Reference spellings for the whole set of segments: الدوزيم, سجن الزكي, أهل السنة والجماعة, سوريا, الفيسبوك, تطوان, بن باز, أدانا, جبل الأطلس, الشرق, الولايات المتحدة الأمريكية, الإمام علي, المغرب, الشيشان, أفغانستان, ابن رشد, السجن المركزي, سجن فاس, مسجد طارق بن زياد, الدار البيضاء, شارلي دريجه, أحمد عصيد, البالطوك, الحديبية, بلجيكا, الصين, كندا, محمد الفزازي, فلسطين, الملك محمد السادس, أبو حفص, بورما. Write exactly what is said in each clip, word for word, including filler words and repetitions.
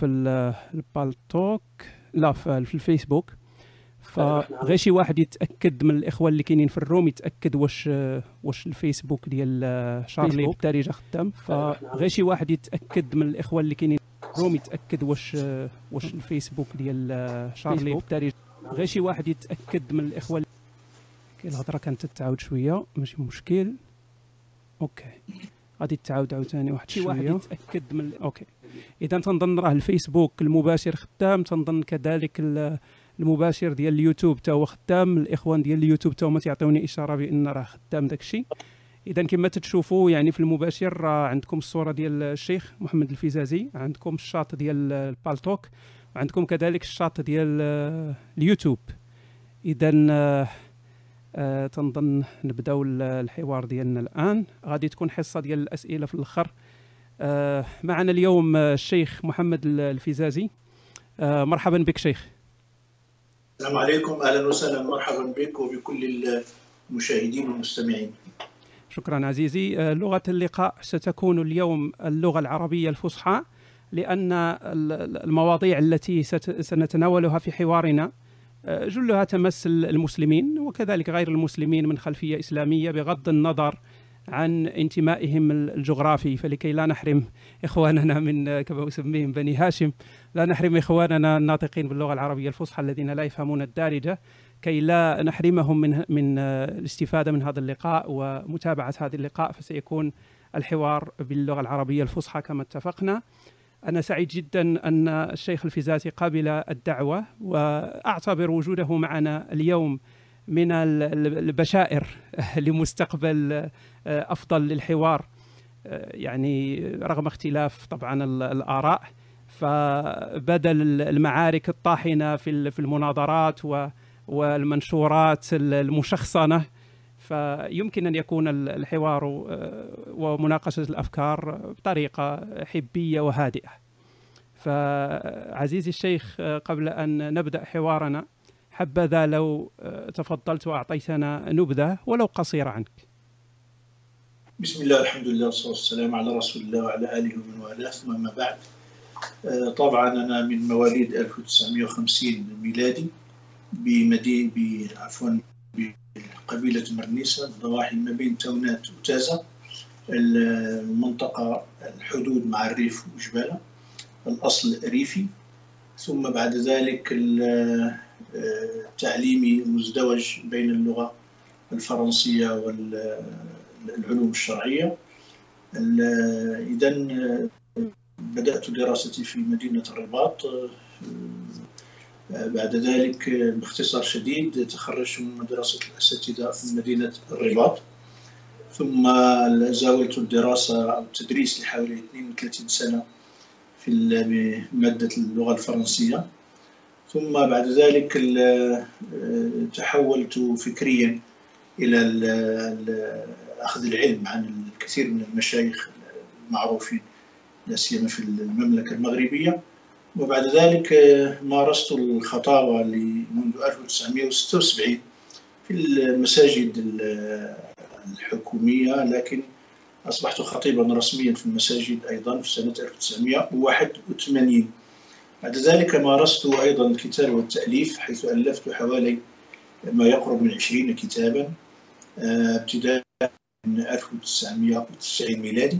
في البالطوك، لا في الفيسبوك، فغير شي واحد يتاكد من الاخوان اللي كاينين في الروم يتاكد واش واش الفيسبوك ديال شارلي دريجه خدام، فغير شي واحد يتاكد من الاخوان اللي كاينين في الروم يتاكد واش واش الفيسبوك ديال شارلي دريجه، غير شي واحد يتاكد من الاخوان. الهضره كانت تتعاود شويه ماشي مشكل، اوكي غادي تعاود عاوتاني واحد شي واحد يتاكد من اوكي. اذا تنظن راه الفيسبوك المباشر خدام، تنظن كذلك المباشر ديال اليوتيوب حتى هو خدام، الاخوان ديال اليوتيوب حتى هما تيعطيوني اشاره بان راه خدام داكشي. اذا كما تتشوفوا يعني في المباشر راه عندكم الصوره ديال الشيخ محمد الفزازي، عندكم الشاط ديال البالطوك، وعندكم كذلك الشاط ديال اليوتيوب. اذا أه تنظن نبداو الحوار ديالنا الان، غادي تكون حصه ديال الاسئله في الاخر. أه معنا اليوم الشيخ محمد الفزازي. أه مرحبا بك شيخ. السلام عليكم، اهلا وسهلا، مرحبا بك وبكل المشاهدين والمستمعين. شكرا عزيزي. أه لغه اللقاء ستكون اليوم اللغه العربيه الفصحى، لان المواضيع التي سنتناولها في حوارنا جلها تمس المسلمين وكذلك غير المسلمين من خلفية إسلامية، بغض النظر عن انتمائهم الجغرافي، فلكي لا نحرم إخواننا من كما أسميهم بني هاشم، لا نحرم إخواننا الناطقين باللغة العربية الفصحى الذين لا يفهمون الدارجة، كي لا نحرمهم من من الاستفادة من هذا اللقاء ومتابعة هذا اللقاء. فسيكون الحوار باللغة العربية الفصحى كما اتفقنا. أنا سعيد جدا أن الشيخ الفزازي قبل الدعوة، وأعتبر وجوده معنا اليوم من البشائر لمستقبل أفضل للحوار، يعني رغم اختلاف طبعا الآراء، فبدل المعارك الطاحنة في المناظرات والمنشورات المشخصنة، فيمكن أن يكون الحوار ومناقشة الأفكار بطريقة حبية وهادئة. فعزيزي الشيخ قبل أن نبدأ حوارنا، حبذا لو تفضلت وأعطيتنا نبذة ولو قصيرة عنك. بسم الله، الحمد لله والصلاة والسلام على رسول الله وعلى آله ومن والاه، ثم بعد. طبعا أنا من مواليد ألف وتسعمئة وخمسين ميلادي بمدينة عفوا قبيلة مرنيسة ضواحي ما بين تونات وتازة، المنطقة الحدود مع الريف وجبالة، الأصل ريفي. ثم بعد ذلك تعليمي مزدوج بين اللغة الفرنسية والعلوم الشرعية. إذن بدأت دراستي في مدينة الرباط. بعد ذلك باختصار شديد تخرجت من مدرسة الأساتذة في مدينة الرباط، ثم زاولت الدراسة أو التدريس لحوالي اثنين وثلاثين سنة في مادة اللغة الفرنسية. ثم بعد ذلك تحولت فكريا إلى أخذ العلم عن الكثير من المشايخ المعروفين لا سيما في المملكة المغربية. وبعد ذلك مارست الخطابة منذ ألف وتسعمئة وستة وسبعين في المساجد الحكومية، لكن أصبحت خطيبا رسميا في المساجد أيضا في سنة ألف وتسعمئة وواحد وثمانين. بعد ذلك مارست أيضا الكتابة والتأليف، حيث ألفت حوالي ما يقرب من عشرين كتابا ابتداء من ألف وتسعمئة وتسعين ميلادي،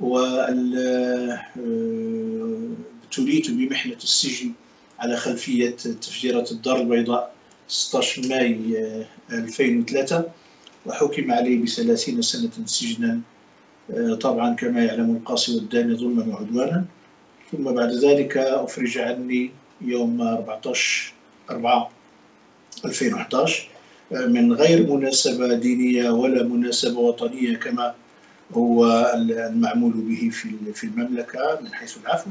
وال ابتليت بمحنة السجن على خلفية تفجيرات الدار البيضاء ستة عشر ماي ألفين وثلاثة، وحكم عليه بثلاثين سنة سجنا، طبعا كما يعلم القاصي والداني ظلما وعدوانا. ثم بعد ذلك أفرج عني يوم أربعة عشر أربعة ألفين وأحد عشر من غير مناسبة دينية ولا مناسبة وطنية كما هو المعمول به في المملكة من حيث العفو.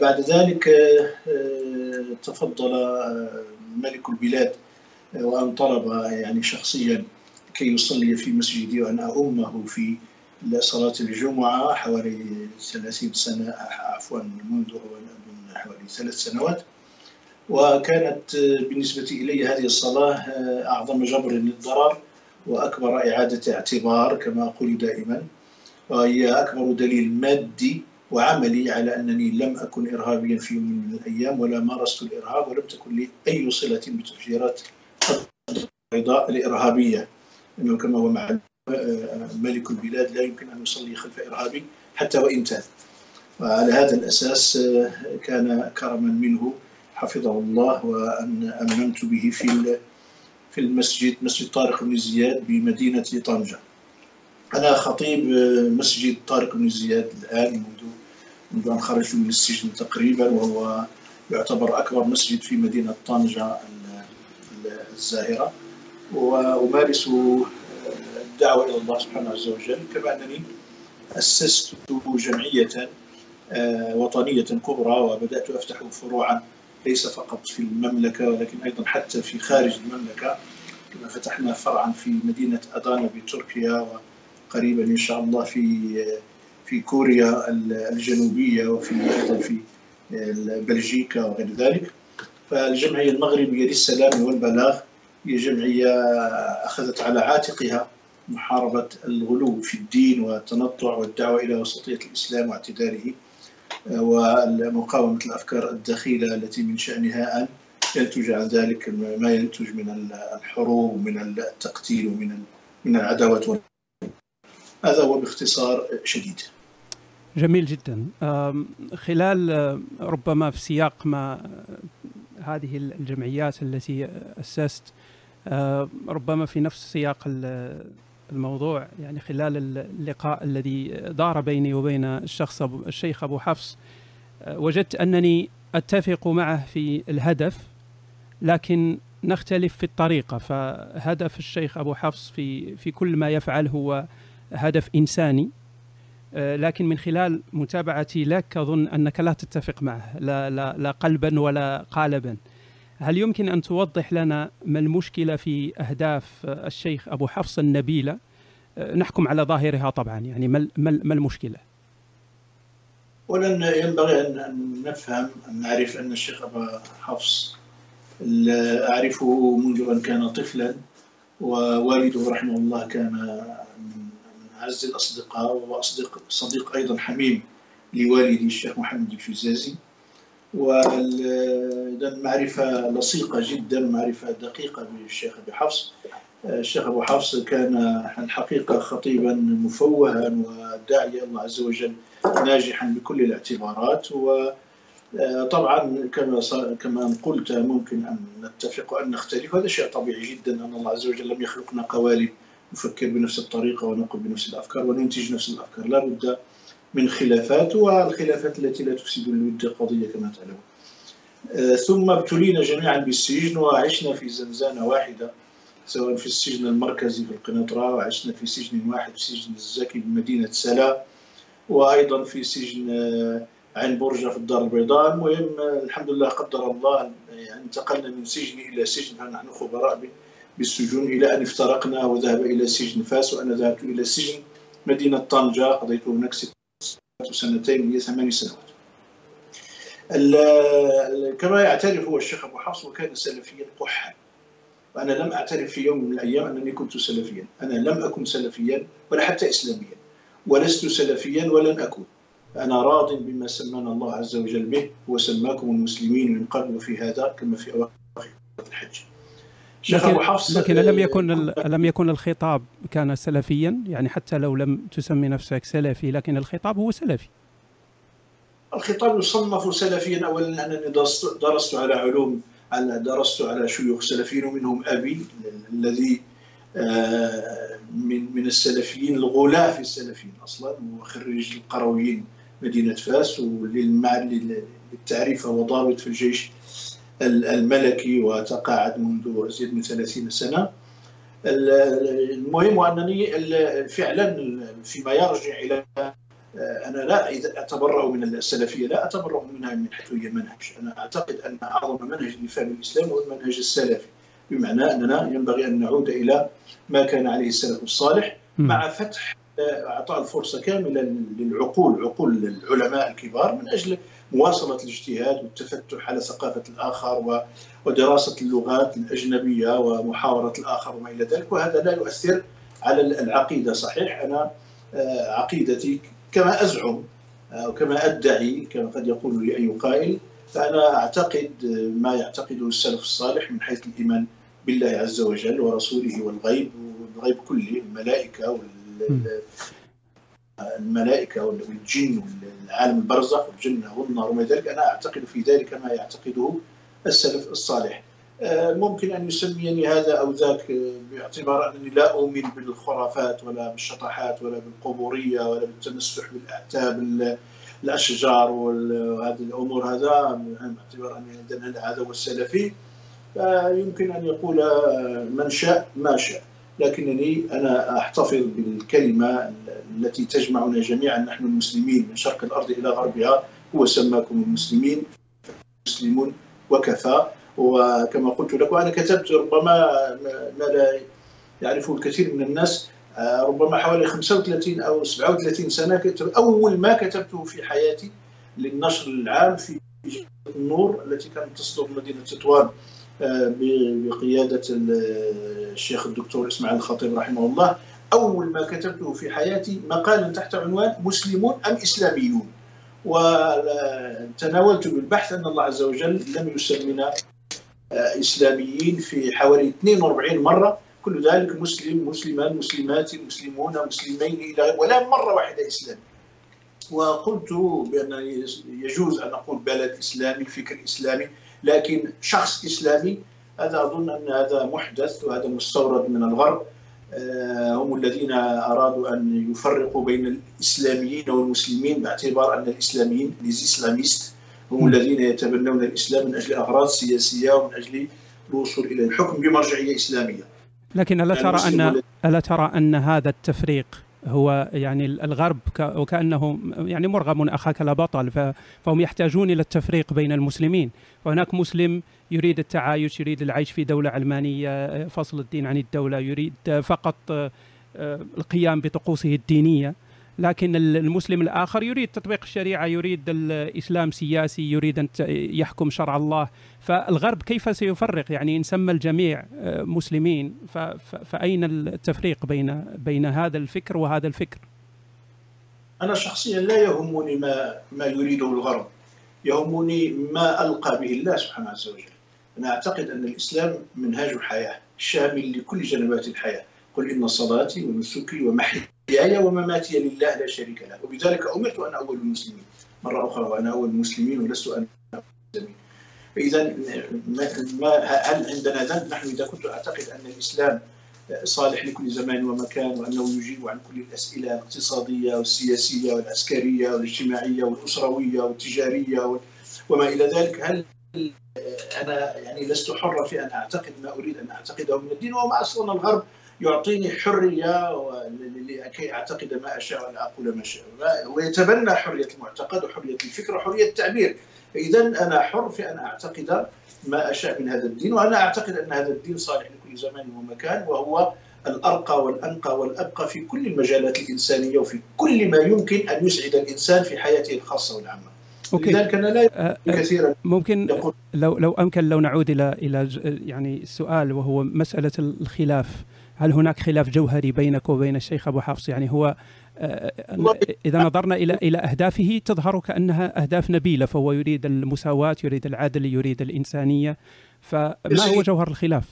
بعد ذلك تفضل ملك البلاد وأن طلب يعني شخصيا كي يصلي في مسجدي وأن أؤمه في صلاة الجمعة حوالي ثلاثين سنة، عفوا منذ حوالي ثلاث سنوات. وكانت بالنسبة إلي هذه الصلاة أعظم جبر للضرر وأكبر إعادة اعتبار كما أقول دائما، وهي أكبر دليل مادي وعملي على أنني لم أكن إرهابيا في يوم من الأيام ولا مارست الإرهاب ولم تكن لي أي صلة بتفجيرات الدار البيضاء الإرهابية، لأنه كما هو معلوم ملك البلاد لا يمكن أن يصلي خلف إرهابي حتى وإن تاب. وعلى هذا الأساس كان كرما منه حفظه الله وأن أمنت به في في المسجد مسجد طارق بن زياد بمدينة طنجة. أنا خطيب مسجد طارق بن زياد الآن منذ منذ أن خرجت من السجن تقريبا، وهو يعتبر أكبر مسجد في مدينة طنجة الزاهرة، وأمارس الدعوة إلى الله سبحانه وتعالى، كما أنني أسست جمعية وطنية كبرى وبدأت أفتح فروعا ليس فقط في المملكة ولكن أيضا حتى في خارج المملكة، كما فتحنا فرعا في مدينة أدانا بتركيا، وقريبا إن شاء الله في في كوريا الجنوبية، وفي أيضا في بلجيكا وغير ذلك. فالجمعية المغربية للسلام والبلاغ هي جمعية أخذت على عاتقها محاربة الغلو في الدين والتنطع والدعوة إلى وسطية الإسلام واعتداله ومقاومة الأفكار الدخيلة التي من شأنها أن ينتج عن ذلك ما ينتج من الحروب ومن التقتيل ومن من العداوة. هذا هو باختصار شديد. جميل جدا. خلال ربما في سياق ما هذه الجمعيات التي أسست، ربما في نفس سياق الموضوع، يعني خلال اللقاء الذي دار بيني وبين الشخص الشيخ أبو حفص، وجدت أنني أتفق معه في الهدف لكن نختلف في الطريقة. فهدف الشيخ أبو حفص في في كل ما يفعل هو هدف إنساني، لكن من خلال متابعتي لك أظن أنك لا تتفق معه لا لا لا قلبا ولا قالبا. هل يمكن أن توضح لنا ما المشكلة في أهداف الشيخ أبو حفص النبيلة؟ نحكم على ظاهرها طبعا، يعني ما المشكلة؟ أولا ينبغي أن نفهم أن نعرف أن الشيخ أبو حفص أعرفه منذ أن كان طفلا، ووالده رحمه الله كان من أعز الأصدقاء وأصدق صديق أيضا حميم لوالدي الشيخ محمد الفزازي، وإذا معرفة لصيقة جدا، معرفة دقيقة بالشيخ أبو حفص. الشيخ أبو حفص كان الحقيقة خطيبا مفوها وداعيا الله عز وجل ناجحا بكل الاعتبارات، وطبعا كما كما قلت ممكن أن نتفق وأن نختلف، هذا شيء طبيعي جدا، أن الله عز وجل لم يخلقنا قوالب نفكر بنفس الطريقة ونقول بنفس الأفكار وننتج نفس الأفكار، لا بد من خلافات، والخلافات التي لا تفسد الود قضية كما تعلمون. أه ثم ابتلينا جميعا بالسجن وعشنا في زنزانة واحدة، سواء في السجن المركزي في القنطرة، وعشنا في سجن واحد في سجن الزكي بمدينة سلا، وأيضا في سجن عين برجة في الدار البيضاء. المهم الحمد لله قدر الله يعني انتقلنا من سجن إلى سجن، فنحن خبراء بالسجون، إلى أن افترقنا وذهب إلى سجن فاس، وأنا ذهبت إلى سجن مدينة طنجة، قضيت هناك ست سنتين من ثماني سنوات. كما يعترف هو الشيخ أبو حفص وكان سلفيا قحا، وأنا لم أعترف في يوم من الأيام أنني كنت سلفيا، أنا لم أكن سلفيا ولا حتى إسلاميا، ولست سلفيا ولن أكون، أنا راض بما سمانا الله عز وجل به، وسماكم المسلمين من قبل في هذا كما في أواخر الحج. الشيخ أبو حفص لكن لم يكن لم يكن الخطاب كان سلفيا، يعني حتى لو لم تسمي نفسك سلفي لكن الخطاب هو سلفي. الخطاب يصنف سلفيا اولا، انني درست على علوم على درست على شيوخ سلفيين، ومنهم ابي الذي من من السلفيين الغلاة في السلفيين اصلا، وخريج القرويين مدينه فاس، وللتعريف هو ضابط في الجيش الملكي وتقاعد منذ أزيد من ثلاثين سنة. المهم أنني فعلا فيما يرجع إلى أنا لا أتبرأ من السلفية، لا أتبرأ منها من حيث هي منهج، أنا أعتقد أن أعظم منهج لفهم الإسلام هو المنهج السلفي، بمعنى أننا ينبغي أن نعود إلى ما كان عليه السلف الصالح، مع فتح أعطاء الفرصة كاملة للعقول، عقول العلماء الكبار، من أجل مواصلة الاجتهاد والتفتح على ثقافة الآخر ودراسة اللغات الأجنبية ومحاورة الآخر وما إلى ذلك، وهذا لا يؤثر على العقيدة. صحيح أنا عقيدتي كما أزعم وكما أدعي كما قد يقول لي أي قائل، فأنا أعتقد ما يعتقده السلف الصالح من حيث الإيمان بالله عز وجل ورسوله والغيب والغيب كله، الملائكة وال الملائكة والجن والعالم البرزخ والجنة والنار وما ذلك، أنا أعتقد في ذلك ما يعتقده السلف الصالح. ممكن أن يسميني هذا أو ذاك باعتبار أنني لا أؤمن بالخرافات ولا بالشطحات ولا بالقبورية ولا بالتمسح بالأعتاب الأشجار وهذه الأمور، هذا باعتبار أن هذا هو السلفي، فيمكن أن يقول من شاء ما شاء، لكنني أنا أحتفظ بالكلمة التي تجمعنا جميعا نحن المسلمين من شرق الأرض إلى غربها، هو سماكم المسلمين مسلمون وكفى. وكما قلت لك وأنا كتبت ربما ما لا يعرفه الكثير من الناس، ربما حوالي خمسة وثلاثين أو سبعة وثلاثين سنة، أول ما كتبته في حياتي للنشر العام في جريدة النور التي كانت تصدر مدينة تطوان بقيادة الشيخ الدكتور إسماعيل الخطيب رحمه الله، أول ما كتبته في حياتي مقالا تحت عنوان مسلمون أم إسلاميون، وتناولت بالبحث أن الله عز وجل لم يسمنا إسلاميين في حوالي اثنين وأربعين مرة، كل ذلك مسلم مسلمان مسلمات مسلمون مسلمين إلى ولا مرة واحدة إسلامي. وقلت بأن يجوز أن أقول بلد إسلامي فكر إسلامي، لكن شخص إسلامي هذا أظن أن هذا محدث وهذا مستورد من الغرب، هم الذين أرادوا أن يفرقوا بين الإسلاميين والمسلمين باعتبار أن الإسلاميين ليزيسلاميست هم الذين يتبنون الإسلام من أجل أغراض سياسية ومن أجل الوصول إلى الحكم بمرجعية إسلامية. لكن ألا ترى أن ألا ترى أن هذا التفريق هو يعني الغرب وكأنه يعني مرغم أخاك لا بطل، فهم يحتاجون إلى التفريق بين المسلمين، وهناك مسلم يريد التعايش، يريد العيش في دولة علمانية فصل الدين عن الدولة، يريد فقط القيام بطقوسه الدينية، لكن المسلم الآخر يريد تطبيق الشريعة، يريد الإسلام سياسي، يريد أن يحكم شرع الله. فالغرب كيف سيفرق؟ يعني إن سمى الجميع مسلمين فأين التفريق بين بين هذا الفكر وهذا الفكر؟ أنا شخصيا لا يهمني ما ما يريده الغرب، يهمني ما ألقى به الله سبحانه وتعالى. أنا أعتقد أن الإسلام منهاج حياة شامل لكل جنبات الحياة، قل إن صلاتي ونسكي ومحياي يا ومماتي لله لا شريك له، وبذلك أمرت وأنا أول المسلمين مرة أخرى، وأنا أول المسلمين ولست أنا المسلمين. فإذا هل عندنا ذنب؟ نحن إذا كنت أعتقد أن الإسلام صالح لكل زمان ومكان وأنه يجيب عن كل الأسئلة الاقتصادية والسياسية والعسكرية والاجتماعية والأسروية والتجارية وما إلى ذلك، هل أنا يعني لست حرة في أن أعتقد ما أريد أن أعتقده من الدين؟ وما أصلا الغرب يعطيني حرية لكي أعتقد ما أشاء ولا أقول ما أشاء، ويتبنى حرية المعتقد وحرية الفكر وحرية التعبير. إذا أنا حر في أن أعتقد ما أشاء من هذا الدين، وأنا أعتقد أن هذا الدين صالح لكل زمان ومكان، وهو الأرقى والأنقى والأبقى في كل المجالات الإنسانية وفي كل ما يمكن أن يسعد الإنسان في حياته الخاصة والعامة. لذلك أنا لا كثيرا ممكن لو لو أمكن لو نعود إلى إلى يعني السؤال، وهو مسألة الخلاف. هل هناك خلاف جوهري بينك وبين الشيخ أبو حفص؟ يعني هو إذا نظرنا إلى إلى أهدافه تظهر كأنها أهداف نبيلة، فهو يريد المساواة، يريد العدل، يريد الإنسانية، فما هو جوهر الخلاف؟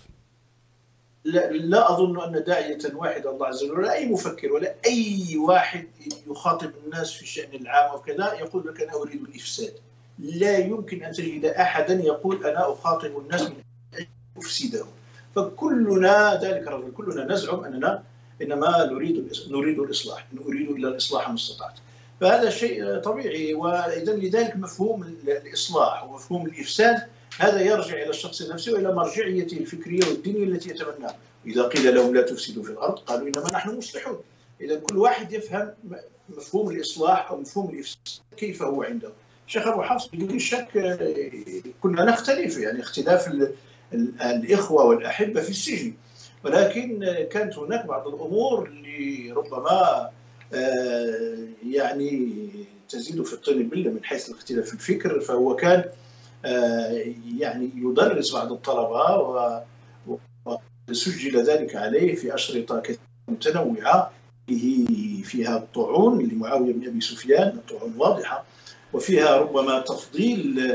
لا, لا أظن أن داعية واحد الله عز وجل ولا أي مفكر ولا أي واحد يخاطب الناس في الشأن العام وكذا يقول لك أنا أريد الإفساد. لا يمكن أن تجد أحدا يقول أنا أخاطب الناس من أجل أفسدهم، فكلنا ذلك الرجل، كلنا نزعم اننا انما نريد نريد الاصلاح، نريد الا الاصلاح ما استطعت. فهذا شيء طبيعي، واذا لذلك مفهوم الاصلاح ومفهوم الافساد هذا يرجع الى الشخص نفسه والى مرجعيته الفكريه والدينيه التي يتبناها. اذا قيل لهم لا تفسدوا في الارض قالوا انما نحن مصلحون. اذا كل واحد يفهم مفهوم الاصلاح او مفهوم الافساد كيف هو عنده. الشيخ ابو حفص بدون شك كنا نختلف، يعني اختلاف الإخوة والأحبة في السجن، ولكن كانت هناك بعض الأمور اللي ربما يعني تزيد في الطين بلة من حيث الاختلاف في الفكر. فهو كان يعني يدرس بعض الطلبة وسجل ذلك عليه في أشرطة متنوعة، فيها الطعون لمعاوية بن أبي سفيان، طعون واضحة، وفيها ربما تفضيل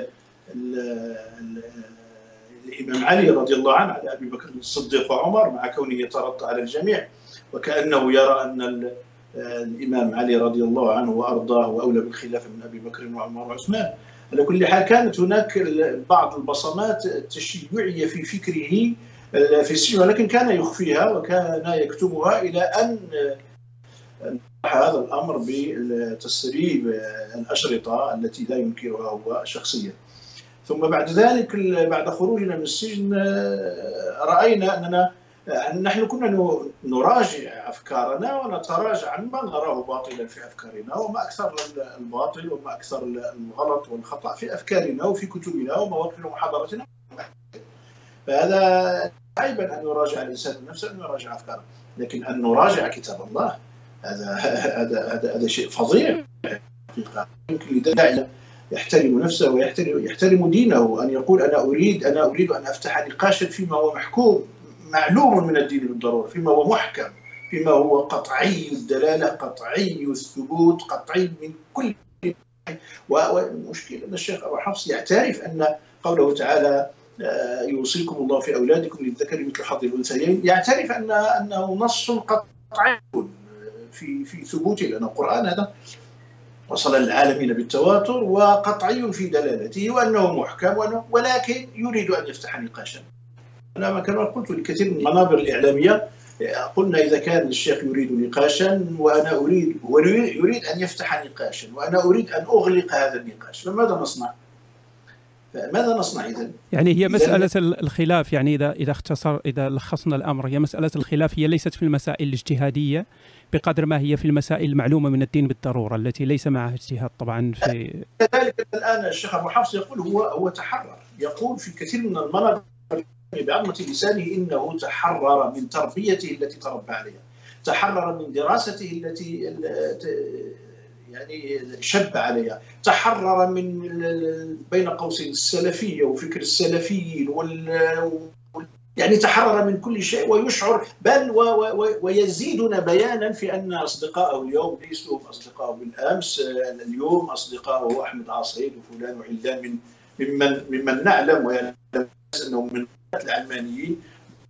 الإمام علي رضي الله عنه على أبي بكر الصديق وعمر، مع كونه يترضى على الجميع، وكأنه يرى أن الإمام علي رضي الله عنه وأرضاه وأولى بالخلافة من أبي بكر وعمر وعثمان. على كل حال كانت هناك بعض البصمات التشيعية في فكره في السجن، ولكن كان يخفيها وكان يكتمها، إلى أن هذا الأمر بتسريب الأشرطة التي لا ينكرها هو شخصيا. ثم بعد ذلك بعد خروجنا من السجن رأينا أننا نحن كنا نراجع أفكارنا ونتراجع عما نراه باطلا في أفكارنا، وما أكثر الباطل وما أكثر الغلط والخطأ في أفكارنا وفي كتبنا ومواقف ومحاضراتنا. فهذا عيبا أن يراجع الإنسان نفسه، أن يراجع أفكاره، لكن أن نراجع كتاب الله هذا هذا هذا, هذا شيء فظيع حقيقة. يمكن لداعية يحترم نفسه ويحترم يحترم دينه أن يقول أنا أريد أنا أريد أن أفتح نقاشا فيما هو محكوم معلوم من الدين بالضرورة، فيما هو محكم، فيما هو قطعي الدلالة، قطعي الثبوت، قطعي من كل. والمشكلة أن الشيخ أبو حفص يعترف أن قوله تعالى يوصيكم الله في أولادكم للذكر مثل حظ الأنثيين، يعترف أن أنه نص قطعي في في ثبوته، لأن القرآن هذا وصل للعالمين بالتواتر وقطعي في دلالته وأنه محكم، وأنه ولكن يريد أن يفتح نقاشا. أنا كما قلت لكثير من المنابر الإعلامية قلنا إذا كان الشيخ يريد نقاشا وأنا أريد ويريد أن يفتح نقاشا وأنا أريد أن أغلق هذا النقاش، فماذا نصنع؟ ماذا نصنع إذن؟ يعني هي مسألة الخلاف، يعني إذا إذا اختصر إذا لخصنا الأمر، هي مسألة الخلاف هي ليست في المسائل الاجتهادية بقدر ما هي في المسائل المعلومة من الدين بالضرورة التي ليس معها اجتهاد طبعا. في كذلك الآن الشيخ أبو حفص يقول هو هو تحرر، يقول في كثير من المنابر بعامة لسانه إنه تحرر من تربيته التي تربى عليها، تحرر من دراسته التي يعني شب عليها، تحرر من بين قوسين السلفية وفكر السلفيين وال يعني تحرر من كل شيء، ويشعر بل و... و... ويزيدنا بيانا في أن أصدقائه اليوم ليسوا أصدقائه بالأمس، اليوم أصدقائه أحمد عصيد وفلان وعلان من ممن ممن نعلم ويعلم أنهم من العلمانيين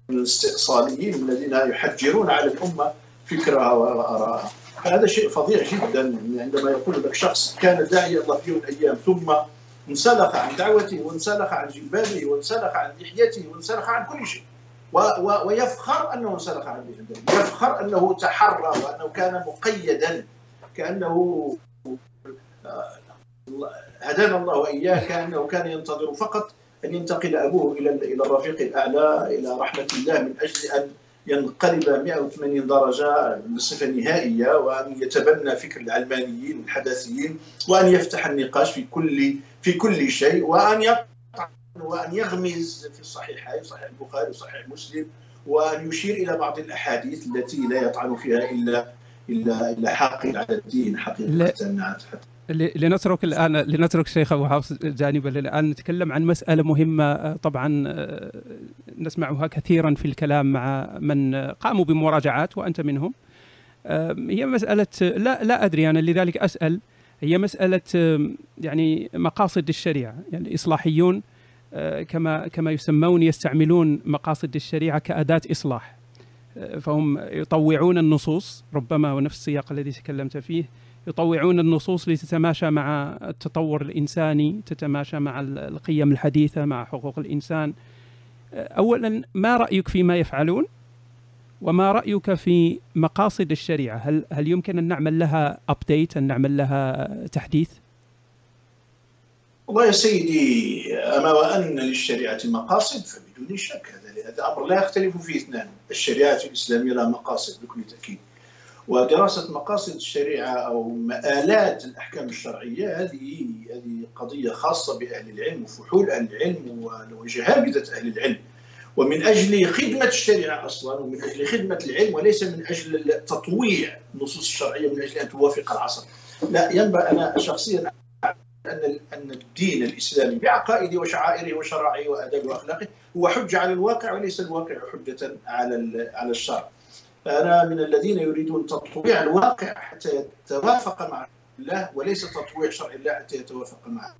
من الاستئصاليين الذين يحجرون على الأمة فكرها وآرائها. هذا شيء فظيع جدا عندما يقول لك شخص كان داعية الله في يوم من الأيام ثم انسلخ عن دعوته وانسلخ عن جبابه وانسلخ عن لحيته وانسلخ عن كل شيء، و و ويفخر أنه انسلخ عن ذلك، يفخر أنه تحرر وأنه كان مقيدا، كأنه هدانا الله وإياه، كأنه كان ينتظر فقط أن ينتقل أبوه إلى إلى الرفيق الأعلى إلى رحمة الله من أجل أن ينقلب مئة وثمانين درجة بصفة نهائية، وأن يتبنى فكر العلمانيين الحداثيين، وأن يفتح النقاش في كل في كل شيء، وأن يطعن وأن يغمز في الصحيحين، صحيح البخاري وصحيح مسلم، وأن يشير إلى بعض الأحاديث التي لا يطعن فيها إلا إلا إلا حاقد على الدين حقيقة. لنترك الآن لنترك الشيخ أبو حفص جانبا، الآن نتكلم عن مسألة مهمة طبعا نسمعها كثيرا في الكلام مع من قاموا بمراجعات وأنت منهم، هي مسألة لا لا أدري أنا لذلك أسأل، هي مسألة يعني مقاصد الشريعة. يعني الإصلاحيون كما كما يسمون يستعملون مقاصد الشريعة كأداة إصلاح، فهم يطوعون النصوص ربما، ونفس السياق الذي تكلمت فيه، يطوعون النصوص لتتماشى مع التطور الإنساني، تتماشى مع القيم الحديثة، مع حقوق الإنسان. أولا ما رأيك فيما يفعلون؟ وما رأيك في مقاصد الشريعة؟ هل هل يمكن أن نعمل لها أبديت، أن نعمل لها تحديث؟ والله يا سيدي، أما وأن للشريعة مقاصد فبدون شك هذا أمر لا يختلف فيه اثنان، الشريعة الإسلامية لها مقاصد بكل تأكيد. ودراسة مقاصد الشريعة أو مآلات الأحكام الشرعية هذه هذه قضية خاصة بأهل العلم وفحول أهل العلم وجهابذة أهل العلم، ومن أجل خدمة الشريعة أصلا ومن أجل خدمة العلم، وليس من أجل تطويع النصوص الشرعية من أجل أن توافق العصر. لا ينبغي، أنا شخصيا أن أن الدين الإسلامي بعقائده وشعائره وشرائعه وآدابه وأخلاقه هو حجة على الواقع، وليس الواقع حجة على على الشرع. أنا من الذين يريدون تطويع الواقع حتى يتوافق مع الله، وليس تطويع شرع الله حتى يتوافق معه.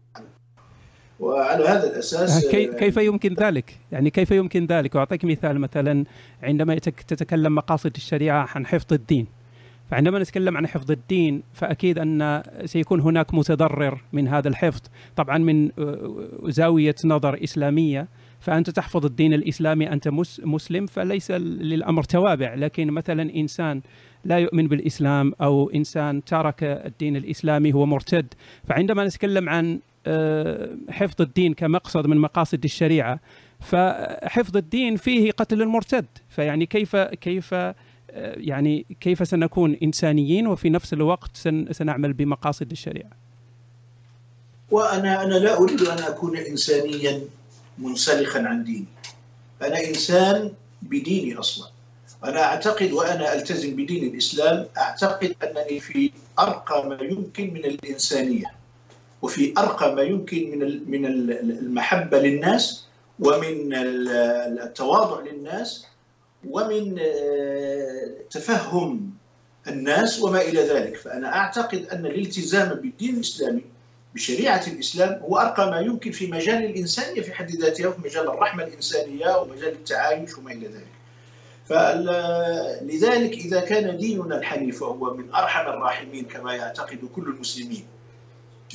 وعلى هذا الأساس كيف يمكن ذلك؟ يعني كيف يمكن ذلك؟ أعطيك مثال، مثلا عندما تتكلم مقاصد الشريعة عن حفظ الدين، فعندما نتكلم عن حفظ الدين فأكيد أن سيكون هناك متضرر من هذا الحفظ، طبعا من زاوية نظر إسلامية. فأنت تحفظ الدين الإسلامي، أنت مسلم، فليس للأمر توابع. لكن مثلا إنسان لا يؤمن بالإسلام أو إنسان ترك الدين الإسلامي هو مرتد. فعندما نتكلم عن حفظ الدين كمقصد من مقاصد الشريعة، فحفظ الدين فيه قتل المرتد. فيعني كيف كيف يعني كيف سنكون إنسانيين وفي نفس الوقت سنعمل بمقاصد الشريعة؟ وأنا أنا لا أريد أن أكون إنسانيا منسلخا عن ديني. أنا إنسان بديني أصلا. أنا أعتقد وأنا ألتزم بدين الإسلام، أعتقد أنني في أرقى ما يمكن من الإنسانية، وفي أرقى ما يمكن من من المحبة للناس، ومن التواضع للناس، ومن تفهم الناس وما إلى ذلك. فأنا أعتقد أن الالتزام بالدين الإسلامي بشريعة الإسلام هو أرقى ما يمكن في مجال الإنسانية في حد ذاتها، وفي مجال الرحمة الإنسانية، ومجال التعايش وما إلى ذلك. فلذلك إذا كان ديننا الحنيف وهو من أرحم الراحمين كما يعتقد كل المسلمين،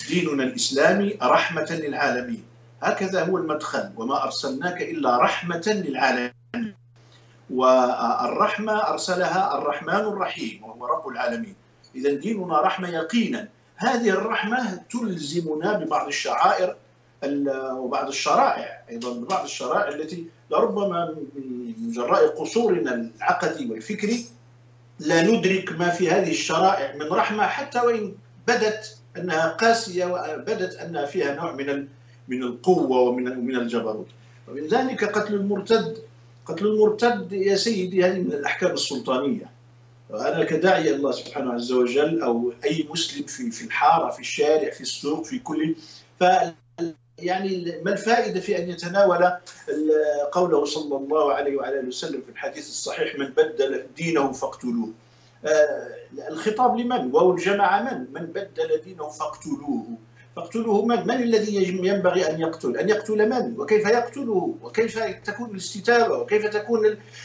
ديننا الإسلامي رحمة للعالمين، هكذا هو المدخل، وما أرسلناك إلا رحمة للعالمين، والرحمة أرسلها الرحمن الرحيم وهو رب العالمين. إذا ديننا رحمة يقينا. هذه الرحمة تلزمنا ببعض الشعائر وبعض الشرائع، أيضا ببعض الشرائع التي لربما من جراء قصورنا العقدي والفكري لا ندرك ما في هذه الشرائع من رحمة، حتى وإن بدت أنها قاسية وبدت أنها فيها نوع من من القوة ومن من الجبروت. ومن ذلك قتل المرتد. قتل المرتد يا سيدي هذه من الأحكام السلطانية. وأنا كداعي الله سبحانه عز وجل أو أي مسلم في في الحارة، في الشارع، في السوق، في كل ف يعني ما الفائدة في أن يتناول قوله صلى الله عليه وعلى آله وسلم في الحديث الصحيح: من بدل دينه فاقتلوه. الخطاب لمن؟ واو الجماعة من؟ من بدل دينه فاقتلوه. فاقتلوه من؟ من الذي ينبغي أن يقتل؟ أن يقتل من؟ وكيف يقتله؟ وكيف تكون الاستتابة؟ وكيف تكون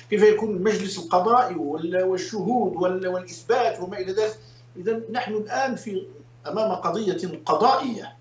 كيف يكون المجلس القضائي والشهود والإثبات وما إلى ذلك؟ إذا نحن الآن في أمام قضية قضائية.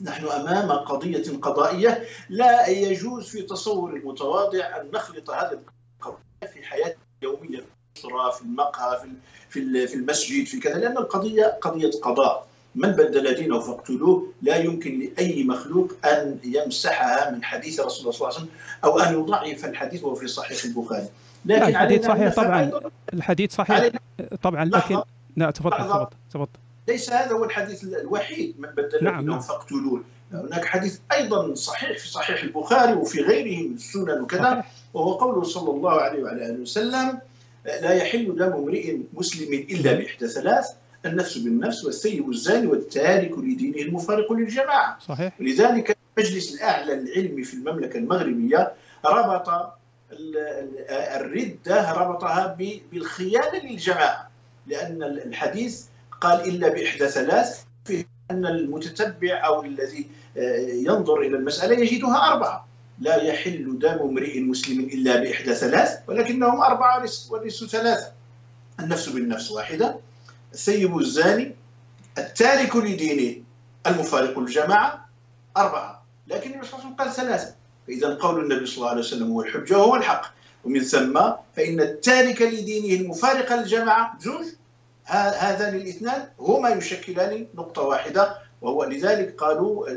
نحن أمام قضية قضائية لا يجوز في تصور المتواضع أن نخلط هذا القضية في حياتنا اليومية، في المقهى، في في المسجد، في كذا، لأن القضية قضية قضاء. من بدل دينه فاقتلوه لا يمكن لأي مخلوق أن يمسحها من حديث رسول الله صلى الله عليه وسلم أو أن يضعف الحديث وهو في صحيح البخاري. لكن الحديث صحيح طبعا، الحديث صحيح طبعا، لكن لا تفضل تفضل. ليس هذا هو الحديث الوحيد من بدل نعم دينه فاقتلوه. هناك حديث أيضا صحيح في صحيح البخاري وفي غيره من السنن وكذا، وهو قوله صلى الله عليه وعلى آله وسلم: لا يحل دم امرئ مسلم إلا بإحدى ثلاث: النفس بالنفس، والثيب والزاني، والتارك لدينه المفارق للجماعة. صحيح. لذلك المجلس الأعلى العلمي في المملكة المغربية ربط الردة ربطها بالخيانة للجماعة، لأن الحديث قال إلا بإحدى ثلاث، في أن المتتبع أو الذي ينظر إلى المسألة يجدها أربعة: لا يحل دم امرئ مسلم إلا بإحدى ثلاث، ولكنهم أربعة وليسوا ثلاثة: النفس بالنفس واحدة، الثيب الزاني، التارك لدينه المفارق الجماعة، أربعة. لكن النبي صلى الله عليه وسلم قال ثلاثة. فإذا قول النبي صلى الله عليه وسلم هو الحجة وهو الحق. ومن ثم فإن التارك لدينه المفارق الجماعة زوج، هذان الاثنان هما يشكلان نقطة واحدة، وهو لذلك قالوا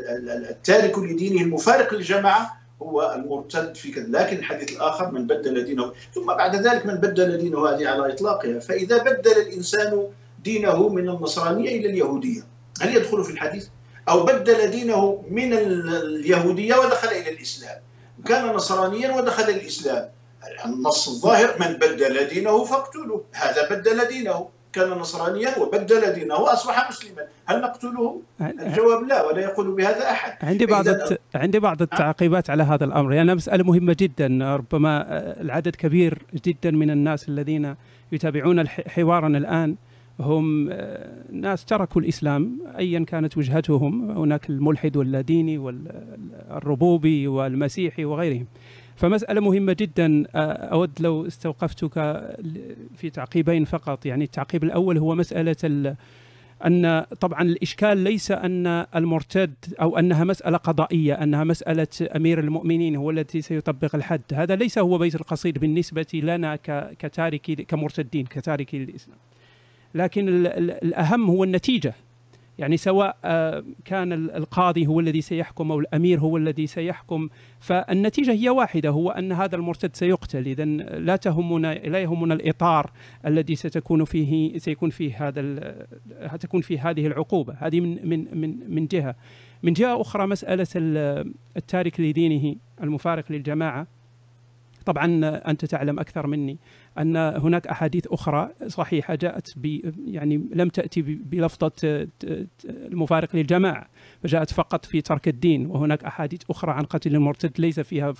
التارك لدينه المفارق للجماعة هو المرتد في كذا. لكن الحديث الآخر: من بدل دينه، ثم بعد ذلك من بدل دينه، هذه على إطلاقها. فإذا بدل الإنسان دينه من النصرانية إلى اليهودية هل يدخل في الحديث؟ أو بدل دينه من اليهودية ودخل إلى الإسلام، كان نصرانيا ودخل الإسلام، النص الظاهر: من بدل دينه فاقتله. هذا بدل دينه، كان نصرانيا وبدل دينه واصبح مسلما، هل نقتله؟ الجواب لا، ولا يقول بهذا احد. عندي بعض الت... عندي بعض التعقيبات على هذا الامر، يعني مساله مهمه جدا، ربما العدد كبير جدا من الناس الذين يتابعون حوارنا الان هم ناس تركوا الاسلام ايا كانت وجهتهم، هناك الملحد واللاديني والربوبي والمسيحي وغيرهم. فمسألة مهمة جدا أود لو استوقفتك في تعقيبين فقط. يعني التعقيب الأول هو مسألة أن طبعا الإشكال ليس أن المرتد أو أنها مسألة قضائية، أنها مسألة أمير المؤمنين هو الذي سيطبق الحد، هذا ليس هو بيت القصيد بالنسبة لنا كتاركي كمرتدين كتاركي للإسلام، لكن الأهم هو النتيجة. يعني سواء كان القاضي هو الذي سيحكم أو الأمير هو الذي سيحكم، فالنتيجة هي واحدة، هو أن هذا المرتد سيقتل. إذا لا تهمنا لا يهمنا الإطار الذي ستكون فيه سيكون فيه هذا ستكون فيه هذه العقوبة، هذه من من من من جهة. من جهة أخرى مسألة التارك لدينه المفارق للجماعة، طبعا أنت تعلم أكثر مني أن هناك أحاديث أخرى صحيحة جاءت ب يعني لم تأتي بلفظة المفارق للجماعة، فجاءت فقط في ترك الدين، وهناك أحاديث أخرى عن قتل المرتد ليس فيها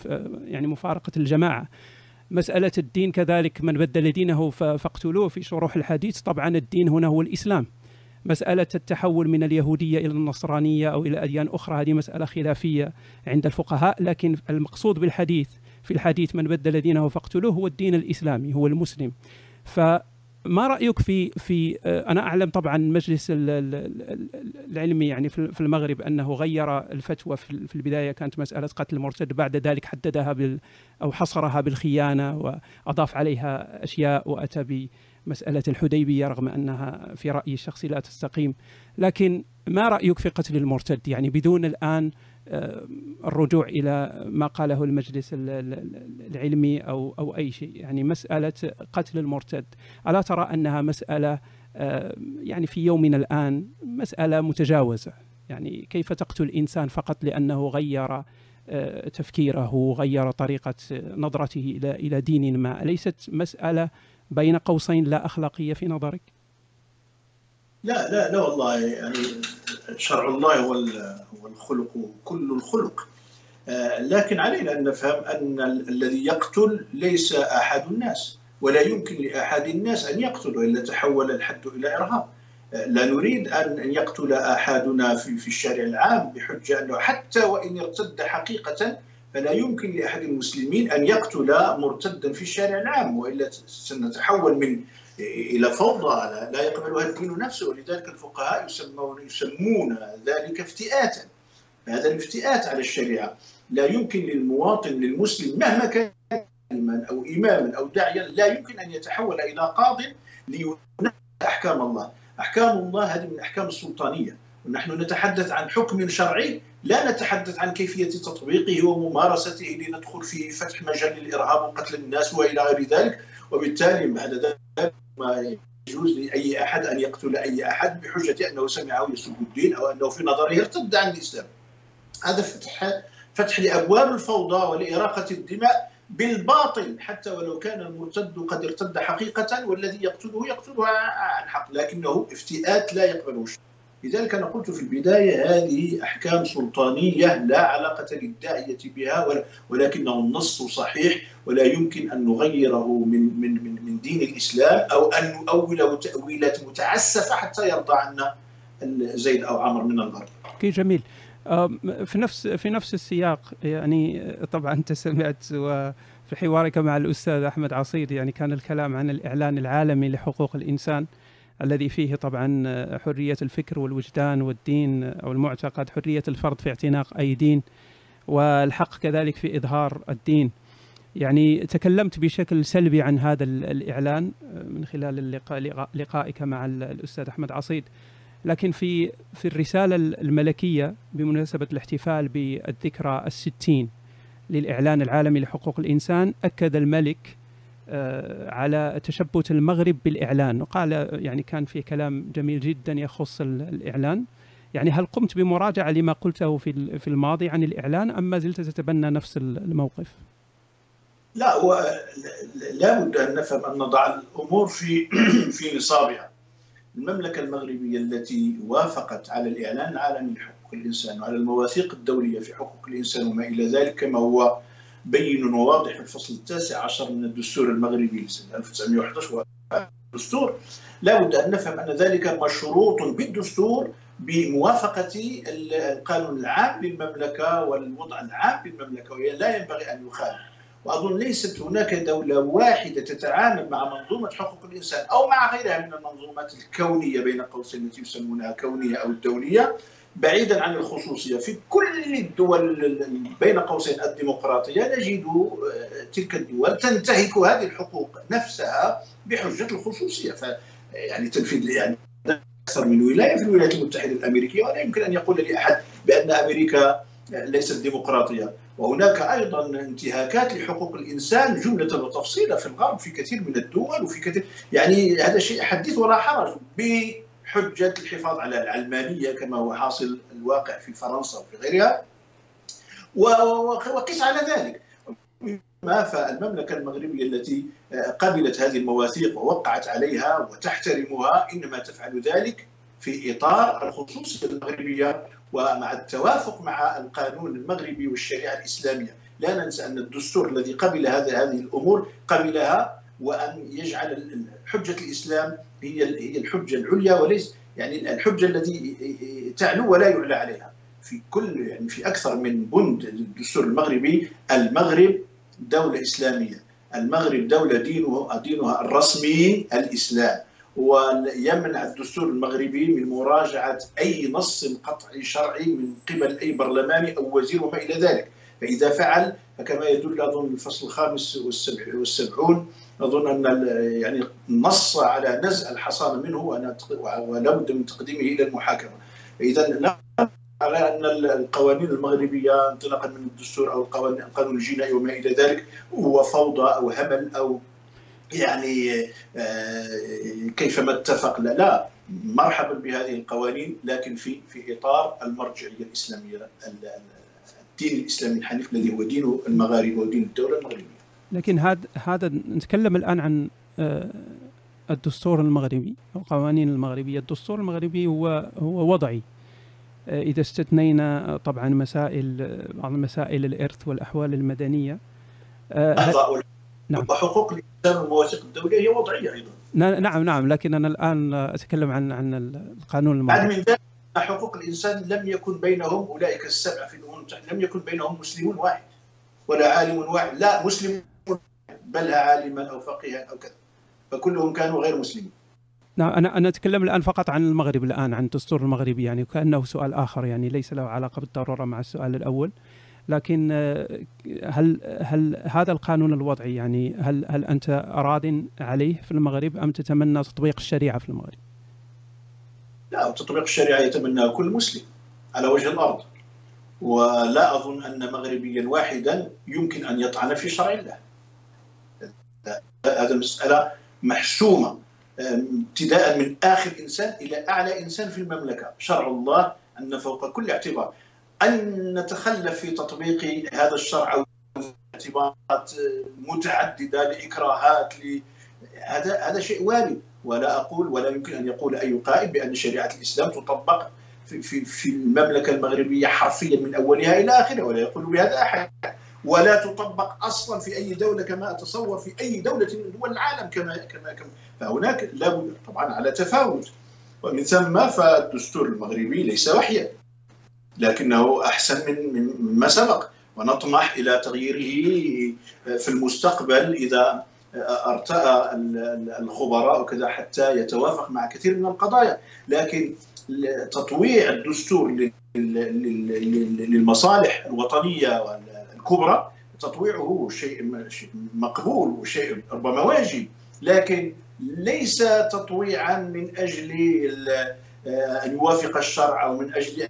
يعني مفارقة الجماعة. مسألة الدين كذلك، من بدل دينه فاقتلوه في شروح الحديث، طبعا الدين هنا هو الإسلام. مسألة التحول من اليهودية إلى النصرانية أو إلى أديان أخرى هذه مسألة خلافية عند الفقهاء، لكن المقصود بالحديث في الحديث من بدل دينه فاقتلوه هو الدين الإسلامي هو المسلم. فما رأيك في في أنا أعلم طبعا المجلس العلمي يعني في المغرب أنه غير الفتوى، في البداية كانت مسألة قتل المرتد، بعد ذلك حددها بال أو حصرها بالخيانة وأضاف عليها أشياء، وأتى بمسألة الحديبية رغم أنها في رأيي الشخصي لا تستقيم. لكن ما رأيك في قتل المرتد يعني بدون الآن الرجوع إلى ما قاله المجلس العلمي أو أو أي شيء، يعني مسألة قتل المرتد ألا ترى أنها مسألة يعني في يومنا الآن مسألة متجاوزة؟ يعني كيف تقتل إنسان فقط لأنه غير تفكيره، غير طريقة نظرته إلى إلى دين ما؟ أليست مسألة بين قوسين لا أخلاقية في نظرك؟ لا لا لا والله، يعني شرع الله هو الخلق كل الخلق، لكن علينا أن نفهم أن الذي يقتل ليس أحد الناس، ولا يمكن لأحد الناس أن يقتل، إلا تحول الحد إلى إرهاب. لا نريد أن يقتل أحدنا في الشارع العام بحجة أنه حتى وإن ارتد حقيقة فلا يمكن لأحد المسلمين أن يقتل مرتدا في الشارع العام، وإلا سنتحول من إلى فوضى لا يقبلها الدين نفسه، ولذلك الفقهاء يسمون يسمون ذلك افتئاتا. هذا الافتئات على الشريعة، لا يمكن للمواطن للمسلم مهما كان إماما أو إماما أو داعيا لا يمكن أن يتحول إلى قاض لينفذ أحكام الله. أحكام الله هذه من أحكام السلطانية، ونحن نتحدث عن حكم شرعي لا نتحدث عن كيفية تطبيقه وممارسته لندخل في فتح مجال الإرهاب وقتل الناس وإلى غير ذلك. وبالتالي بعد ذلك ما يجوز لأي أحد أن يقتل أي أحد بحجة أنه سمعه يسب الدين أو أنه في نظره ارتد عن الإسلام. هذا فتح فتح لأبواب الفوضى ولإراقة الدماء بالباطل، حتى ولو كان المرتد قد ارتد حقيقة، والذي يقتله يقتلها عن حق، لكنه افتئات لا يقبله شيء. لذلك أنا قلت في البداية هذه أحكام سلطانية لا علاقة للداعية بها، ولكنه النص صحيح ولا يمكن أن نغيره من من من دين الإسلام أو أن نؤوله تأويلات متعسفة حتى يرضى عنا زيد أو عمر من الغرب. كي جميل. في نفس في نفس السياق، يعني طبعا أنت سمعت وفي حوارك مع الأستاذ أحمد عصيد يعني كان الكلام عن الإعلان العالمي لحقوق الإنسان الذي فيه طبعا حرية الفكر والوجدان والدين أو المعتقد، حرية الفرد في اعتناق أي دين، والحق كذلك في إظهار الدين. يعني تكلمت بشكل سلبي عن هذا الإعلان من خلال لقائك مع الأستاذ أحمد عصيد، لكن في في الرسالة الملكية بمناسبة الاحتفال بالذكرى الستين للإعلان العالمي لحقوق الإنسان أكد الملك على تشبث المغرب بالإعلان، وقال يعني كان في كلام جميل جدا يخص الإعلان. يعني هل قمت بمراجعة لما قلته في في الماضي عن الإعلان أم ما زلت تتبنى نفس الموقف؟ لا، لا بد أن نفهم أن نضع الأمور في في نصابها. المملكة المغربية التي وافقت على الإعلان العالمي لحقوق الإنسان وعلى المواثيق الدولية في حقوق الإنسان وما إلى ذلك، كما هو بين وواضح في الفصل التاسع عشر من الدستور المغربي لسنة ألف وتسعمئة وأحد عشر الدستور، لا بد أن نفهم أن ذلك مشروط بالدستور بموافقة القانون العام للمملكة والوضع العام للمملكة، ولا ينبغي أن يخالف. وأظن ليست هناك دولة واحدة تتعامل مع منظومة حقوق الإنسان أو مع غيرها من المنظومات الكونية بين قوسين التي يسمونها كونية أو الدولية بعيدا عن الخصوصية. في كل الدول بين قوسين الديمقراطية نجد تلك الدول تنتهك هذه الحقوق نفسها بحجة الخصوصية. ف يعني تنفيذ يعني أكثر من ولاية في الولايات المتحدة الأمريكية، ولا يمكن أن يقول لي أحد بأن أمريكا ليست ديمقراطية. وهناك أيضا انتهاكات لحقوق الإنسان جملة وتفصيلا في الغرب في كثير من الدول، وفي كثير يعني هذا شيء حديث ولا حرج بحجة الحفاظ على العلمانية كما هو حاصل الواقع في فرنسا وفي غيرها وقس على ذلك. ما فالمملكة المغربية التي قبلت هذه المواثيق ووقعت عليها وتحترمها إنما تفعل ذلك في إطار الخصوصية المغربية ومع التوافق مع القانون المغربي والشريعة الإسلامية. لا ننسى أن الدستور الذي قبل هذا هذه الأمور قبلها وأن يجعل حجة الإسلام هي هي الحجة العليا، وليس يعني الحجة التي تعلو ولا يعلى عليها. في كل يعني في أكثر من بند الدستور المغربي المغرب دولة إسلامية، المغرب دولة دينه دينها الرسمي الإسلام، ويمنع الدستور المغربي من مراجعة أي نص قطعي شرعي من قبل أي برلماني أو وزير وما إلى ذلك. فإذا فعل فكما يدل أظن الفصل الخامس والسبعون أظن أن يعني نص على نزع الحصانة منه ولا بد من تقديمه إلى المحاكمة. إذا على أن القوانين المغربية انطلاقا من الدستور أو القانون الجنائي وما إلى ذلك هو فوضى أو همل أو يعني كيفما اتفق، لا لا مرحبا بهذه القوانين لكن في في إطار المرجعية الإسلامية، الدين الإسلامي الحنيف الذي هو دين المغاربة ودين الدولة المغربية. لكن هذا هذا نتكلم الآن عن الدستور المغربي أو القوانين المغربية. الدستور المغربي هو هو وضعي إذا استثنينا طبعا مسائل بعض مسائل الإرث والأحوال المدنية. أه نعم. وحقوق الإنسان والمواثيق الدولية هي وضعية أيضا. نعم نعم، لكن أنا الآن أتكلم عن عن القانون المغربي. بعد من ذلك حقوق الإنسان لم يكن بينهم أولئك السبعة في الأمم المتحدة لم يكن بينهم مسلم واحد ولا عالم واحد، لا مسلم بل عالما أو فقيها أو كذا، فكلهم كانوا غير مسلمين. نعم أنا أنا أتكلم الآن فقط عن المغرب الآن عن الدستور المغربي، يعني كأنه سؤال آخر يعني ليس له علاقة بالضرورة مع السؤال الأول. لكن هل هل هذا القانون الوضعي يعني هل هل أنت راضٍ عليه في المغرب أم تتمنى تطبيق الشريعة في المغرب؟ لا، تطبيق الشريعة يتمناه كل مسلم على وجه الأرض، ولا أظن أن مغربيا واحدا يمكن أن يطعن في شرع الله. هذا مسألة محسومة ابتداء من آخر إنسان إلى أعلى إنسان في المملكة، شرع الله أن فوق كل اعتبار. أن نتخلف في تطبيق هذا الشرع أو اعتبارات متعددة لإكراهات ل... هذا هذا شيء وارد، ولا أقول ولا يمكن أن يقول أي قائد بأن شريعة الإسلام تطبق في في في المملكة المغربية حرفيا من أولها إلى آخرها، ولا يقول بهذا أحد، ولا تطبق أصلا في أي دولة كما أتصور في أي دولة من دول العالم كما كما كما فهناك لابد طبعا على تفاوت. ومن ثم فالدستور المغربي ليس وحيا لكنه أحسن من مما سبق، ونطمح إلى تغييره في المستقبل إذا ارتأى الخبراء وكذا حتى يتوافق مع كثير من القضايا. لكن تطويع الدستور للمصالح الوطنية الكبرى تطويعه شيء مقبول وشيء ربما واجب، لكن ليس تطويعا من أجل أن يوافق الشرع أو من أجل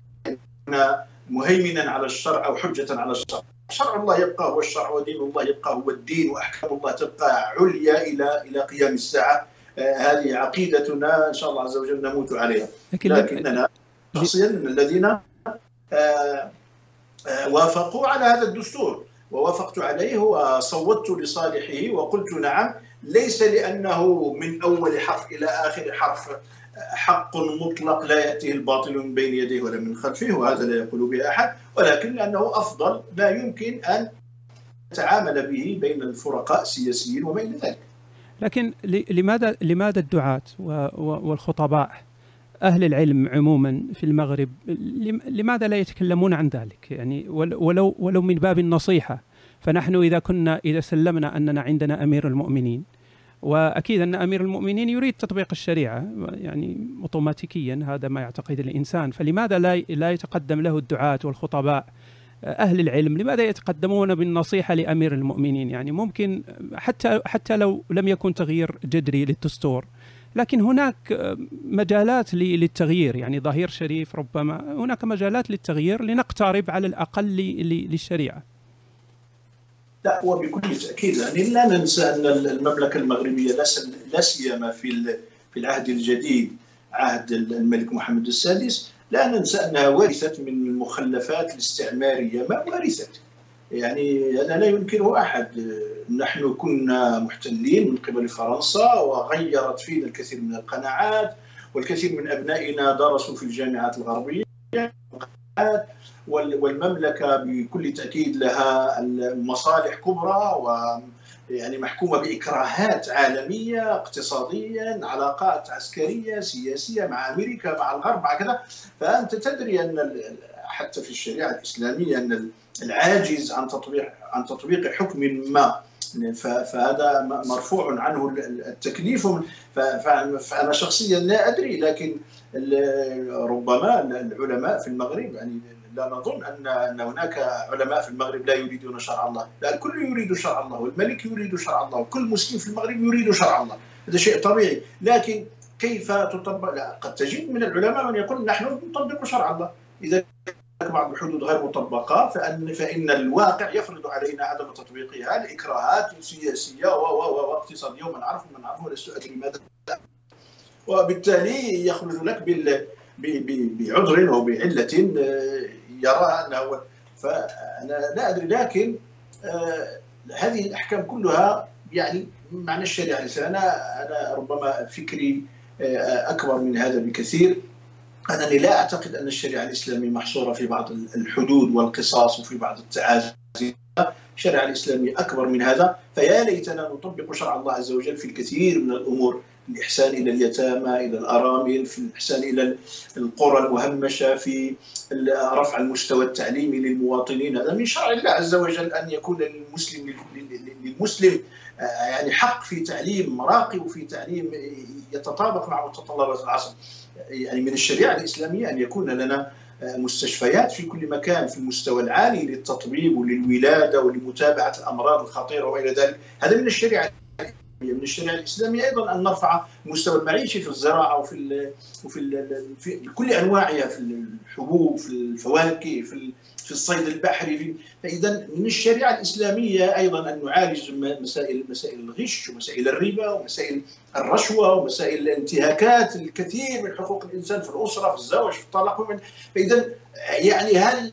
مهيمنا على الشرع أو حجة على الشرع. شرع الله يبقى هو الشرع، ودين الله يبقى هو الدين، وأحكام الله تبقى عليا إلى إلى قيام الساعة. هذه عقيدتنا إن شاء الله عز وجل نموت عليها. لكن لكننا شخصيا من الذين وافقوا على هذا الدستور ووافقت عليه وصوتت لصالحه وقلت نعم، ليس لأنه من أول حرف إلى آخر حرف حق مطلق لا يأتيه الباطل من بين يديه ولا من خلفه، وهذا لا يقول به أحد، ولكن لأنه أفضل ما يمكن أن تعامل به بين الفرقاء السياسيين وبين ذلك. لكن لماذا لماذا الدعاة والخطباء أهل العلم عموما في المغرب لماذا لا يتكلمون عن ذلك؟ يعني ولو ولو من باب النصيحة، فنحن إذا كنا إذا سلمنا أننا عندنا أمير المؤمنين، وأكيد أن أمير المؤمنين يريد تطبيق الشريعة يعني أوتوماتيكيا، هذا ما يعتقد الإنسان، فلماذا لا لا يتقدم له الدعاة والخطباء أهل العلم؟ لماذا يتقدمون بالنصيحة لأمير المؤمنين؟ يعني ممكن حتى حتى لو لم يكن تغيير جذري للدستور، لكن هناك مجالات للتغيير، يعني ظهير شريف ربما، هناك مجالات للتغيير لنقترب على الأقل للشريعة. لا، وبكل تأكيد يعني لا ننسى أن المملكة المغربية لا سيما في في العهد الجديد عهد الملك محمد السادس، لا ننسى أنها ورثت من المخلفات الاستعمارية ما ورثت، يعني هذا لا ينكره أحد. نحن كنا محتلين من قبل فرنسا وغيرت فينا الكثير من القناعات، والكثير من أبنائنا درسوا في الجامعات الغربية، والمملكة بكل تأكيد لها مصالح كبرى ويعني محكومة بإكراهات عالمية اقتصاديا، علاقات عسكرية سياسية مع أمريكا مع الغرب مع كذا. فأنت تدري أن حتى في الشريعة الإسلامية أن العاجز عن تطبيق عن تطبيق حكم ما فهذا مرفوع عنه التكليف. فأنا شخصيا لا أدري، لكن ربما العلماء في المغرب، يعني لا نظن أن هناك علماء في المغرب لا يريدون شرع الله، لا، الكل يريد شرع الله، والملك يريد شرع الله، وكل مسلم في المغرب يريد شرع الله، هذا شيء طبيعي. لكن كيف تطبق؟ لا، قد تجد من العلماء من يقول نحن نطبق شرع الله، إذا بعض الحدود غير مطبقة فإن فإن الواقع يفرض علينا عدم تطبيقها لإكراهات سياسية واقتصادية ومن عرف ومن عرف ولست أدري ماذا، وبالتالي يخرج لك بال بعذر وبعلة يرى أنه، فأنا لا أدري. لكن هذه الأحكام كلها يعني معنى الشريعة الإسلامية، أنا ربما فكري أكبر من هذا بكثير، أنني لا أعتقد أن الشريعة الإسلامية محصورة في بعض الحدود والقصاص وفي بعض التعازيات، الشريعة الإسلامية أكبر من هذا، فيا ليتنا نطبق شرع الله عز وجل في الكثير من الأمور، الإحسان إلى اليتامى، إلى الأرامل، في الإحسان إلى القرى المهمشة، في رفع المستوى التعليمي للمواطنين، هذا من شرع الله عز وجل أن يكون للمسلم للمسلم يعني حق في تعليم راقي وفي تعليم يتطابق مع متطلبات العصر. يعني من الشريعة الإسلامية أن يكون لنا مستشفيات في كل مكان في المستوى العالي للتطبيب وللولادة ولمتابعة الأمراض الخطيرة وإلى ذلك، هذا من الشريعة. من الشريعة الإسلامية أيضا أن نرفع مستوى المعيشة في الزراعة وفي وفي في كل أنواعها، في الحبوب، في الفواكه، في في الصيد البحري. فإذا من الشريعة الإسلامية أيضا أن نعالج مسائل مسائل الغش ومسائل الربا ومسائل الرشوة ومسائل الانتهاكات الكثير من حقوق الإنسان في الأسرة، في الزواج، في الطلاق. فإذا يعني هل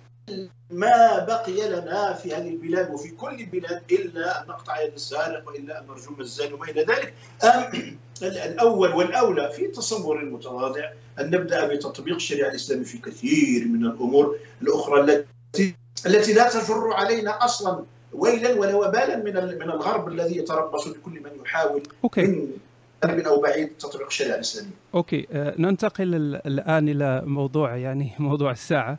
ما بقي لنا في هذه البلاد وفي كل البلاد إلا أن نقطع يد السارق وإلا أن نرجم الزاني وما إلى ذلك؟ أم الأول والأولى في تصور المتواضع أن نبدأ بتطبيق الشريعة الإسلامية في كثير من الأمور الأخرى التي التي لا تجر علينا أصلا ويلا ولا وبالا من من الغرب الذي يتربص بكل من يحاول من قريب أو بعيد تطبيق الشريعة الإسلامية. أوكي، ننتقل الآن إلى موضوع يعني موضوع الساعة،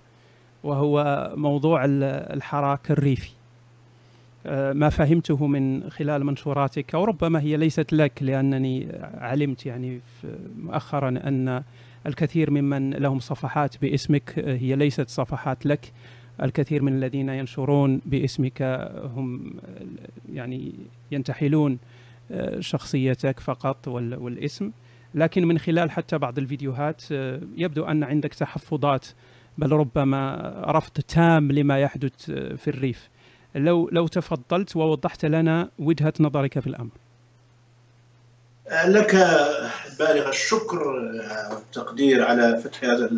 وهو موضوع الحراك الريفي. ما فهمته من خلال منشوراتك، وربما هي ليست لك لأنني علمت يعني مؤخرا أن الكثير ممن لهم صفحات باسمك هي ليست صفحات لك، الكثير من الذين ينشرون باسمك هم يعني ينتحلون شخصيتك فقط والاسم، لكن من خلال حتى بعض الفيديوهات يبدو أن عندك تحفظات، بل ربما رفض تام لما يحدث في الريف. لو لو تفضلت ووضحت لنا وجهة نظرك في الأمر. لك بالغ الشكر والتقدير على فتح هذا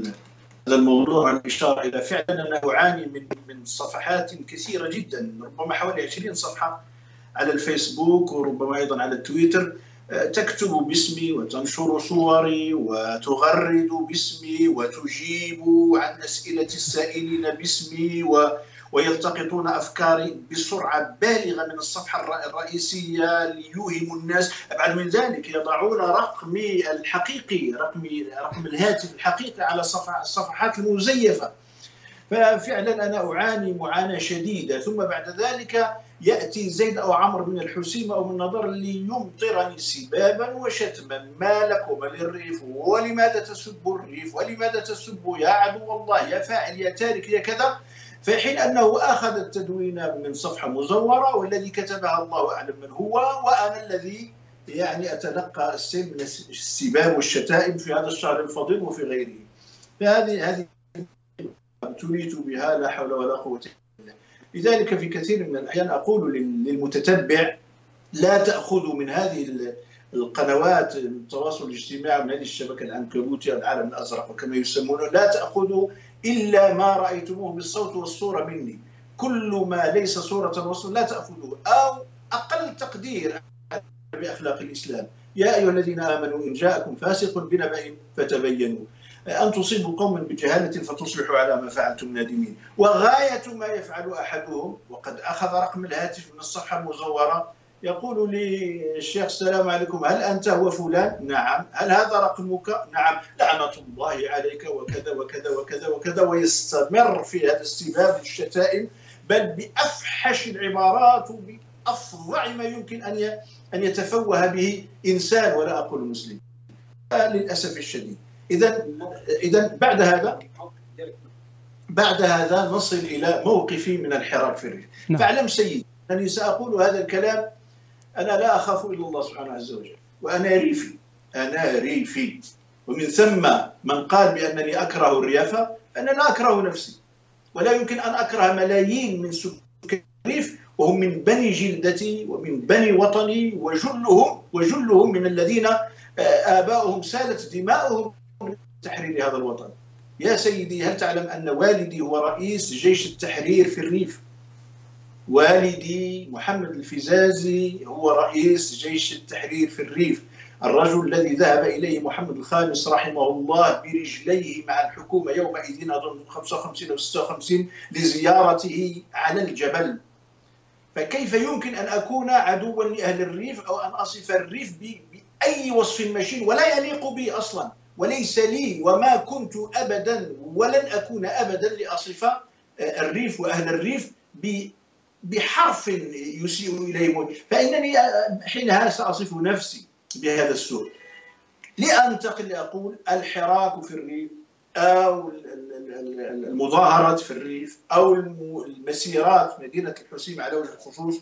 هذا الموضوع والإشارة إلى فعلا أنه أعاني من من صفحات كثيرة جدا، ربما حوالي عشرين صفحة على الفيسبوك وربما أيضا على التويتر، تكتب باسمي وتنشر صوري وتغرد باسمي وتجيب عن أسئلة السائلين باسمي و... ويلتقطون أفكاري بسرعة بالغة من الصفحة الرئيسية ليوهموا الناس. أبعد من ذلك يضعون رقمي الحقيقي، رقمي رقم الهاتف الحقيقي على الصفحات المزيفة. ففعلا أنا أعاني معاناة شديدة. ثم بعد ذلك يأتي زيد أو عمر من الحسيمة أو من نظر ليمطرني سبابا وشتما. ما لك وما للريف، ولماذا تسب الريف، ولماذا تسب يا عدو الله، يا فاعل، يا تارك، يا كذا. في حين أنه أخذ التدوين من صفحة مزورة والذي كتبها الله أعلم من هو، وأنا الذي يعني أتلقى السباب والشتائم في هذا الشهر الفضيل وفي غيره. فهذه هذه ابتليت بها لا حول ولا قوة إلا بالله. لذلك في كثير من الأحيان أقول للمتتبع لا تأخذوا من هذه القنوات التواصل الاجتماعي، من هذه الشبكة العنكبوتية والعالم الأزرق وكما يسمونه، لا تأخذوا إلا ما رأيتموه بالصوت والصورة مني. كل ما ليس صورة وصورة لا تأخذوه، أو أقل تقدير بأخلاق الإسلام. يا أيها الذين آمنوا إن جاءكم فاسق بنبأ فتبينوا أن تصيبوا قوما بجهالة فتصلحوا على ما فعلتم نادمين. وغاية ما يفعل أحدهم وقد أخذ رقم الهاتف من الصفحة المزورة يقول لي الشيخ السلام عليكم، هل أنت هو فلان؟ نعم. هل هذا رقمك؟ نعم. لعنة الله عليك وكذا وكذا وكذا وكذا. ويستمر في هذا السباب الشتائم بل بأفحش العبارات وبأفظع ما يمكن أن أن يتفوه به إنسان ولا أقول مسلم للأسف الشديد. إذا إذا بعد هذا بعد هذا نصل إلى موقفي من الحراك في الريف. فاعلم سيدي أنني سأقول هذا الكلام، أنا لا أخاف إلا الله سبحانه عز وجل، وأنا ريفي، أنا ريفي، ومن ثم من قال بأنني أكره الريافة، أنا لا أكره نفسي، ولا يمكن أن أكره ملايين من سكان الريف وهم من بني جلدتي ومن بني وطني، وجلهم وجلهم من الذين آباؤهم سالت دماؤهم من تحرير هذا الوطن. يا سيدي، هل تعلم أن والدي هو رئيس جيش التحرير في الريف؟ والدي محمد الفزازي هو رئيس جيش التحرير في الريف، الرجل الذي ذهب إليه محمد الخامس رحمه الله برجليه مع الحكومة يومئذ أظن خمسة وخمسين أو ستة وخمسين لزيارته على الجبل. فكيف يمكن أن أكون عدوا لأهل الريف أو أن أصف الريف بأي وصف مشين ولا يليق بي أصلا وليس لي، وما كنت أبدا ولن أكون أبدا لأصف الريف وأهل الريف ب بحرف يسيء إليهم. فإنني حينها سأصف نفسي بهذا السوء. لأنتقل لأقول الحراك في الريف أو المظاهرات في الريف أو المسيرات مدينة الحسيمة على وجه الخصوص،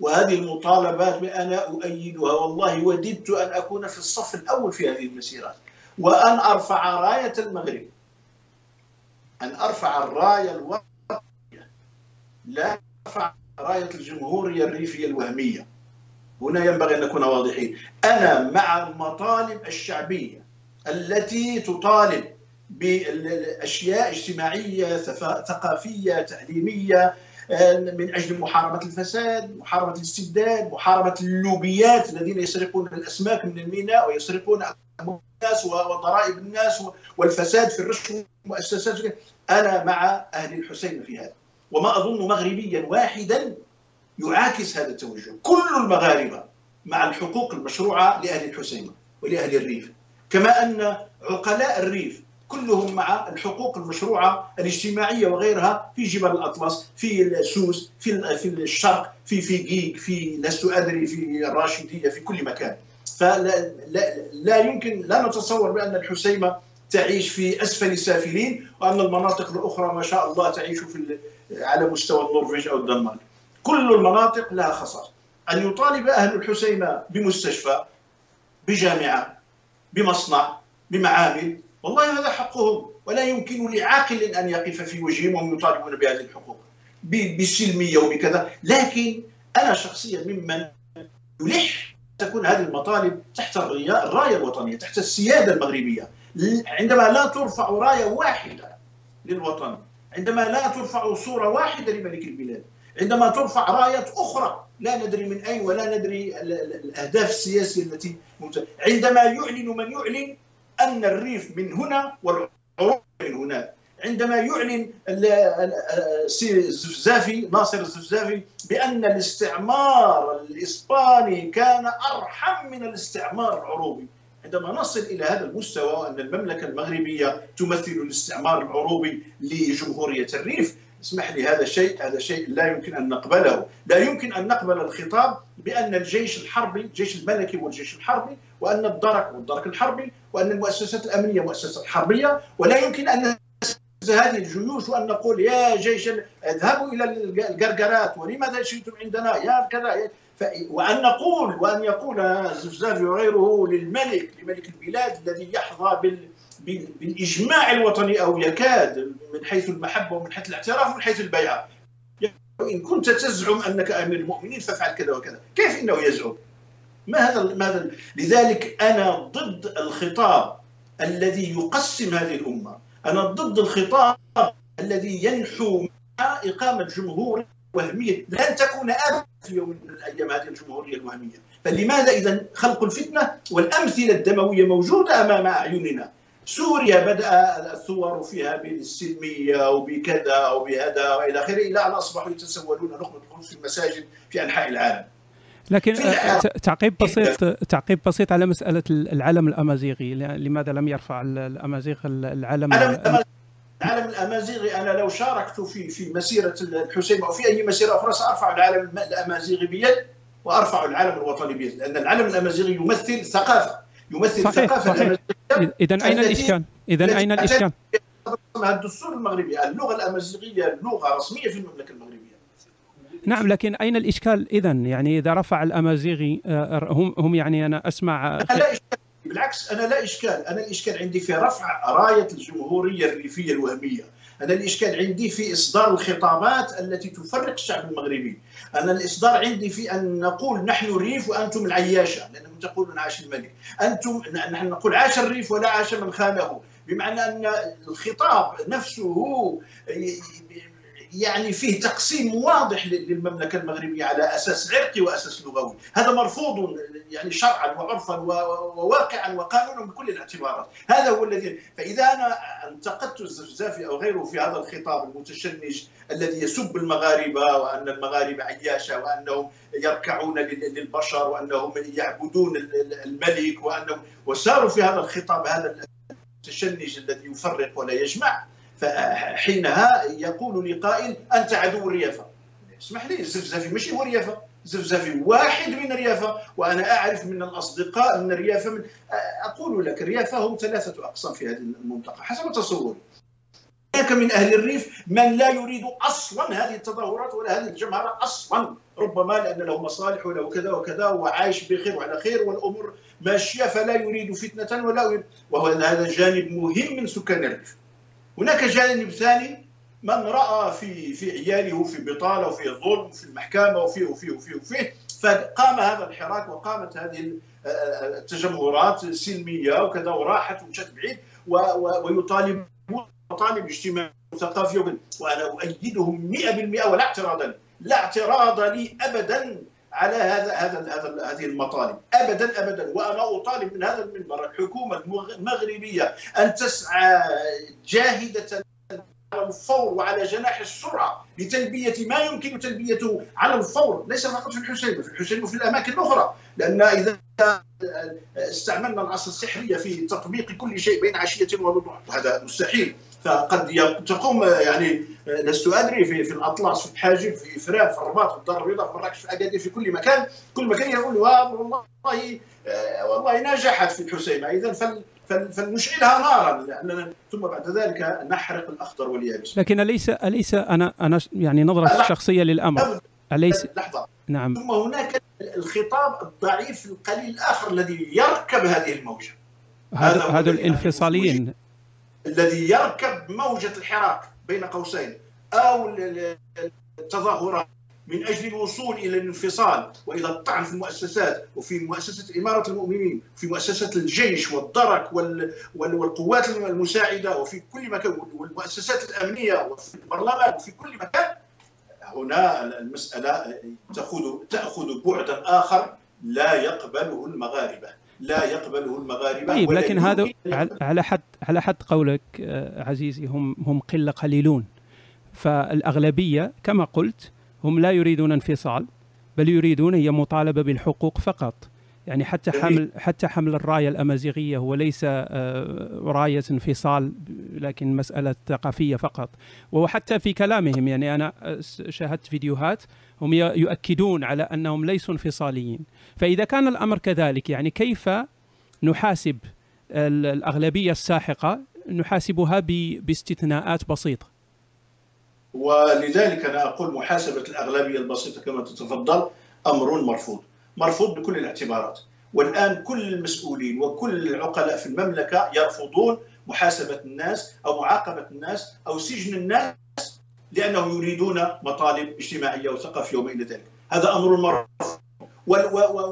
وهذه المطالبات أنا أؤيدها والله، وددت أن أكون في الصف الأول في هذه المسيرات وأن أرفع راية المغرب، أن أرفع الراية الوطنية، لا أرفع راية الجمهورية الريفية الوهمية. هنا ينبغي أن نكون واضحين. أنا مع المطالب الشعبية التي تطالب بالأشياء اجتماعية ثقافية تعليمية من أجل محاربة الفساد، محاربة الاستبداد، محاربة اللوبيات الذين يسرقون الأسماك من الميناء ويسرقون أموال الناس وضرائب الناس والفساد في الرشوة والمؤسسات. أنا مع أهل الحسين في هذا، وما أظن مغربيا واحدا يعاكس هذا التوجه. كل المغاربة مع الحقوق المشروعة لأهل الحسيمة ولأهل الريف، كما أن عقلاء الريف كلهم مع الحقوق المشروعة الاجتماعية وغيرها في جبل الأطلس، في سوس، في في الشرق، في في جيك، في لست أدري، في الراشدية، في كل مكان. فلا لا, لا يمكن لا نتصور بأن الحسيمة تعيش في أسفل سافلين وأن المناطق الأخرى ما شاء الله تعيش في على مستوى النرويج أو الدنمارك. كل المناطق لها خصائص. أن يطالب أهل الحسيمة بمستشفى، بجامعة، بمصنع، بمعامل، والله هذا حقهم، ولا يمكن لعاقل أن يقف في وجههم وهم يطالبون بهذه الحقوق بالسلمية وبكذا. لكن أنا شخصيا ممن يلح تكون هذه المطالب تحت الراية الوطنية، تحت السيادة المغربية. عندما لا ترفع راية واحدة للوطن، عندما لا ترفع صورة واحدة لملك البلاد، عندما ترفع رايات أخرى لا ندري من أين ولا ندري الأهداف السياسية التي ممتلكة. عندما يعلن من يعلن أن الريف من هنا والعروبة من هناك، عندما يعلن الزفزافي ناصر الزفزافي بأن الاستعمار الإسباني كان أرحم من الاستعمار العروبي، عندما نصل إلى هذا المستوى أن المملكة المغربية تمثل الاستعمار العروبي لجمهورية الريف، اسمح لي هذا شيء هذا شيء لا يمكن أن نقبله. لا يمكن أن نقبل الخطاب بأن الجيش الحربي، الجيش الملكي والجيش الحربي، وأن الدرك والدرك الحربي، وأن المؤسسات الأمنية مؤسسة حربية، ولا يمكن أن هذه الجيوش وأن نقول يا جيش اذهبوا إلى القرقرات ولماذا شئتم عندنا يا كذا، وأن نقول وأن يقول الزفزافي وغيره للملك لملك البلاد الذي يحظى بال بالإجماع الوطني أو يكاد من حيث المحبة ومن حيث الاعتراف ومن حيث البيعة، إن كنت تزعم أنك أمير المؤمنين فافعل كذا وكذا. كيف إنه يزعم؟ ما هذا ما هذا لذلك أنا ضد الخطاب الذي يقسم هذه الأمة، أنا ضد الخطاب الذي ينحو مع إقامة جمهورية وهمية لن تكون أبدا في يوم من الأيام هذه الجمهورية الوهمية. فلماذا إذا خلق الفتنة والأمثلة الدموية موجودة أمام أعيننا؟ سوريا بدأ الثوار فيها بالسلمية وبكذا وبهذا وإلى آخره إلى أن أصبحوا يتسولون نخبة الخبز في المساجد في أنحاء العالم. لكن تعقيب بسيط تعقيب بسيط على مسألة العلم الأمازيغي، لماذا لم يرفع الأمازيغ العلم؟ العلم الأمازيغي أنا لو شاركت في في مسيرة الحسيمة أو في أي مسيرة أخرى سأرفع العلم الأمازيغي بيد وأرفع العلم الوطني بيد، لأن العلم الأمازيغي يمثل ثقافة، يمثل صحيح ثقافة صحيح. إذا أين الإشكال؟ إذا أين الإشكال؟ الدستور المغربي، اللغة الأمازيغية لغة رسمية في المملكة المغربية. نعم، لكن أين الإشكال إذا؟ يعني إذا رفع الأمازيغي هم هم يعني أنا أسمع أنا لا إشكال، بالعكس أنا لا إشكال، أنا الإشكال عندي في رفع راية الجمهورية الريفية الوهمية، أنا الإشكال عندي في إصدار الخطابات التي تفرق الشعب المغربي، أنا الإصدار عندي في أن نقول نحن الريف وأنتم العياشة، لأنهم تقولون عاش الملك، أنتم نحن نقول عاش الريف ولا عاش من خانه، بمعنى أن الخطاب نفسه يعني فيه تقسيم واضح للمملكة المغربية على أساس عرقي وأساس لغوي، هذا مرفوض يعني شرعا وعرفا وواقعا وقانونا بكل الاعتبارات، هذا هو الذي. فإذا أنا انتقدت الزفزافي أو غيره في هذا الخطاب المتشنج الذي يسب المغاربة وأن المغاربة عياشة وأنهم يركعون للبشر وأنهم يعبدون الملك وأنهم وساروا في هذا الخطاب هذا المتشنج الذي يفرق ولا يجمع، فحينها يقول لي قائل أنت عدو الريافة. اسمح لي، الزفزافي ماشي هو ريافة، الزفزافي واحد من الريافة، وأنا أعرف من الأصدقاء أن الريافة من أقول لك الريافة هم ثلاثة أقسام في هذه المنطقة حسب تصوري. هناك من أهل الريف من لا يريد أصلا هذه التظاهرات ولا هذه الجمهرة أصلا، ربما لأن له مصالح وله كذا وكذا وعايش بخير وعلى خير والأمور ماشية فلا يريد فتنة ولا يريد، وهو هذا جانب مهم من سكان الريف. هناك جانب ثاني من رأى في في عياله في بطالة وفي ظلم وفي المحكمة وفي وفي وفي وفي فقام هذا الحراك وقامت هذه التجمهرات السلمية وكذا وراحت ومشت بعيد ويطالبون مطالب اجتماعية وثقافية، وأنا أؤيدهم مئة بالمئة ولا اعتراض لي، لا اعتراض لي أبدا على هذا هذا هذا هذه المطالب ابدا ابدا، وانا اطالب من هذا المنبر الحكومه المغربيه ان تسعى جاهده على الفور وعلى جناح السرعه لتلبيه ما يمكن تلبيته على الفور، ليس فقط في الحسيمه، في الحسيمه وفي الاماكن الاخرى، لان اذا استعملنا العصا السحريه في تطبيق كل شيء بين عشيه وضحاها وهذا مستحيل، فقد تقوم يعني لست ادري في في الاطلس في الحاجب في فرنسا في الرباط في الدار البيضاء في مراكش في اكادير في كل مكان، كل مكان يقول والله والله نجحت في الحسيمه اذا فل فلنشعلها نارا لاننا ثم بعد ذلك نحرق الاخضر واليابس. لكن اليس اليس انا انا يعني نظرتي الشخصيه للامر اليس لحظه نعم ثم هناك الخطاب الضعيف القليل الاخر الذي يركب هذه الموجه، هذا هذا الانفصاليين الذي يركب موجة الحراك بين قوسين أو التظاهرات من أجل الوصول إلى الانفصال وإلى الطعن في المؤسسات وفي مؤسسة إمارة المؤمنين في مؤسسة الجيش والدرك والقوات المساعدة وفي كل مكان والمؤسسات الأمنية وفي البرلمان وفي كل مكان، هنا المسألة تأخذ تأخذ بعدا آخر لا يقبله المغاربة، لا يقبله المغاربة. طيب لكن هذا على حد على حد قولك عزيزي هم هم قلة قليلون، فالأغلبية كما قلت هم لا يريدون انفصال بل يريدون هي مطالبة بالحقوق فقط. يعني حتى حمل حتى حمل الراية الأمازيغية هو ليس راية انفصال لكن مسألة ثقافية فقط. وحتى في كلامهم يعني أنا شاهدت فيديوهات هم يؤكدون على أنهم ليسوا انفصاليين. فإذا كان الأمر كذلك يعني كيف نحاسب الأغلبية الساحقة؟ نحاسبها باستثناءات بسيطة. ولذلك أنا أقول محاسبة الأغلبية البسيطة كما تتفضل أمر مرفوض، مرفوض بكل الاعتبارات. والآن كل المسؤولين وكل العقلاء في المملكة يرفضون محاسبة الناس أو معاقبة الناس أو سجن الناس لأنه يريدون مطالب اجتماعية وثقافية وما إلى ذلك. هذا أمر مرفوض،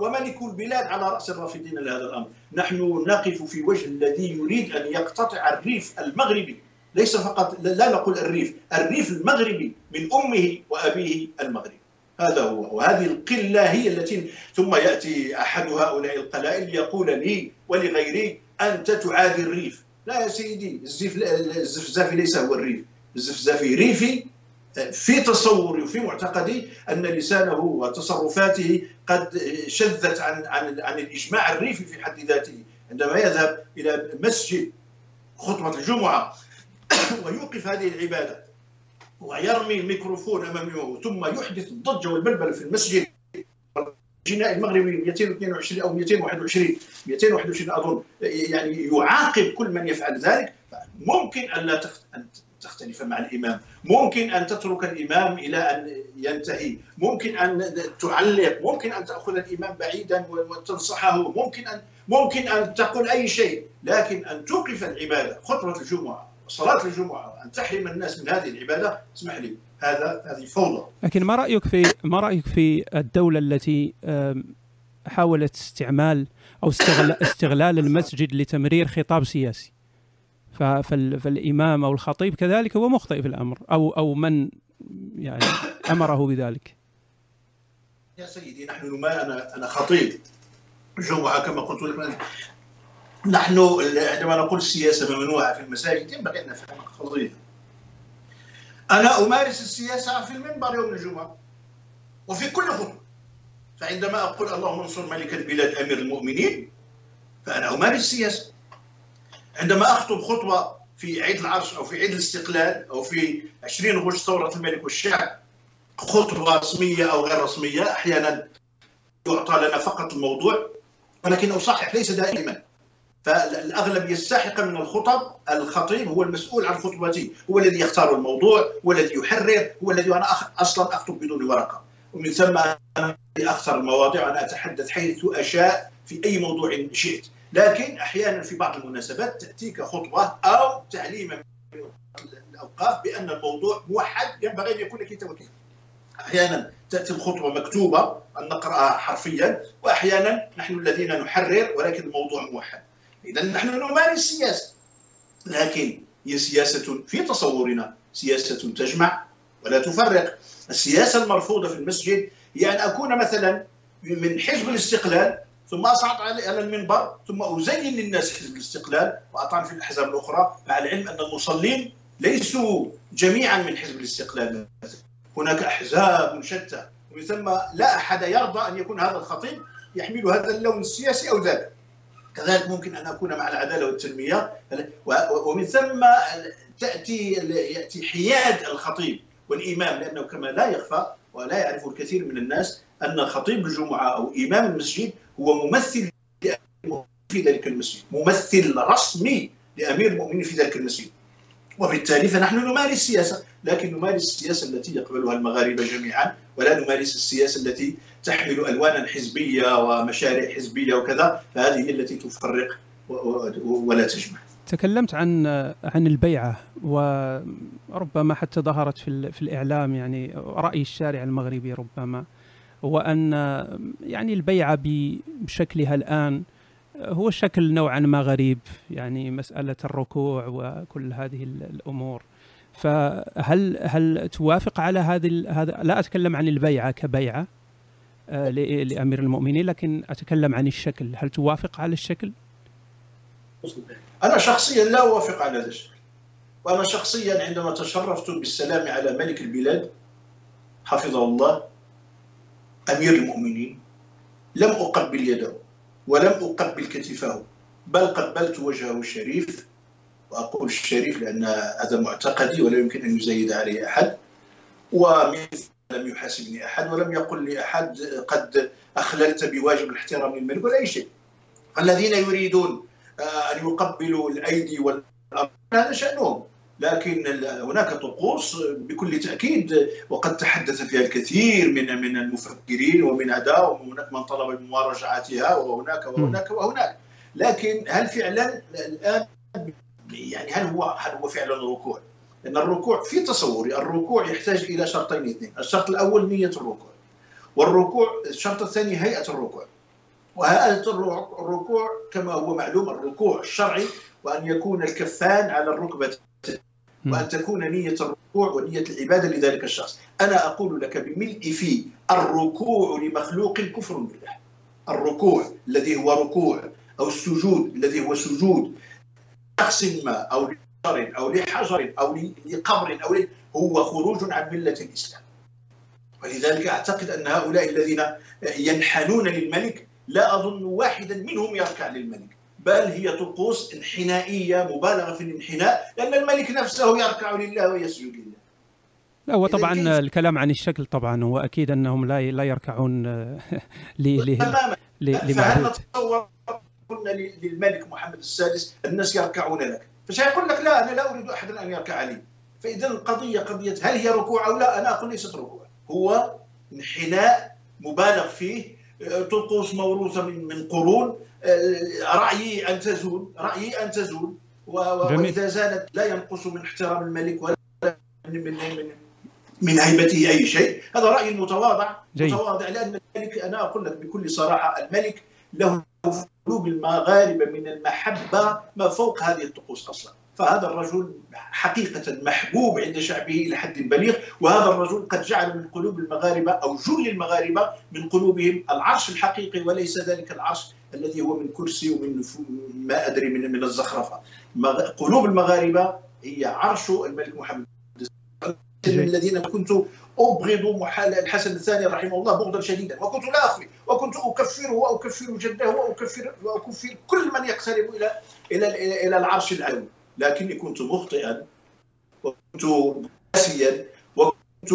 وملك البلاد على رأس الرافضين لهذا الأمر. نحن نقف في وجه الذي يريد أن يقتطع الريف المغربي، ليس فقط لا نقول الريف، الريف المغربي من أمه وأبيه المغرب. هذا هو، وهذه القلة هي التي ثم يأتي أحد هؤلاء القلائل يقول لي ولغيري أنت تعادي الريف. لا يا سيدي، الزفزافي ليس هو الريف، الزفزافي ريفي في تصوري وفي معتقدي أن لسانه وتصرفاته قد شذت عن عن عن الإجماع الريفي في حد ذاته. عندما يذهب إلى مسجد خطبة الجمعة ويوقف هذه العبادة ويرمي الميكروفون أمامه ثم يحدث الضجة والبلبل في المسجد. الجنائي المغربي مئتين واثنين وعشرين أو مئتين وواحد وعشرين مئتين وواحد وعشرين أظن يعني يعاقب كل من يفعل ذلك. ممكن أن لا تختلف مع الإمام، ممكن أن تترك الإمام إلى أن ينتهي، ممكن أن تعلق، ممكن أن تأخذ الإمام بعيدا وتنصحه، ممكن أن ممكن أن تقول أي شيء، لكن أن توقف العبادة خطبة الجمعة صلاة الجمعة أن تحرم الناس من هذه العبادة، اسمح لي هذا هذه فوضى. لكن ما رأيك في ما رأيك في الدولة التي حاولت استعمال أو استغلال المسجد لتمرير خطاب سياسي؟ فالإمام أو الخطيب كذلك هو مخطئ في الأمر أو أو من يعني أمره بذلك. يا سيدي نحن ما أنا أنا خطيب الجمعة كما قلت لك. نحن عندما نقول السياسة ممنوعة في المساجد ينبغي أن نفهم القضية. أنا أمارس السياسة في المنبر يوم الجمعة وفي كل خطبة، فعندما أقول اللهم انصر ملك البلاد أمير المؤمنين فأنا أمارس السياسة. عندما أخطب خطبة في عيد العرش أو في عيد الاستقلال أو في عشرين غشت ثورة الملك والشعب، خطبة رسمية أو غير رسمية، أحيانا يعطى لنا فقط الموضوع ولكن أصحح ليس دائما. فالأغلبية الساحقة من الخطب الخطيب هو المسؤول عن خطبته، هو الذي يختار الموضوع، هو الذي يحرر، هو الذي أنا أصلا أخطب بدون ورقة، ومن ثم أنا في أكثر المواضيع أنا أتحدث حيث أشاء في أي موضوع شئت. لكن أحيانا في بعض المناسبات تأتيك خطبة أو تعليما من الأوقاف بأن الموضوع موحد ينبغي أن يكون لك توكيل. أحيانا تأتي الخطبة مكتوبة أن نقرأها حرفيا، وأحيانا نحن الذين نحرر ولكن الموضوع موحد. إذا نحن نمارس سياسة، لكن هي سياسة في تصورنا سياسة تجمع ولا تفرق. السياسة المرفوضة في المسجد هي أن أكون مثلا من حزب الاستقلال ثم أصعد على المنبر ثم أزين للناس حزب الاستقلال وأطعن في الأحزاب الأخرى، مع العلم أن المصلين ليسوا جميعا من حزب الاستقلال، هناك أحزاب شتى، ومن ثم لا أحد يرضى أن يكون هذا الخطيب يحمل هذا اللون السياسي أو ذاك. كذلك ممكن أن أكون مع العدالة والتنمية، ومن ثم تأتي يأتي حياد الخطيب والإمام، لأنه كما لا يخفى ولا يعرف الكثير من الناس أن خطيب الجمعة أو إمام المسجد هو ممثل في ذلك المسجد، ممثل رسمي لأمير المؤمنين في ذلك المسجد. وبالتالي فنحن نمارس سياسة، لكن نمارس السياسة التي يقبلها المغاربة جميعا، ولا نمارس السياسة التي تحمل ألوانا حزبية ومشاريع حزبية وكذا، فهذه التي تفرق ولا تجمع. تكلمت عن عن البيعة، وربما حتى ظهرت في في الإعلام يعني رأي الشارع المغربي ربما، وأن يعني البيعة بشكلها الآن هو شكل نوعا ما غريب، يعني مسألة الركوع وكل هذه الأمور. فهل هل توافق على هذه هذا؟ لا أتكلم عن البيعة كبيعة لأمير المؤمنين، لكن أتكلم عن الشكل، هل توافق على الشكل؟ أنا شخصيا لا أوافق على هذا الشكل، وأنا شخصيا عندما تشرفت بالسلام على ملك البلاد حفظه الله أمير المؤمنين لم أقبل يده ولم أقبل كتفه، بل قبلت وجهه الشريف، وأقول الشريف لأن هذا معتقدي ولا يمكن أن يزايد عليه أحد، ومن لم يحاسبني أحد ولم يقل لي أحد قد أخللت بواجب الاحترام للملك ولا أي شيء. الذين يريدون أن يقبلوا الأيدي والأرض هذا شأنهم، لكن هناك طقوس بكل تأكيد وقد تحدث فيها الكثير من من المفكرين ومن أدا، وهناك من طلب مراجعتها وهناك وهناك وهناك، لكن هل فعلا الآن يعني هل هو هل هو فعلا ركوع؟ لأن الركوع في تصوري الركوع يحتاج إلى شرطين اثنين، الشرط الأول نية الركوع، والركوع الشرط الثاني هيئة الركوع. وهيئة الركوع كما هو معلوم الركوع الشرعي، وأن يكون الكفان على الركبة، وأن تكون نية الركوع ونية العبادة لذلك الشخص. أنا أقول لك بملء في الركوع لمخلوق كفر بالله، الركوع الذي هو ركوع أو السجود الذي هو سجود شخص ما أو أو لحجر أو لقبر أو ل... هو خروج عن ملة الإسلام. ولذلك أعتقد أن هؤلاء الذين ينحنون للملك لا أظن واحدا منهم يركع للملك، بل هي طقوس انحنائية مبالغة في الانحناء، لأن الملك نفسه يركع لله ويسجد لله. لا وطبعا كيف... الكلام عن الشكل طبعا، وأكيد أنهم لا لا يركعون ل تماما ل... فهل نتصور قلنا للملك محمد السادس الناس يركعون لك، فسيقول لك لا أنا لا أريد أحدا أن يركع لي. فإذا القضية قضية هل هي ركوع أو لا؟ أنا أقول ليست ركوع، هو انحناء مبالغ فيه، طقوس موروثة من قرون. رأيي أن تزول، رأيي أن تزول، وإذا زالت لا ينقص من احترام الملك ولا من من من هيبته أي شيء. هذا رأي متواضع متواضع، لأن الملك أنا أقول لك بكل صراحة الملك له في قلوب المغاربة من المحبة ما فوق هذه الطقوس أصلا. فهذا الرجل حقيقة محبوب عند شعبه إلى حد بليغ، وهذا الرجل قد جعل من قلوب المغاربة أو جل المغاربة من قلوبهم العرش الحقيقي، وليس ذلك العرش الذي هو من كرسي ومن ما أدري من من الزخرفة. قلوب المغاربة هي عرش الملك محمد. الذين كنت أبغض الحسن الثاني رحمه الله بغضا شديدا، وكنت لا أخفي، وكنت أكفره وأكفر جده وأكفر وأكفر كل من يقترب إلى إلى إلى العرش العلوي، لكني كنت مخطئا وكنت قاسيا وكنت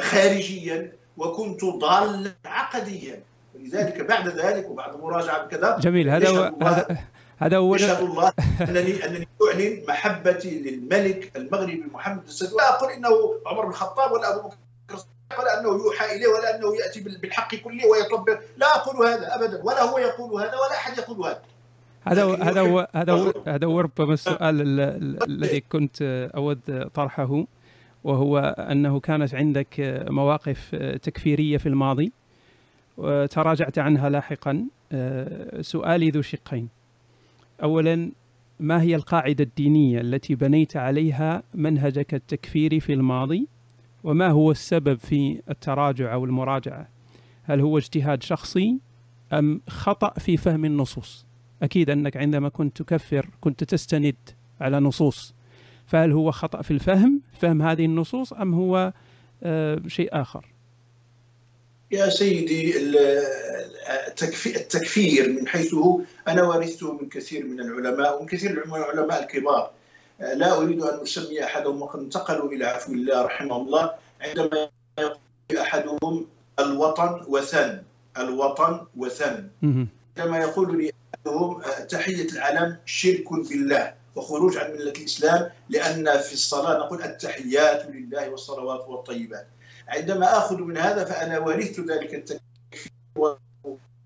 خارجيا وكنت ضالا عقديا. ولذلك بعد ذلك وبعد مراجعة كذا جميل. هذا هو هذا هذا هو أشهد الله أنني أنني أعلن محبتي للملك المغربي محمد السادس، لا أقول إنه عمر بن الخطاب ولا أبو بكر الصديق ولا أنه يوحى إليه ولا أنه يأتي بالحق كله ويطبق، لا أقول هذا أبدا، ولا هو يقول هذا ولا أحد يقول هذا. هذا هو هذا هو هذا هو هذا هو ربما السؤال الذي كنت أود طرحه، وهو أنه كانت عندك مواقف تكفيرية في الماضي وتراجعت عنها لاحقا. سؤالي ذو شقين. أولا، ما هي القاعدة الدينية التي بنيت عليها منهجك التكفيري في الماضي؟ وما هو السبب في التراجع أو المراجعة؟ هل هو اجتهاد شخصي أم خطأ في فهم النصوص؟ أكيد أنك عندما كنت تكفر كنت تستند على نصوص، فهل هو خطأ في الفهم فهم هذه النصوص أم هو شيء آخر؟ يا سيدي التكفير من حيث هو أنا ورثته من كثير من العلماء ومن كثير من العلماء الكبار، لا أريد أن أسمي أحدهم وقد انتقلوا إلى عفو الله رحمه الله، عندما يقول أحدهم الوطن وثن، الوطن وثن، عندما يقول لي أحدهم تحية العلم شرك بالله وخروج عن ملة الإسلام، لأن في الصلاة نقول التحيات لله والصلوات والطيبات. عندما آخذ من هذا فأنا ورثت ذلك التكفير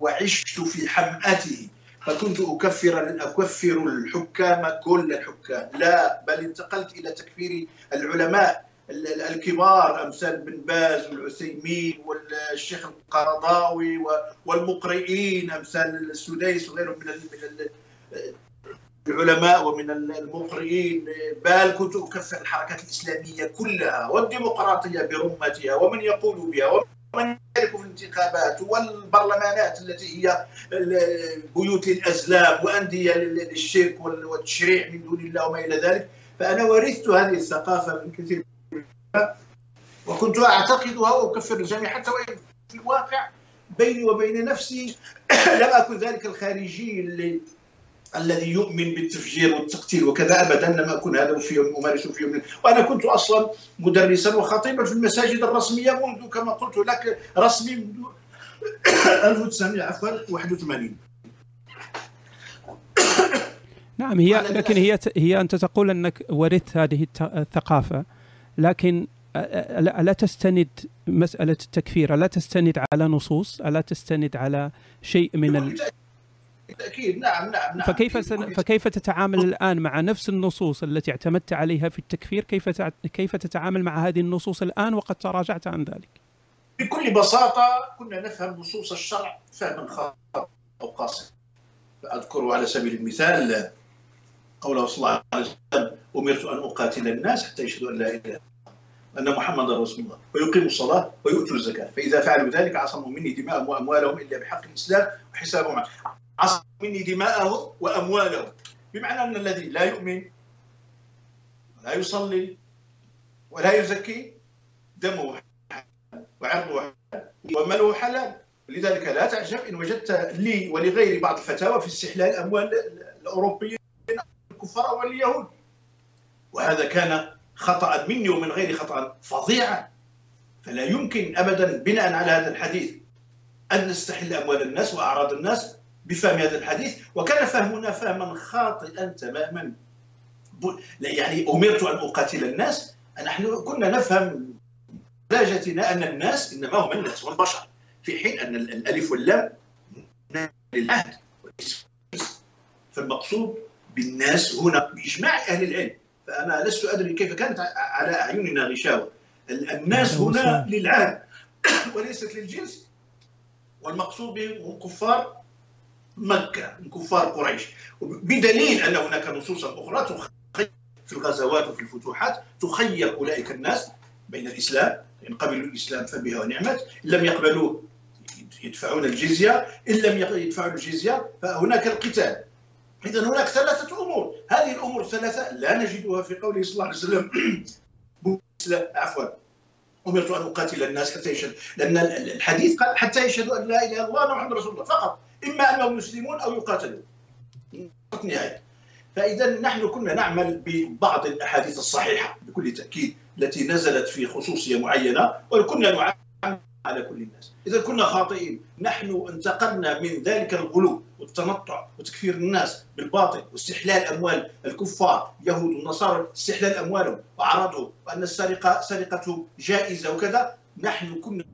وعشت في حمأته، فكنت أكفر أكفر الحكام كل الحكام، لا بل انتقلت إلى تكفير العلماء الكبار أمثال بن باز والعثيمين والشيخ القرضاوي والمقرئين أمثال السديس وغيرهم من العلماء ومن المقرئين بل كنت أكفر الحركات الإسلامية كلها والديمقراطية برمتها ومن يقول بها ومن يشارك في الانتخابات والبرلمانات التي هي بيوت للأزلام وأندية للشرك والتشريع من دون الله وما إلى ذلك. فأنا ورثت هذه الثقافة من كثير منها وكنت أعتقدها وأكفر الجميع حتى وإن في الواقع بيني وبين نفسي لم أكن ذلك الخارجي اللي الذي يؤمن بالتفجير والتقتيل وكذا أبدا، لم أكن هذا في يوم أمارسه في يوم. وأنا كنت أصلا مدرسا وخطيبا في المساجد الرسمية منذ كما قلت لك رسمي منذ ألف وتسعمائة وواحد وثمانين. نعم، هي لكن هي هي أنت تقول أنك ورثت هذه الثقافة، لكن ألا تستند مسألة التكفير، ألا تستند على نصوص، ألا تستند على شيء من ال... بالتأكيد. نعم نعم نعم. فكيف سن... فكيف تتعامل الآن مع نفس النصوص التي اعتمدت عليها في التكفير؟ كيف تع... كيف تتعامل مع هذه النصوص الآن وقد تراجعت عن ذلك؟ بكل بساطة كنا نفهم نصوص الشرع فهما خاطئا أو قاصرا. أذكر على سبيل المثال قوله صلى الله عليه وسلم: أمرت أن أقاتل الناس حتى يشهدوا أن لا إله إلا الله أن محمد رسول الله ويقيموا الصلاة ويؤتوا الزكاة، فإذا فعلوا ذلك عصموا مني دماءهم وأموالهم إلا بحق الإسلام وحسابهم عنه. عصموا مني دماءهم وأموالهم، بمعنى أن الذي لا يؤمن ولا يصلي ولا يزكي دمه حلال وعرضه حلال وماله حلال. لذلك لا تعجب إن وجدت لي ولغير بعض الفتاوى في استحلال أموال الأوروبيين الكفار واليهود، وهذا كان خطأ مني ومن غير خطأ فظيعة. فلا يمكن أبدا بناء على هذا الحديث أن نستحل أموال الناس وأعراض الناس بفهم هذا الحديث، وكان فهمنا فهما خاطئا تماما. يعني أمرت أن أقاتل الناس، نحن كنا نفهم درجتنا أن الناس إنما هم الناس والبشر، في حين أن الألف واللام للعهد، فالمقصود بالناس هنا بإجماع أهل العلم. فأنا لست أدري كيف كانت على أعيننا غشاوة. الناس هنا للعهد وليست للجنس، والمقصود بهم هم كفار مكة، هم كفار قريش، بدليل أن هناك نصوصا أخرى تخير في الغزوات وفي الفتوحات تخير أولئك الناس بين الإسلام. إن قبلوا الإسلام فبها ونعمت، إن لم يقبلوه يدفعون الجزية، إن لم يدفعوا الجزية فهناك القتال. إذن هناك ثلاثة أمور، هذه الأمور الثلاثة لا نجدها في قوله صلى الله عليه وسلم عفوا أمرت أن أقاتل الناس حتى يشهدوا، لأن الحديث قال حتى يشهدوا أن لا إله إلا الله محمد رسول الله فقط، إما أنهم مسلمون أو يقاتلون. فإذا نحن كنا نعمل ببعض الأحاديث الصحيحة بكل تأكيد التي نزلت في خصوصية معينة، وكنا نعمل على كل الناس. إذا كنا خاطئين، نحن انتقلنا من ذلك الغلو والتنطع وتكفير الناس بالباطل واستحلال أموال الكفار يهود والنصارى، استحلال أموالهم وأعراضهم وأن السرقة سرقتهم جائزة وكذا. نحن كنا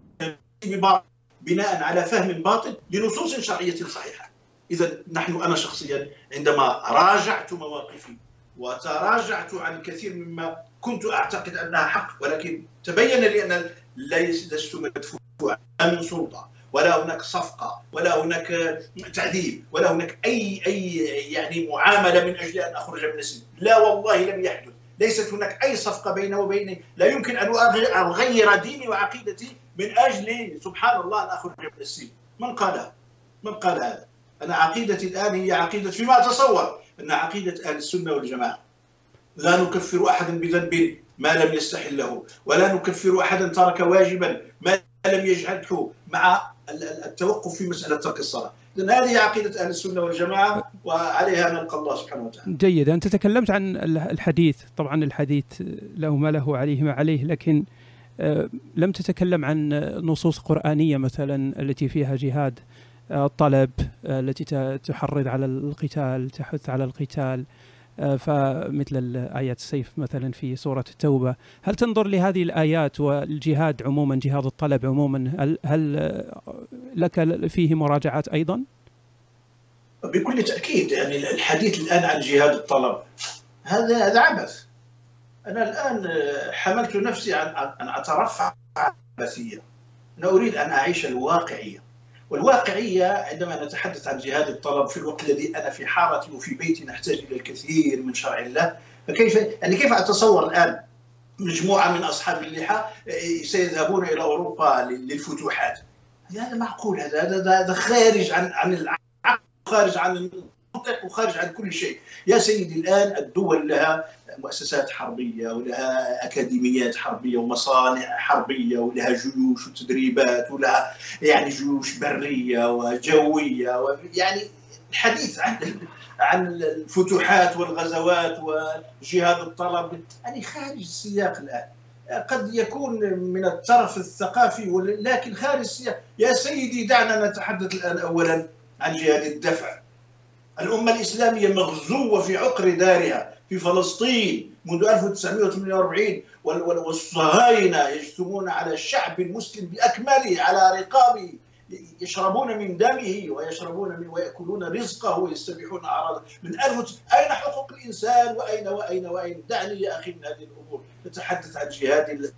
بناء على فهم باطل لنصوص شرعية صحيحة. إذا نحن أنا شخصيا عندما راجعت مواقفي وتراجعت عن كثير مما كنت أعتقد أنها حق، ولكن تبين لي أن لست مدفوعا من سلطة، ولا هناك صفقة، ولا هناك تعذيب، ولا هناك أي أي يعني معاملة من أجل أن أخرج من السجن. لا والله لم يحدث، ليست هناك أي صفقة بيني وبيني. لا يمكن أن أغير ديني وعقيدتي من أجل سبحان الله أن أخرج من السجن. من قال من قال هذا؟ أنا عقيدتي الآن هي عقيدة فيما أتصور أن عقيدة أهل السنة والجماعة. لا نكفر أحدا بذنب ما لم يستحله، ولا نكفر أحدا ترك واجبا ما لم يجحده، مع التوقف في مسألة ترك الصلاة. إذن هذه عقيدة أهل السنة والجماعة، وعليها نلقى الله سبحانه وتعالى. جيد، أنت تكلمت عن الحديث، طبعا الحديث له ما له عليه ما عليه، لكن لم تتكلم عن نصوص قرآنية مثلا التي فيها جهاد الطلب، التي تحرض على القتال، تحث على القتال، فمثل آيات السيف مثلا في سورة التوبة. هل تنظر لهذه الآيات والجهاد عموما، جهاد الطلب عموما، هل, هل لك فيه مراجعات أيضا؟ بكل تأكيد. يعني الحديث الآن عن جهاد الطلب هذا هذا عبث. أنا الآن حملت نفسي أن أترفع عن العبثية، أنا أريد أن أعيش الواقعية. والواقعية عندما نتحدث عن جهاد الطلب في الوقت الذي أنا في حارتي وفي بيتي نحتاج إلى الكثير من شرع الله، فكيف يعني كيف أتصور الآن مجموعة من أصحاب اللحى سيذهبون إلى أوروبا للفتوحات؟ هذا معقول؟ هذا هذا هذا خارج عن عن العقل، خارج عن المنطق، وخارج عن كل شيء. يا سيدي الآن الدول لها مؤسسات حربية ولها أكاديميات حربية ومصانع حربية ولها جيوش وتدريبات ولها يعني جيوش برية وجوية، يعني الحديث عن عن الفتوحات والغزوات وجهاد الطلب يعني خارج السياق الآن. قد يكون من الطرف الثقافي ولكن خارج السياق. يا سيدي دعنا نتحدث الآن أولا عن جهاد الدفع. الأمة الإسلامية مغزوة في عقر دارها في فلسطين منذ ألف وتسعمئة وثمانية وأربعين، والصهاينة يجثمون على الشعب المسلم بأكمله على رقابه، يشربون من دمه ويشربون من ويأكلون رزقه ويستبيحون أعراضه من ألف. أين حقوق الإنسان وأين وأين وأين؟ دعني يا أخي من هذه الأمور، نتحدث عن جهاد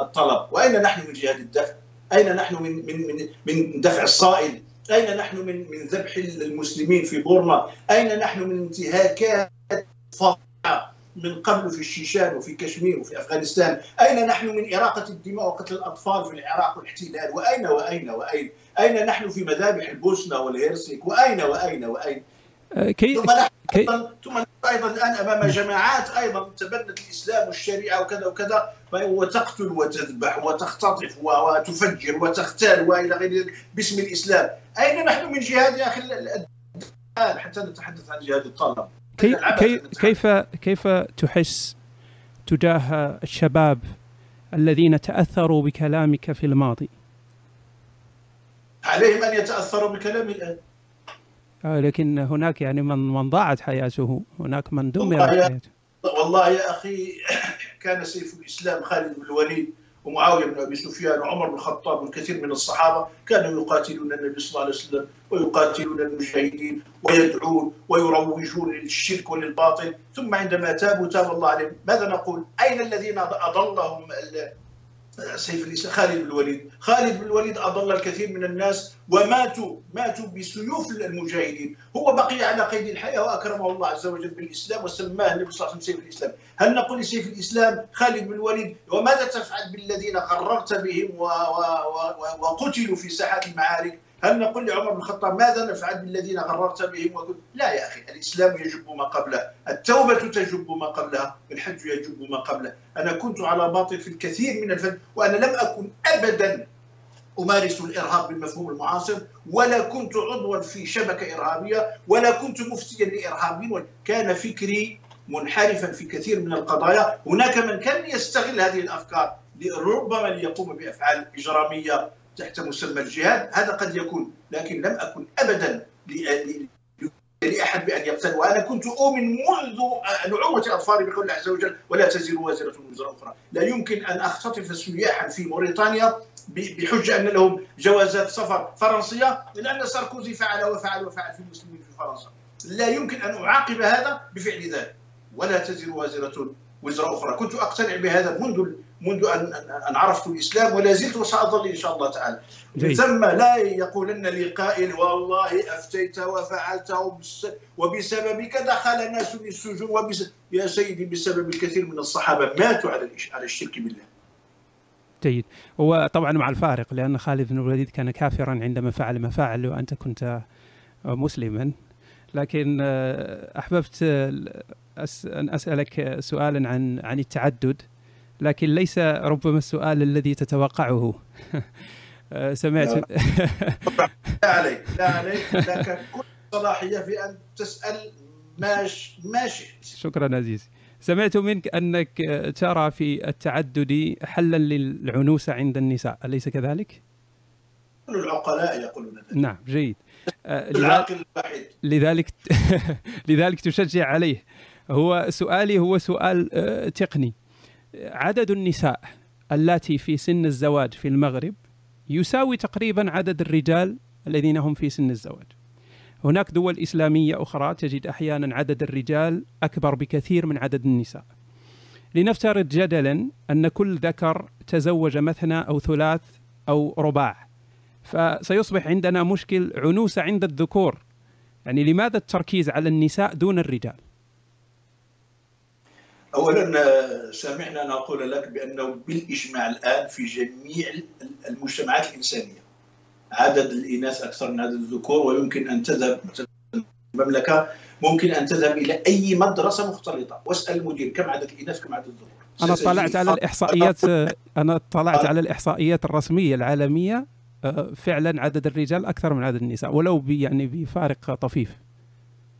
الطلب. وأين نحن من جهاد الدفع؟ أين نحن من من من من دفع الصائد؟ أين نحن من من ذبح المسلمين في بورما؟ أين نحن من انتهاكات فظيعة من قبل في الشيشان وفي كشمير وفي أفغانستان؟ أين نحن من إراقة الدماء وقتل الأطفال في العراق والاحتلال؟ وأين وأين وأين؟ أين نحن في مذابح البوسنة والهرسك؟ وأين وأين وأين؟ كي... ثم نحن كي... أيضاً... ثم أيضاً الآن أمام جماعات أيضاً تبنت الإسلام والشريعة وكذا وكذا، وتقتل وتذبح وتختطف وتفجر وتختال وإلى غير ذلك باسم الإسلام. أين نحن من جهاد يا أخي الآن حتى نتحدث عن جهاد الطلب؟ كي... كي... كيف كيف تحس تجاه الشباب الذين تأثروا بكلامك في الماضي؟ عليهم أن يتأثروا بكلامي الآن، لكن هناك يعني من من ضاعت حياته، هناك من دمر حياته. والله يا أخي كان سيف الإسلام خالد بن الوليد ومعاوية بن أبي سفيان وعمر بن الخطاب والكثير من الصحابة كانوا يقاتلون النبي صلى الله عليه وسلم ويقاتلون المجاهدين ويدعون ويروجون للشرك وللباطل، ثم عندما تابوا تاب الله عليهم. ماذا نقول؟ أين الذين أضلهم سيف الإسلام خالد بن الوليد؟ خالد بن الوليد أضل الكثير من الناس وماتوا ماتوا بسيوف المجاهدين، هو بقي على قيد الحياة وأكرمه الله عز وجل بالإسلام وسماه النبي صلى الله عليه وسلم سيف الإسلام. هل نقول سيف الإسلام خالد بن الوليد؟ وماذا تفعل بالذين غررت بهم و... و... و... وقتلوا في ساحات المعارك؟ هل نقول لعمر بن الخطاب ماذا نفعل بالذين غررت بهم وقل... لا يا أخي، الإسلام يجب ما قبله، التوبة تجب ما قبلها، الحج يجب ما قبله. أنا كنت على باطل في الكثير من الفن، وأنا لم أكن أبدا أمارس الإرهاب بالمفهوم المعاصر، ولا كنت عضوا في شبكة إرهابية، ولا كنت مفتيا لإرهابيين. كان فكري منحرفا في كثير من القضايا. هناك من كان يستغل هذه الأفكار ربما ليقوم بأفعال إجرامية تحت مسمى الجهاد، هذا قد يكون، لكن لم أكن أبدا لأحد بأن يقتل. وأنا كنت أؤمن منذ نعومة أظفاري بقول الله عز وجل ولا تزر وازرة وزر أخرى. لا يمكن أن أختطف سياحا في موريتانيا بحجة أن لهم جوازات سفر فرنسية، لأن ساركوزي فعل وفعل وفعل في المسلمين في فرنسا. لا يمكن أن أعاقب هذا بفعل ذلك. ولا تزر وازرة وزر أخرى، كنت أقتنع بهذا منذ منذ أن أن عرفت الإسلام، ولا زلت وسأظل إن شاء الله تعالى. من ثم لا يقولن لي قائل والله أفتيت وفعلت وبسببك دخل ناس السجون وبس... يا سيدي بسبب الكثير من الصحابة ماتوا على على الشرك بالله. جيد، وطبعا مع الفارق لأن خالد بن الوليد كان كافرا عندما فعل ما فعل وأنت كنت مسلما، لكن أحببت أن أسألك سؤالا عن عن التعدد، لكن ليس ربما السؤال الذي تتوقعه. سمعت لا. لا عليك لا عليك، لك كل صلاحية في أن تسأل ما شئت. شكرا عزيزي. سمعت منك أنك ترى في التعدد حلا للعنوسة عند النساء، أليس كذلك؟ كل العقلاء يقولون ذلك. نعم جيد. العاقل الواحد لذلك لذلك تشجع عليه. هو سؤالي هو سؤال تقني. عدد النساء اللاتي في سن الزواج في المغرب يساوي تقريبا عدد الرجال الذين هم في سن الزواج. هناك دول إسلامية أخرى تجد أحيانا عدد الرجال أكبر بكثير من عدد النساء. لنفترض جدلا أن كل ذكر تزوج مثنى أو ثلاث أو رباع، فسيصبح عندنا مشكل عنوسة عند الذكور. يعني لماذا التركيز على النساء دون الرجال؟ أولا سامحنا أن أقول لك بأنه بالإجماع الآن في جميع المجتمعات الإنسانية عدد الإناث أكثر من عدد الذكور، ويمكن أن تذهب المملكة ممكن أن تذهب إلى أي مدرسة مختلطة واسأل المدير كم عدد الإناث كم عدد الذكور. أنا طلعت على الإحصائيات أنا طلعت على الإحصائيات الرسمية العالمية، فعلا عدد الرجال أكثر من عدد النساء ولو يعني بفارق طفيف.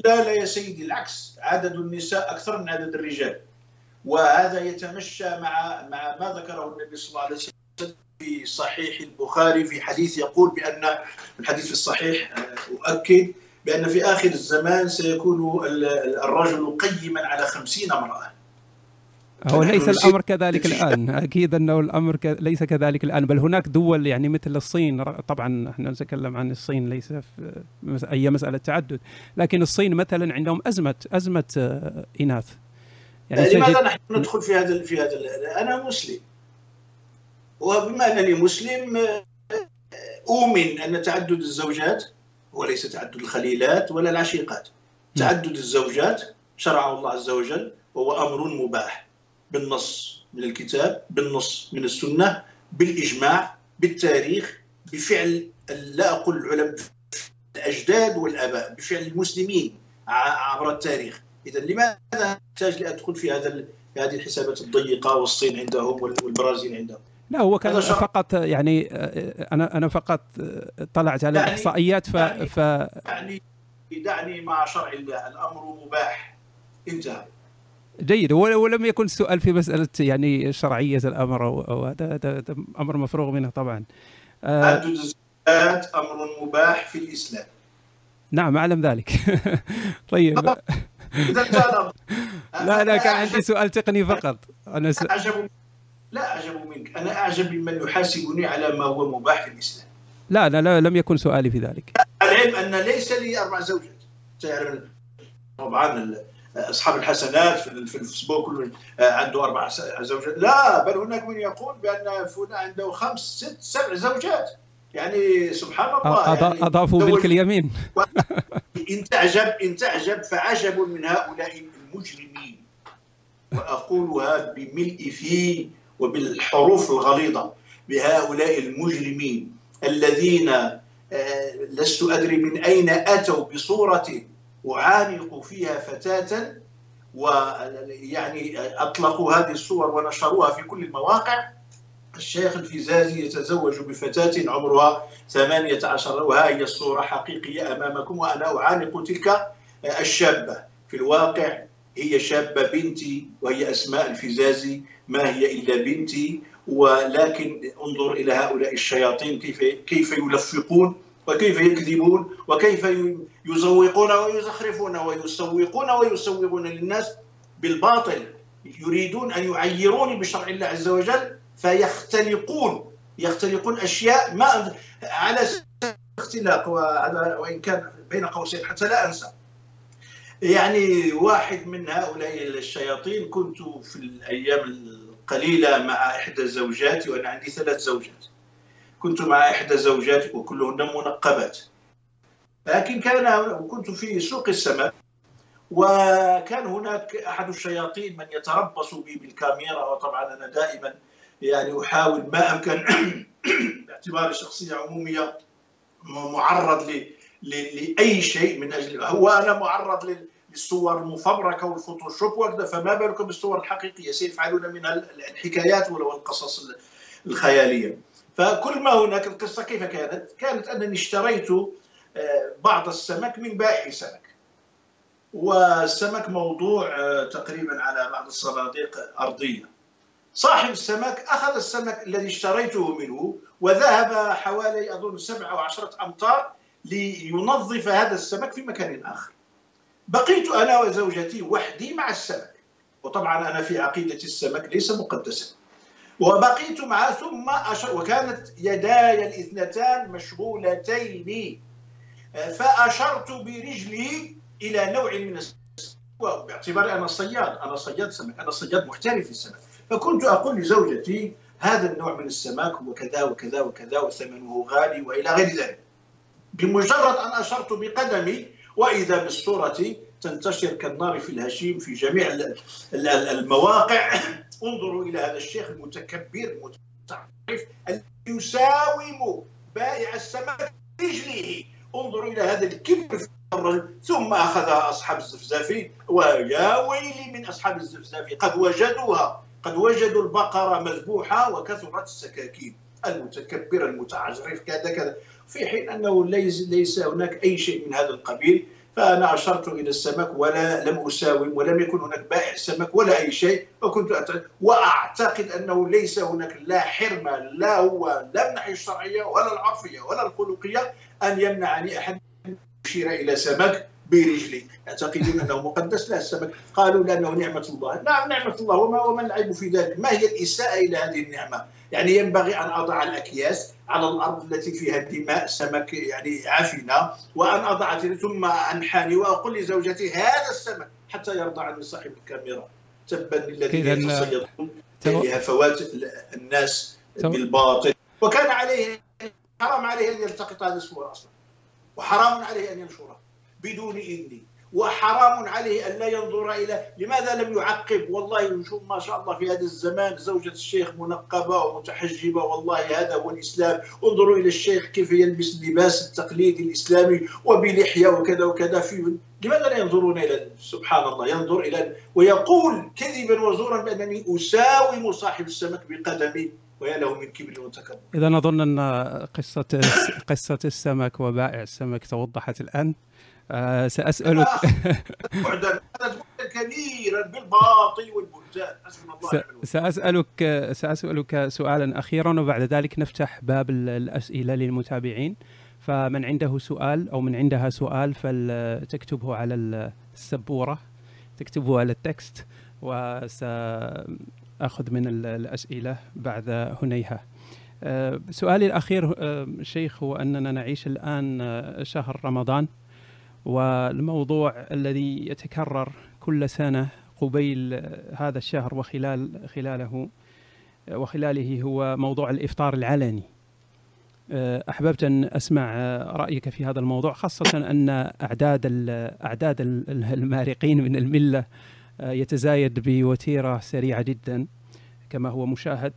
لا لا يا سيدي، العكس، عدد النساء أكثر من عدد الرجال، وهذا يتمشى مع مع ما ذكره النبي صلى الله عليه وسلم في صحيح البخاري في حديث يقول بأن الحديث في الصحيح أؤكد بأن في آخر الزمان سيكون الرجل قيما على خمسين امرأة. هو ليس الأمر كذلك الآن، أكيد أنه الأمر ك... ليس كذلك الآن، بل هناك دول يعني مثل الصين، طبعا احنا نتكلم عن الصين ليس في أي مسألة تعدد، لكن الصين مثلا عندهم أزمة أزمة إناث. يعني لماذا نحن ندخل في هذا في هذا أنا مسلم، وبما أنني مسلم أؤمن أن تعدد الزوجات وليس تعدد الخليلات ولا العشيقات. تعدد الزوجات شرعه الله عز وجل وهو أمر مباح بالنص من الكتاب، بالنص من السنة، بالإجماع، بالتاريخ، بفعل لا أقول العلماء، الأجداد والآباء، بفعل المسلمين عبر التاريخ. إذا لماذا نحتاج لأدخل في هذا هذه الحسابات الضيقة والصين عندهم والبرازيل عندهم؟ لا هو كان فقط يعني أنا أنا فقط طلعت على يعني الإحصائيات ف يعني, ف يعني دعني مع شرع الله، الأمر مباح، انتهى. جيد، ولم يكن السؤال في مسألة يعني شرعية الأمر أو هذا أمر مفروغ منه طبعا. تعدد الزوجات أمر مباح في الإسلام. نعم أعلم ذلك. طيب. لا أنا كان عندي سؤال تقني فقط. أنا س... أعجب لا أعجب منك، أنا أعجب بمن يحاسبني على ما هو مباح في الإسلام. لا أنا لا لم يكن سؤالي في ذلك. العلم أن ليس لي أربع زوجات. تعرف طبعا أصحاب الحسنات في الفيسبوك عنده أربع زوجات، لا بل هناك من يقول بأن فلان عنده خمس ست سبع زوجات. يعني سبحان الله، يعني أضافوا ملك اليمين. إن تعجب إن تعجب فعجب من هؤلاء المجرمين، وأقولها بملء فيه وبالحروف الغليظة، بهؤلاء المجرمين الذين لست أدري من أين أتوا بصورة وعانقوا فيها فتاة، ويعني أطلقوا هذه الصور ونشروها في كل المواقع. الشيخ الفزازي يتزوج بفتاة عمرها ثمانية عشر، وها هي الصورة حقيقية أمامكم، وأنا أعانق تلك الشابة. في الواقع هي شابة بنتي، وهي أسماء الفزازي، ما هي إلا بنتي، ولكن انظر إلى هؤلاء الشياطين كيف كيف يلفقون وكيف يكذبون وكيف يزوقون ويزخرفون ويسوقون ويسوقون للناس بالباطل. يريدون أن يعيروني بشرع الله عز وجل، فيختلقون يختلقون أشياء ما على اختلاق. وإن كان بين قوسين حتى لا أنسى، يعني واحد من هؤلاء الشياطين كنت في الأيام القليلة مع إحدى زوجاتي، وأنا عندي ثلاث زوجات، كنت مع إحدى زوجاتي وكلهن منقبات، لكن كان كنت في سوق السماء، وكان هناك أحد الشياطين من يتربص بي بالكاميرا، وطبعا أنا دائما يعني أحاول ما أمكن باعتباري شخصية عمومية معرض ل... ل... لأي شيء من أجل، هو أنا معرض للصور المفبركة والفوتوشوب وكذا، فما بالكم بالصور الحقيقية، سيفعلون من الحكايات والقصص الخيالية. فكل ما هناك، القصة كيف كانت؟ كانت أنني اشتريت بعض السمك من بائع سمك، والسمك موضوع تقريبا على بعض الصناديق أرضية. صاحب السمك أخذ السمك الذي اشتريته منه وذهب حوالي أظن سبعة أو عشرة أمتار لينظف هذا السمك في مكان آخر. بقيت أنا وزوجتي وحدي مع السمك، وطبعا أنا في عقيدة السمك ليس مقدسا، وبقيت معه. ثم أشر... وكانت يداي الاثنتان مشغولتين، فأشرت برجلي إلى نوع من السمك، باعتباري أنا صياد، أنا صياد سمك، أنا صياد محترف في السمك. فكنت أقول لزوجتي هذا النوع من السماك وكذا وكذا وكذا وثمنه غالي والى غير ذلك. بمجرد ان اشرت بقدمي واذا بالصوره تنتشر كالنار في الهشيم في جميع المواقع. انظروا الى هذا الشيخ المتكبر المتعفف الذي يساوم بائع السماك برجله، انظروا الى هذا الكبر في الرجل. ثم اخذها اصحاب الزفزافي، ويا ويلي من اصحاب الزفزافي، قد وجدوها، قد وجدوا البقرة مذبوحة وكثرت السكاكين. المتكبر المتعجرف كذا كذا، في حين أنه ليس, ليس هناك أي شيء من هذا القبيل. فأنا أشرت إلى السمك ولا لم أساوم ولم يكن هناك بائع سمك ولا أي شيء، وكنت أتعلم. وأعتقد أنه ليس هناك لا حرمة، لا هو لا من الناحية الشرعية ولا العرفية ولا الخلقية أن يمنعني أحد أن يشير إلى سمك برجلي، يعتقدون انه مقدس. لا، السمك قالوا لانه نعمه الله. نعم نعمه الله، وما وما العيب في ذلك؟ ما هي الاساءه الى هذه النعمه؟ يعني ينبغي ان اضع الاكياس على الارض التي فيها الدماء سمك يعني عفنه، وان اضع ثم انحني واقول لزوجتي هذا السمك، حتى يرضى عني صاحب الكاميرا. تبا للذين يتصيدون لهفوات الناس بالباطل، وكان عليه حرام عليه ان يلتقط هذه الصور اصلا، وحرام عليه ان ينشرها بدون إذني، وحرام عليه أن لا ينظر إلى. لماذا لم يعقب؟ والله نشوف ما شاء الله في هذا الزمان زوجة الشيخ منقبة ومتحجبة، والله هذا هو الإسلام. انظروا إلى الشيخ كيف يلبس اللباس التقليدي الإسلامي وبلحية وكذا وكذا. في لماذا لا ينظرون إلى؟ سبحان الله، ينظر إلى ويقول كذبا وزورا بأنني أساوم صاحب السمك بقدمي، ويا له من كبر وتكبر. إذا أظن أن قصة قصة السمك وبائع السمك توضحت الآن. آه سأسألك بعدا كبيرا بالباطل والبهتان. سأسألك سأسألك سؤالا أخيرا، وبعد ذلك نفتح باب الأسئلة للمتابعين. فمن عنده سؤال أو من عندها سؤال فلتكتبه على السبورة، تكتبه على التكست، وسأخذ من الأسئلة بعد هنيها. آه سؤالي الأخير آه شيخ، هو أننا نعيش الآن آه شهر رمضان، والموضوع الذي يتكرر كل سنة قبيل هذا الشهر وخلال خلاله وخلاله هو موضوع الإفطار العلني. أحببت أن أسمع رأيك في هذا الموضوع، خاصة أن أعداد أعداد المارقين من الملة يتزايد بوتيرة سريعة جدا كما هو مشاهد.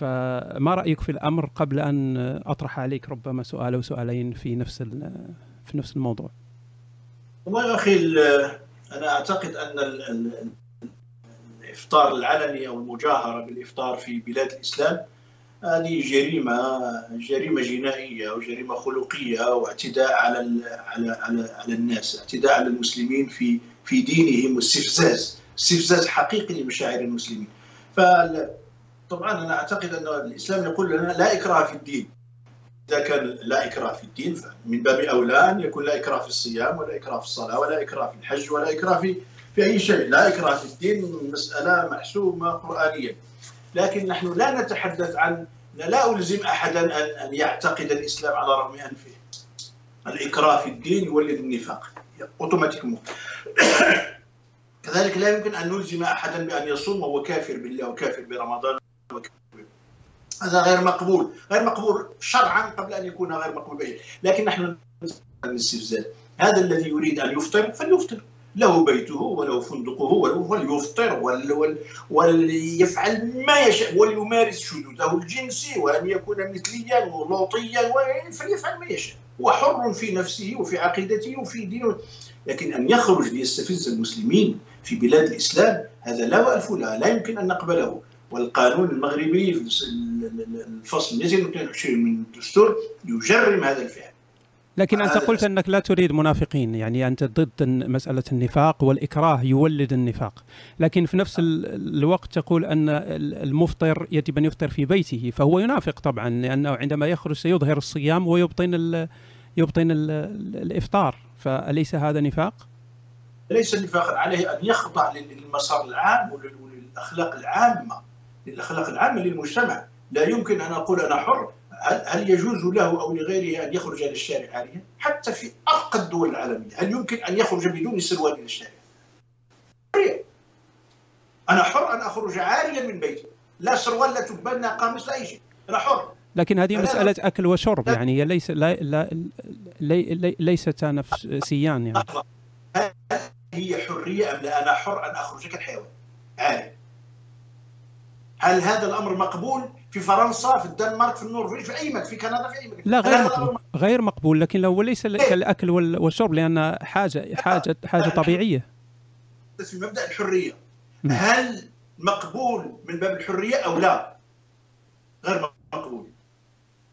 فما رأيك في الأمر قبل أن أطرح عليك ربما سؤال أو سؤالين في نفس في نفس الموضوع؟ والله يا أخي، أنا أعتقد أن الإفطار العلني أو المجاهرة بالإفطار في بلاد الإسلام هذه جريمة، جريمة جنائية وجريمة خلقية، واعتداء على على على على الناس، اعتداء على المسلمين في في دينهم، واستفزاز، استفزاز حقيقي لمشاعر المسلمين. فطبعا أنا أعتقد أن الإسلام يقول لنا لا إكراه في الدين. إذا كان لا إكراه في الدين فمن باب أولى أن يكون لا إكراه في الصيام ولا إكراه في الصلاة ولا إكراه في الحج ولا إكراه في في أي شيء. لا إكراه في الدين مسألة محسومة قرآنيا، لكن نحن لا نتحدث عن، لا ألزم أحدا أن أن يعتقد الإسلام على رغم أنفه. الإكراه في الدين يولد النفاق أوتوماتيكمون. كذلك لا يمكن أن نلزم أحدا بأن يصوم وهو كافر بالله وكافر برمضان، هذا غير مقبول، غير مقبول شرعا قبل ان يكون غير مقبول به. لكن نحن الاستفزاز، هذا الذي يريد ان يفطر فليفطر، له بيته وله فندقه وليفطر وليفعل ما يشاء، وليمارس شذوذه الجنسي، وان يكون مثليا ولوطيا، فليفعل ما يشاء، هو حر في نفسه وفي عقيدته وفي دينه. لكن ان يخرج ليستفز المسلمين في بلاد الاسلام، هذا لا والف له، لا يمكن ان نقبله. والقانون المغربي الفصل مئتين واثنين وعشرين من الدستور يجرم هذا الفعل. لكن انت قلت انك لا تريد منافقين، يعني انت ضد مساله النفاق، والاكراه يولد النفاق، لكن في نفس الوقت تقول ان المفطر يجب ان يفطر في بيته، فهو ينافق طبعا، لانه عندما يخرج سيظهر الصيام ويبطن ال يبطن ال الافطار، فاليس هذا نفاق؟ ليس نفاقا، عليه ان يخضع للمسار العام وللاخلاق العامه، للأخلاق العامة للمجتمع. لا يمكن أن أقول أنا حر، هل يجوز له أو لغيره أن يخرج إلى الشارع عاريا؟ حتى في أرقى الدول العالمية هل يمكن أن يخرج بدون سروال إلى الشارع؟ أنا حر أن أخرج عاريا من بيتي، لا سروال لا تبان لا قميص لا شيء، راه حر. لكن هذه مسألة أكل وشرب، يعني هي ليس لا لا لي لي ليست نفسيان يعني. هل هي حرية أم لا؟ أنا حر أن أخرج كالحيوان عادي. هل هذا الأمر مقبول في فرنسا، في الدنمارك، في النرويج، في أي مكان، في كندا، في أي مكان؟ لا، غير مقبول، غير مقبول. لكن لو ليس كالأكل والشرب، لأن حاجة حاجة حاجة طبيعية. في مبدأ الحرية، هل مقبول من باب الحرية أو لا؟ غير مقبول.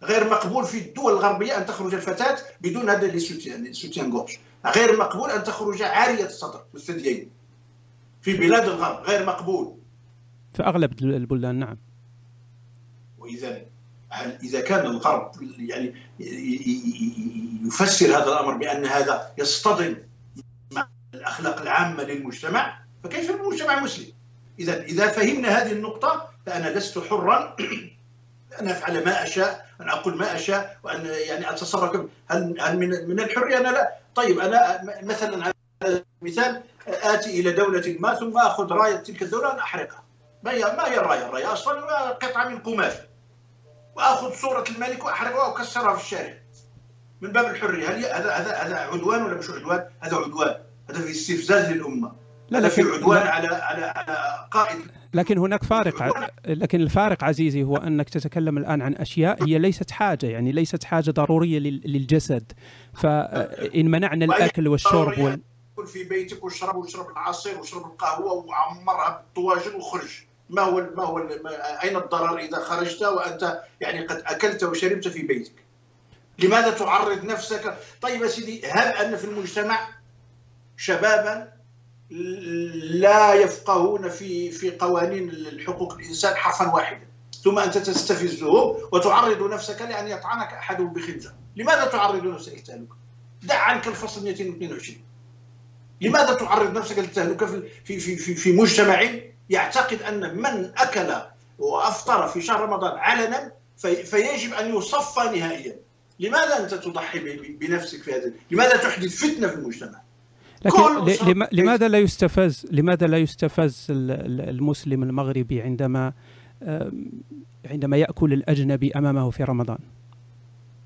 غير مقبول في الدول الغربية أن تخرج الفتاة بدون هذا السوتيان غورش. غير مقبول أن تخرج عارية الصدر والثديين في بلاد الغرب، غير مقبول في أغلب البلدان. نعم. وإذا هل إذا كان الغرب يعني يفسر هذا الأمر بأن هذا يصطدم مع الأخلاق العامة للمجتمع، فكيف المجتمع مسلم؟ إذا إذا فهمنا هذه النقطة، فأنا لست حرا أن أفعل ما أشاء، أن أقول ما أشاء، وأن يعني أتصرف. هل هل من من الحرية؟ أنا لا. طيب أنا مثلا على مثال آتي إلى دولة ما ثم أخذ راية تلك الدولة وأنا أحرقها. ما هي ما هي الراية؟ الراية أصلا قطعة من قماش. وأخذ صورة الملك وأحرقها وأكسرها في الشارع. من باب الحرية. هل هذا هذا هذا عدوان ولا مش عدوان؟ هذا عدوان. هذا في استفزاز للأمة. لا لا، في عدوان لا. على على على قائد. لكن هناك فارق، لكن الفارق عزيزي هو أنك تتكلم الآن عن أشياء هي ليست حاجة، يعني ليست حاجة ضرورية للجسد. فإن منعنا الأكل والشرب وال... كل في بيتك واشرب واشرب العصير واشرب القهوة وعمرها بالطواجن وخرج. ما هو ما هو أين الضرر إذا خرجت وأنت يعني قد أكلت وشربت في بيتك؟ لماذا تعرض نفسك؟ طيب يا سيدي، هل أن في المجتمع شبابا لا يفقهون في في قوانين الحقوق الإنسان حرفا واحدا، ثم أنت تستفزهم وتعرض نفسك لأن يطعنك أحدهم بخنجر؟ لماذا تعرض نفسك للتهلكة؟ دع عنك الفصل مئتين واثنين وعشرين. لماذا تعرض نفسك للتهلكة في في في في مجتمع يعتقد أن من أكل وأفطر في شهر رمضان علنا فيجب أن يصفى نهائيا؟ لماذا أنت تضحي بنفسك في هذا؟ لماذا تحدث فتنة في المجتمع؟ لكن لماذا لا يستفز لماذا لا يستفز المسلم المغربي عندما عندما يأكل الأجنبي أمامه في رمضان؟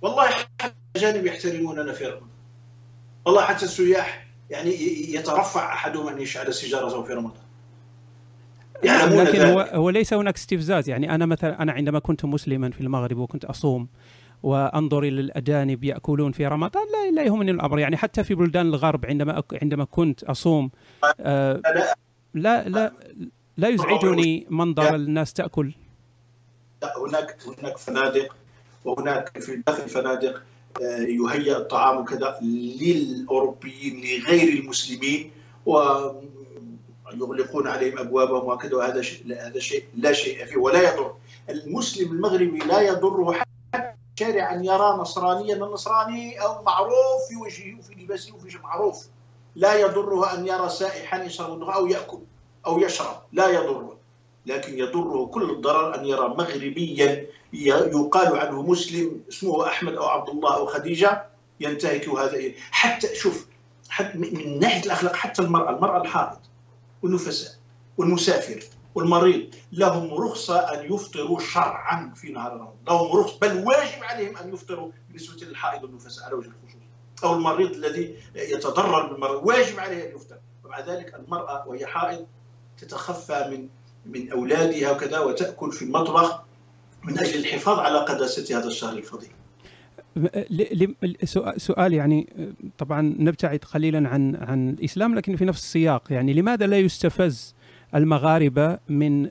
والله حتى الأجانب يحترموننا في رمضان. والله حتى السياح يعني يترفع أحدهم أن يشعل سيجارته في رمضان. يعني لكن هو, هو ليس هناك استفزاز. يعني أنا مثلا أنا عندما كنت مسلما في المغرب وكنت أصوم وانظر الى الاجانب ياكلون في رمضان لا لا يهمني الامر. يعني حتى في بلدان الغرب عندما عندما كنت اصوم آه لا لا لا يزعجني منظر الناس تاكل. لا، هناك هناك فنادق، وهناك في داخل الفنادق يهيئ الطعام وكذا للاوروبيين لغير المسلمين ويغلقون عليهم ابوابهم وكذا، وهذا شيء هذا شيء لا شيء فيه ولا يضر المسلم المغربي، لا يضره حتى شارع أن يرى نصرانيا النصراني أو معروف في وجهه وفي لباسه وفي معروف. لا يضره أن يرى سائحا يشرب أو يأكل أو يشرب، لا يضره. لكن يضره كل الضرر أن يرى مغربيا يقال عنه مسلم اسمه أحمد أو عبد الله أو خديجة ينتهك هذا. حتى شوف، حتى من ناحية الأخلاق، حتى المرأة المرأة الحائض والنفساء والمسافر والمريض لهم رخصة أن يفطروا شرعا في نهار رمضان، لهم رخصة، بل واجب عليهم أن يفطروا بالنسبة للحائض والنفساء على وجه الخصوص، أو المريض الذي يتضرر بالمرض، واجب عليه أن يفطر. ومع ذلك المرأة وهي حائض تتخفى من من أولادها وكذا وتأكل في المطبخ من أجل الحفاظ على قداسة هذا الشهر الفضيل. سؤال، يعني طبعا نبتعد قليلا عن عن الإسلام لكن في نفس السياق، يعني لماذا لا يستفز المغاربة من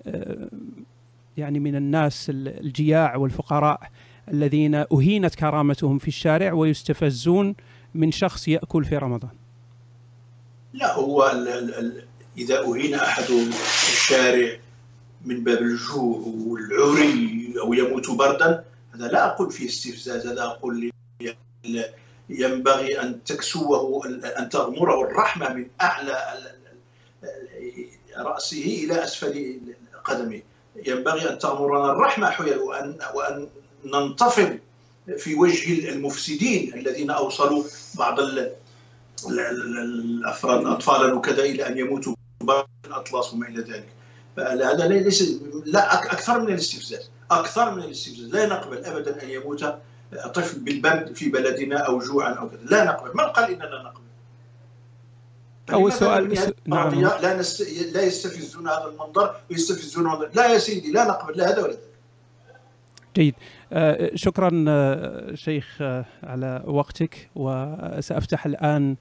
يعني من الناس الجياع والفقراء الذين أهينت كرامتهم في الشارع ويستفزون من شخص يأكل في رمضان؟ لا، هو ال ال ال إذا أهين أحدهم في الشارع من باب الجوع والعري أو يموت بردا، هذا لا أقول فيه استفزاز، هذا أقول ينبغي أن تكسوه، أن تغمره الرحمة من أعلى رأسه إلى أسفل قدمه. ينبغي أن تأمرنا الرحمة حيال، وأن وأن ننتفض في وجه المفسدين الذين أوصلوا بعض الأفراد أطفالا وكذا إلى أن يموتوا بالأطلاس وما إلى ذلك. هذا ليس لا اكثر من الاستفزاز، اكثر من الاستفزاز، لا نقبل ابدا ان يموت طفل بالبرد في بلدنا او جوعا او كذا، لا نقبل، من قال اننا نقبل؟ أول سؤال نعم. لا نست... لا يستفزون هذا المنظر ويستفزون هذا، لا يا سيدي لا نقبل لا هذا ولا هذا. جيد، آه شكرا آه شيخ آه على وقتك، وسأفتح الآن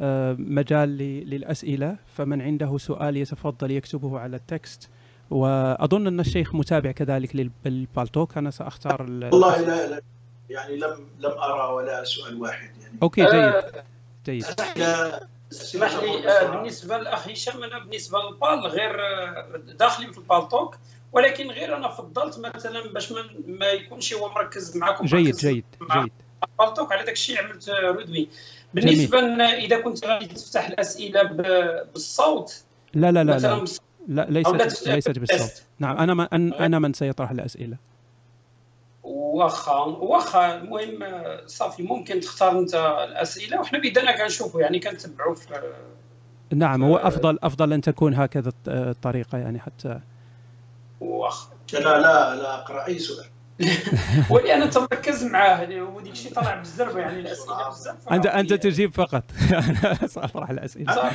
آه مجال ل... للأسئلة، فمن عنده سؤال يتفضل يكتبه على التكست، وأظن أن الشيخ متابع كذلك للبالطوك، أنا سأختار ال... والله لا, لا يعني لم لم أرى ولا سؤال واحد يعني. أوكي جيد جيد. اسمح لي، بالنسبه للاخ هشام انا بالنسبه للبال غير داخلي في البالطوك، ولكن غير انا فضلت مثلا باش ما يكونش هو مركز معكم. جيد جيد جيد البالطوك، على داك الشيء عملت رودمي بالنسبه جميل. اذا كنت غادي تفتح الاسئله بالصوت لا لا لا لا, لا ليست ليست بالصوت. نعم انا ما انا من سيطرح الاسئله. واخا واخا المهم صافي، ممكن تختار انت الاسئله وحنا بدانا كنشوفوا يعني كنتبعوا في نعم. هو افضل افضل ان تكون هكذا الطريقه يعني حتى واخا لا لا لا اقرا اي سؤال ولي انا تركز معاه وديك الشيء طلع بالزربه يعني الاسئله بزاف. انت انت تجيب فقط انا ساطرح الاسئله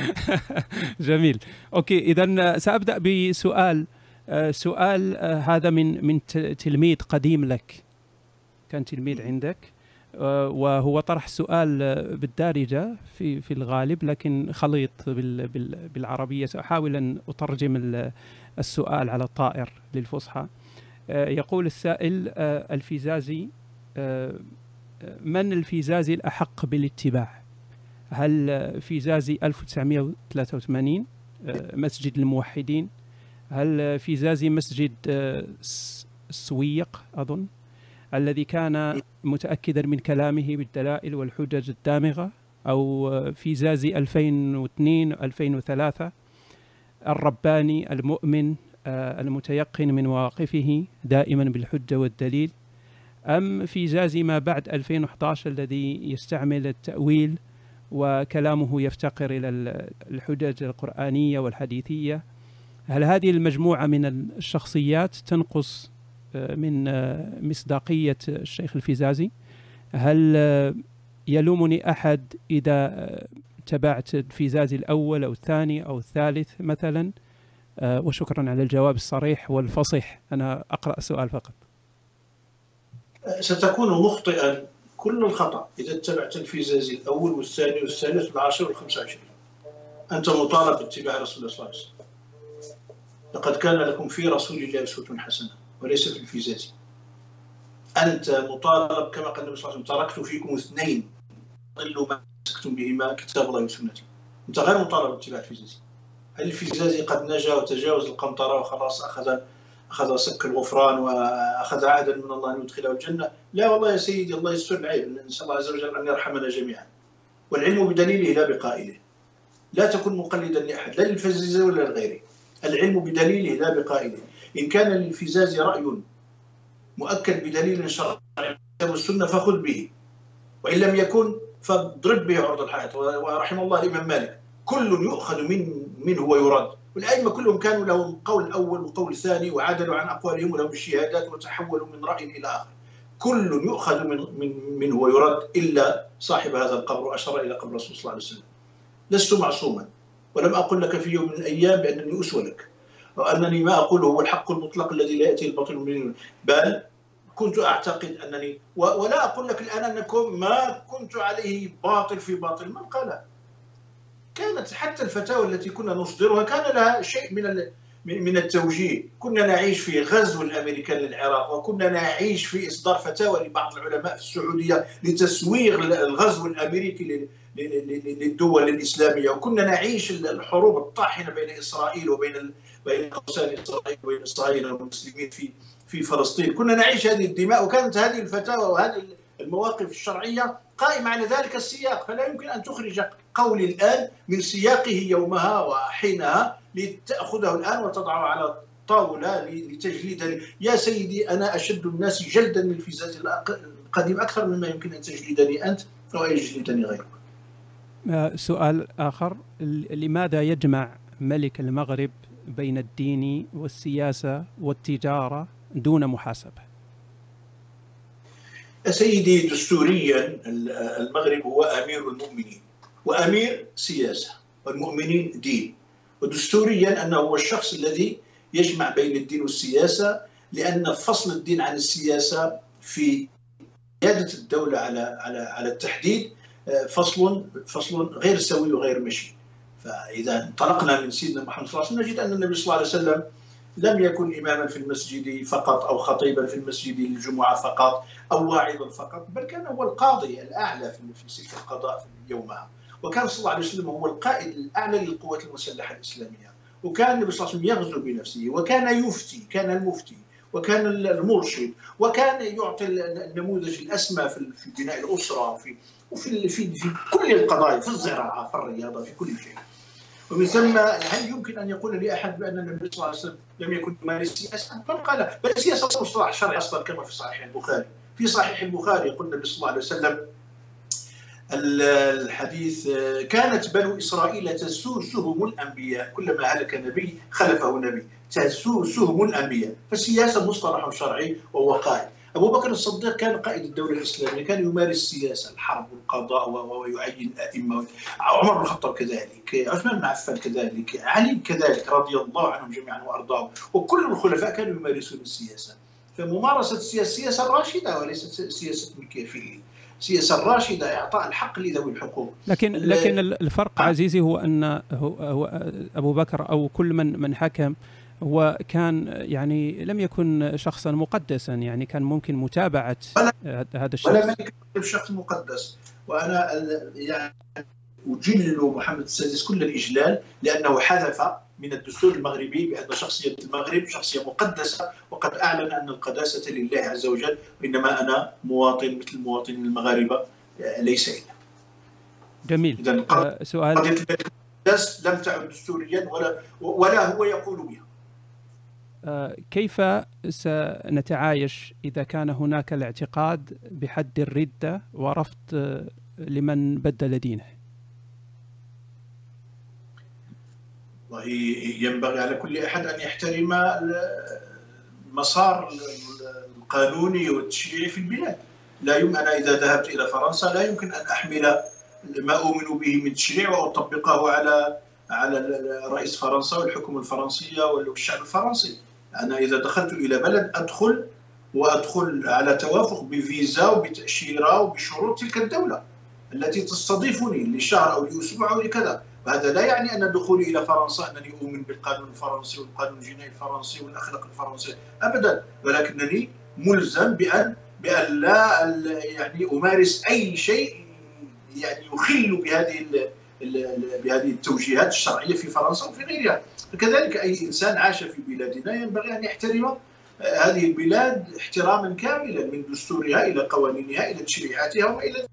جميل. اوكي اذا سابدا بسؤال آه سؤال آه هذا من من تلميذ قديم لك، كان تلميذ عندك آه وهو طرح سؤال آه بالدارجة في في الغالب، لكن خليط بال بال بالعربية، سأحاول أن أترجم السؤال على الطائر للفصحى. آه يقول السائل آه الفزازي آه من الفزازي الأحق بالاتباع؟ هل فزازي ألف وتسعمئة وثلاثة وثمانين آه مسجد الموحدين؟ هل فزازي مسجد السويق أظن الذي كان متأكدا من كلامه بالدلائل والحجج الدامغة، أو فزازي ألفين واثنين ألفين وثلاثة الرباني المؤمن المتيقن من مواقفه دائما بالحجة والدليل، أم فزازي ما بعد ألفين وأحد عشر الذي يستعمل التأويل وكلامه يفتقر إلى الحجج القرآنية والحديثية؟ هل هذه المجموعة من الشخصيات تنقص من مصداقية الشيخ الفزازي؟ هل يلومني أحد إذا تبعت الفزازي الأول أو الثاني أو الثالث مثلا؟ وشكرا على الجواب الصريح والفصيح، أنا أقرأ السؤال فقط. ستكون مخطئا كل الخطأ إذا اتبعت الفزازي الأول والثاني والثالث والعاشر والخمسة وعشرين. أنت مطالب باتباع رسول الله صلى الله عليه وسلم. لقد كان لكم في رسول الله أسوة حسنة وليس في الفزازي. أنت مطالب كما قال النبي صلى الله عليه وسلم تركت فيكم اثنين ضلوا ما مسكتم بهما كتاب الله وسنتي. أنت غير مطالب باتباع الفزازي. هل الفزازي قد نجا وتجاوز القنطرة وخلاص أخذ أخذ سك الغفران وأخذ عهدا من الله أن يدخله الجنة؟ لا والله يا سيدي، الله يستر العيب، نسأل الله عز وجل أن يرحمنا جميعا. والعلم بدليله لا بقائله. لا تكن مقلدا لأحد، لا للفزازي ولا لغيره. العلم بدليله لا بقائله. إن كان للفزازي رأي مؤكد بدليل شرعي والسنة فخذ به، وإن لم يكن فاضرب به عرض الحائط. ورحم الله الإمام مالك، كل يؤخذ من منه ويرد، والأئمة كلهم كانوا لهم قول أول وقول ثاني، وعدلوا عن أقوالهم ولهم الشهادات وتحولوا من رأي إلى آخر. كل يؤخذ من من منه ويرد إلا صاحب هذا القبر، أشار إلى قبر رسول الله صلى الله عليه وسلم. لست معصوما، ولم أقل لك في يوم من الأيام بأنني أسولك، وأنني ما أقوله هو الحق المطلق الذي لا يأتي الباطل منه، بل كنت أعتقد أنني ولا أقول لك الآن أنكم ما كنت عليه باطل في باطل، من قال؟ كانت حتى الفتاوى التي كنا نصدرها كان لها شيء من من التوجيه، كنا نعيش في غزو الأمريكان للعراق، وكنا نعيش في إصدار فتاوى لبعض العلماء في السعودية لتسويغ الغزو الأمريكي للدول الإسلامية، وكنا نعيش الحروب الطاحنة بين إسرائيل وبين بين قوسان إسرائيل وبين إسرائيل والمسلمين في في فلسطين، كنا نعيش هذه الدماء، وكانت هذه الفتاوى وهذه المواقف الشرعية قائمة على ذلك السياق، فلا يمكن أن تخرج قولي الآن من سياقه يومها وحينها لتأخذه الآن وتضعه على طاولة لتجليدا. يا سيدي أنا أشد الناس جلدا من الفزازي القديم أكثر مما يمكن أن تجلدني أنت أو يجلدني غيرك. سؤال آخر، لماذا يجمع ملك المغرب بين الدين والسياسة والتجارة دون محاسبة؟ يا سيدي، دستوريا المغرب هو أمير المؤمنين، وأمير سياسة، والمؤمنين دين. ودستوريا أنه هو الشخص الذي يجمع بين الدين والسياسة، لأن فصل الدين عن السياسة في قيادة الدولة على على على التحديد فصل فصل غير سوي وغير مشي. فإذا انطلقنا من سيدنا محمد صلى الله عليه وسلم نجد أن النبي صلى الله عليه وسلم لم يكن إماما في المسجد فقط، أو خطيبا في المسجد للجمعة فقط، أو واعظا فقط، بل كان هو القاضي الأعلى في سلك القضاء في يومها. وكان صلى الله عليه وسلم هو القائد الأعلى للقوات المسلحة الإسلامية، وكان النبي صلى الله عليه وسلم يغزو بنفسه، وكان يفتي، كان المفتي، وكان المرشد، وكان يعطي النموذج الأسمى في بناء الأسرة، وفي وفي في كل القضايا، في الزراعة، في الرياضة، في كل شيء. ومن ثم هل يمكن أن يقول لي أحد بأن النبي صلى الله عليه وسلم لم يكن يمارس السياسة؟ من قال؟ بل السياسة مصطلح شرعي أصلا، كما في صحيح البخاري. في صحيح البخاري يقول النبي صلى الله عليه وسلم الحديث: كانت بنو إسرائيل تسوسهم الأنبياء، كلما هلك نبي خلفه نبي، تسوسهم الأنبياء. فالسياسة مصطلح شرعي وهو قائد. أبو بكر الصديق كان قائد الدولة الإسلامية، كان يمارس السياسة، الحرب والقضاء، ويعين الأئمة. عمر بن الخطاب كذلك، عثمان بن عفان كذلك، علي كذلك، رضي الله عنهم جميعا وأرضاهم، وكل الخلفاء كانوا يمارسون السياسة. فممارسة السياسة الراشدة، وليست سياسة الكافرين. السياسة الراشدة إعطاء الحق لذوي الحقوق. لكن لكن الفرق عزيزي هو أن هو أبو بكر أو كل من من حكم وكان يعني لم يكن شخصا مقدسا، يعني كان ممكن متابعة هذا الشخص. ولا كان شخص مقدس. وأنا يعني أجل محمد السادس كل الإجلال، لأنه حذف من الدستور المغربي بأن شخصية المغرب شخصية مقدسة، وقد أعلن أن القداسة لله عز وجل، وإنما أنا مواطن مثل مواطنين المغاربة ليس إلا. جميل. إذا آه سؤال المقدس لم تعد دستوريا ولا ولا هو يقول بها. آه كيف سنتعايش إذا كان هناك الاعتقاد بحد الردة ورفض لمن بدل دينه؟ ينبغي على كل أحد أن يحترم المسار القانوني والتشريعي في البلاد. لا يمكن، أنا إذا ذهبت إلى فرنسا لا يمكن أن أحمل ما أؤمن به من تشريع وأطبقه على على رئيس فرنسا والحكومة الفرنسية والشعب الفرنسي. أنا إذا دخلت إلى بلد أدخل وأدخل على توافق بفيزا وبتأشيرة وبشروط تلك الدولة التي تستضيفني لشهر أو لأسبوع أو لكذا. وهذا لا يعني أن دخولي إلى فرنسا أنني أؤمن بالقانون الفرنسي والقانون الجنائي الفرنسي والأخلاق الفرنسية، أبدا، ولكنني ملزم بأن بأن لا يعني أمارس أي شيء يعني يخل بهذه بهذه التوجيهات الشرعية في فرنسا وفي غيرها. فكذلك أي إنسان عاش في بلادنا ينبغي أن يحترم هذه البلاد احتراما كاملا، من دستورها إلى قوانينها إلى تشريعاتها وإلى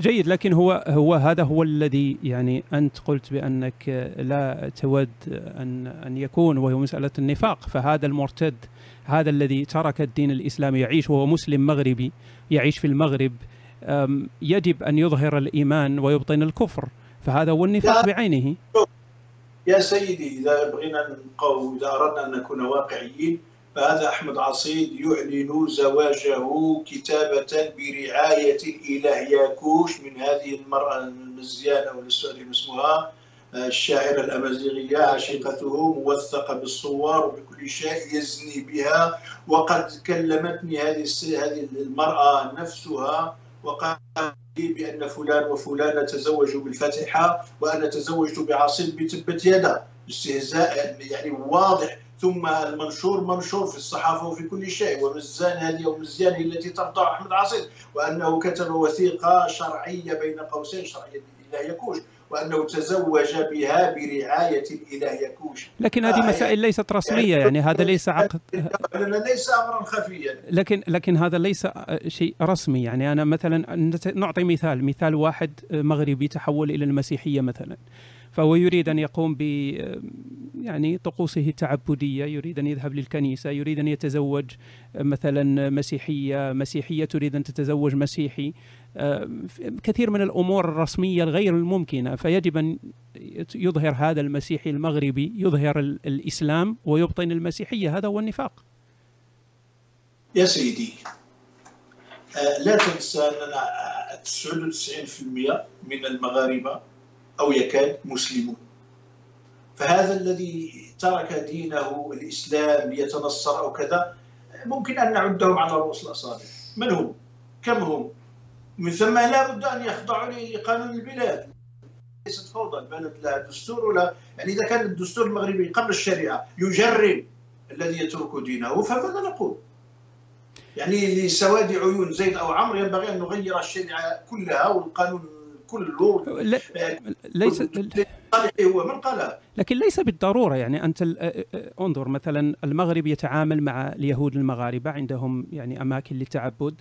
جيد. لكن هو هو هذا هو الذي يعني أنت قلت بأنك لا تود أن أن يكون، وهو مسألة النفاق. فهذا المرتد، هذا الذي ترك الدين الإسلامي يعيش، وهو مسلم مغربي يعيش في المغرب، يجب أن يظهر الإيمان ويبطن الكفر، فهذا هو النفاق بعينه. يا سيدي، إذا بغينا نقول، إذا أردنا أن نكون واقعيين، فهذا أحمد عصيد يعلن زواجه كتابة برعاية الإله ياكوش من هذه المرأة المزيانة، ولا أدري ما اسمها، الشاعرة الأمازيغية، عشيقته، موثقة بالصور وبكل شيء، يزني بها. وقد كلمتني هذه هذه المرأة نفسها وقالت لي بأن فلان وفلان تزوجوا بالفاتحة، وأنا تزوجت بعصيد بتبت يده، استهزاء يعني واضح. ثم المنشور منشور في الصحافة وفي كل شيء، ومزيان هذه ومزيان التي ترضع أحمد عصيد، وأنه كتب وثيقة شرعية بين قوسين شرعية الإله ياكوش، وأنه تزوج بها برعاية الإله ياكوش. لكن هذه آه مسائل ليست رسمية، يعني هذا ليس عقد، ليس أمرا خفيا. لكن لكن هذا ليس شيء رسمي. يعني أنا مثلا نعطي مثال مثال واحد مغربي تحول إلى المسيحية مثلا، فهو يريد أن يقوم ب يعني طقوسه التعبدية، يريد أن يذهب للكنيسة، يريد أن يتزوج مثلا مسيحية، مسيحية تريد أن تتزوج مسيحي، كثير من الأمور الرسمية الغير الممكنة. فيجب أن يظهر هذا المسيحي المغربي، يظهر الإسلام ويبطن المسيحية، هذا هو النفاق. يا سيدي لا تنسى أننا تسعة وتسعين بالمئة من المغاربة أو يكاد مسلمون، فهذا الذي ترك دينه الإسلام ليتنصر أو كذا ممكن أن نعدهم على رؤوس الأصابع. من هم؟ كم هم؟ من ثم لا بد أن يخضعوا لقانون البلاد. ليست فوضى، البلد لا دستور ولا، يعني إذا كان الدستور المغربي قبل الشريعة يجرم الذي يترك دينه فماذا نقول؟ يعني لسواد عيون زيد أو عمرو ينبغي أن نغير الشريعة كلها والقانون كله. لا ليس هو من قالها، لكن ليس بالضرورة. يعني أنت انظر مثلا المغرب يتعامل مع اليهود المغاربة، عندهم يعني أماكن للتعبد،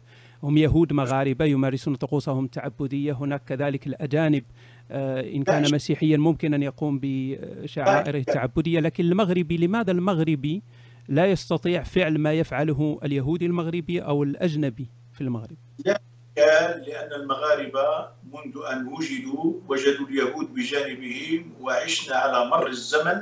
هم يهود مغاربة يمارسون طقوسهم التعبدية. هناك كذلك الأجانب إن كان مسيحيا ممكن أن يقوم بشعائره التعبدية، لكن المغربي لماذا المغربي لا يستطيع فعل ما يفعله اليهودي المغربي أو الأجنبي في المغرب؟ لا، لأن المغاربة منذ أن وجدوا وجدوا اليهود بجانبهم، وعشنا على مر الزمن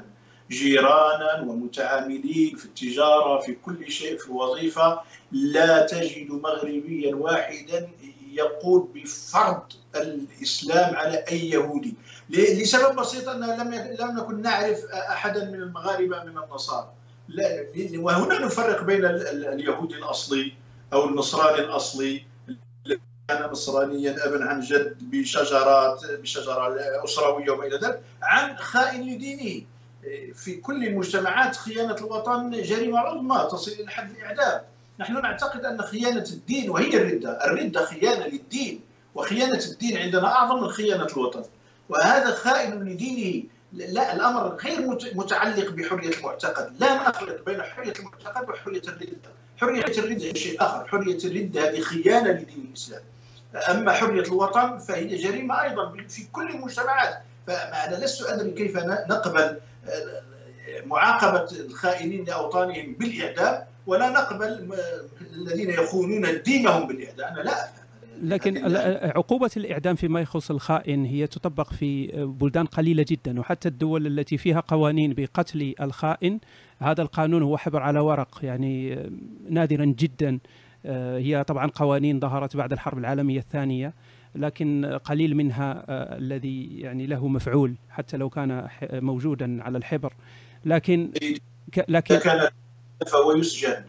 جيرانا ومتعاملين في التجارة في كل شيء في الوظيفة. لا تجد مغربيا واحدا يقول بفرض الإسلام على أي يهودي، لسبب بسيط أننا لم نكن نعرف أحدا من المغاربة من النصارى. لا، وهنا نفرق بين اليهودي الأصلي أو النصراني الأصلي. كان نصرانيا ابا عن جد بشجرات بشجره اسرويه وما الى ذلك، عن خائن لدينه. في كل المجتمعات خيانه الوطن جريمه عظمى تصل الى حد الاعدام. نحن نعتقد ان خيانه الدين، وهي الرده، الرده خيانه للدين، وخيانه الدين عندنا اعظم من خيانه الوطن، وهذا خائن لدينه. لا، الامر غير متعلق بحريه المعتقد، لا نخلط بين حريه المعتقد وحريه الرده. حريه الرده شيء اخر، حريه الرده هذه خيانه لدين الاسلام. أما حرية الوطن فهي جريمة أيضا في كل المجتمعات. فأنا لست أدري كيف نقبل معاقبة الخائنين لأوطانهم بالإعدام ولا نقبل الذين يخونون دينهم بالإعدام. أنا لا أفهم. لكن عقوبة الإعدام فيما يخص الخائن هي تطبق في بلدان قليلة جدا، وحتى الدول التي فيها قوانين بقتل الخائن هذا القانون هو حبر على ورق، يعني نادرا جدا. هي طبعا قوانين ظهرت بعد الحرب العالمية الثانية، لكن قليل منها الذي يعني له مفعول حتى لو كان موجودا على الحبر. لكن لكن فهو يسجن،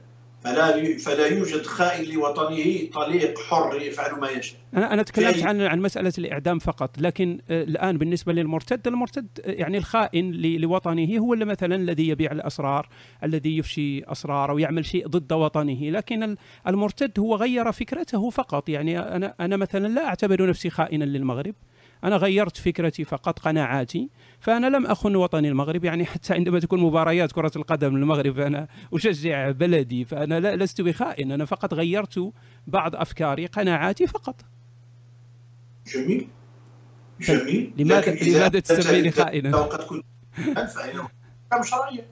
فلا فلا يوجد خائن لوطنه طليق حر يفعل ما يشاء. انا انا تكلمت عن عن مسألة الإعدام فقط، لكن الآن بالنسبة للمرتد، المرتد يعني الخائن لوطنه هو اللي مثلا الذي يبيع الأسرار، الذي يفشي أسراره ويعمل شيء ضد وطنه، لكن المرتد هو غير فكرته فقط. يعني انا انا مثلا لا أعتبر نفسي خائنا للمغرب، أنا غيرت فكرتي فقط، قناعاتي، فأنا لم أخن وطني المغرب. يعني حتى عندما تكون مباريات كرة القدم للمغرب أنا أشجع بلدي، فأنا لا لست بخائن، أنا فقط غيرت بعض أفكاري، قناعاتي فقط. جميل جميل. لماذا لماذا تسميني خائنا؟ لو قد كنت كم شرعية.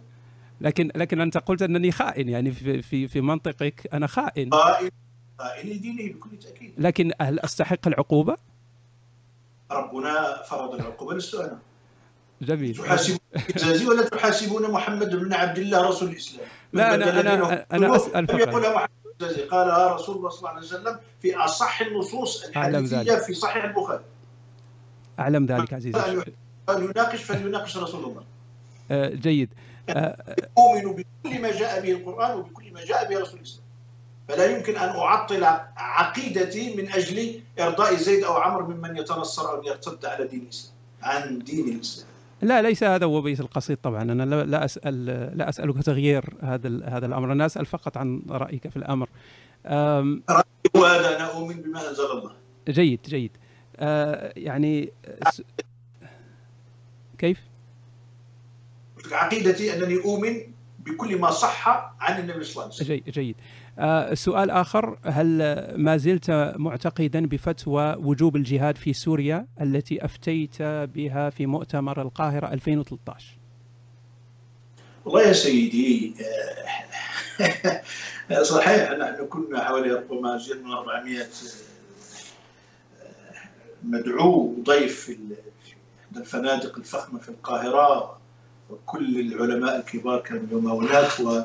لكن لكن أنت قلت أنني خائن، يعني في في في منطقك أنا خائن. خائن خائن لدينه بكل تأكيد. لكن هل أستحق العقوبة؟ ربنا فرض العقوبة للسؤال. جميل. تحاسبون الفزازي ولا تحاسبون محمد بن عبد الله رسول الإسلام؟ لا أنا أنا أنا أسأل فقط. يقولها محمد الفزازي، قالها رسول الله صلى الله عليه وسلم في أصح النصوص الحديثية في صحيح البخاري. أعلم ذلك عزيزي. فليناقش فليناقش رسول الله. آه جيد. آه أؤمن بكل ما جاء به القرآن وبكل ما جاء به رسول الإسلام. فلا يمكن أن أعطل عقيدتي من أجل إرضاء زيد أو عمر ممن يتنصر أو يرتد على دين الإسلام، عن دين الإسلام. لا، ليس هذا هو بيت القصيد طبعا. أنا لا أسأل لا أسألك تغيير هذا هذا الأمر، أنا أسأل فقط عن رأيك في الأمر. أم... رأيي هو هذا، أنا أؤمن بما أنزل الله. جيد جيد. أه يعني س... كيف؟ عقيدتي أنني أؤمن بكل ما صح عن النبي صلى الله عليه وسلم. جيد. سؤال آخر، هل ما زلت معتقدا بفتوى وجوب الجهاد في سوريا التي أفتيت بها في مؤتمر القاهرة ألفين وثلاثة عشر؟ والله يا سيدي صحيح نحن كنا حوالي ربما زين من أربعمائة مدعو ضيف في إحدى الفنادق الفخمة في القاهرة، وكل العلماء الكبار كانوا يوم هناك، و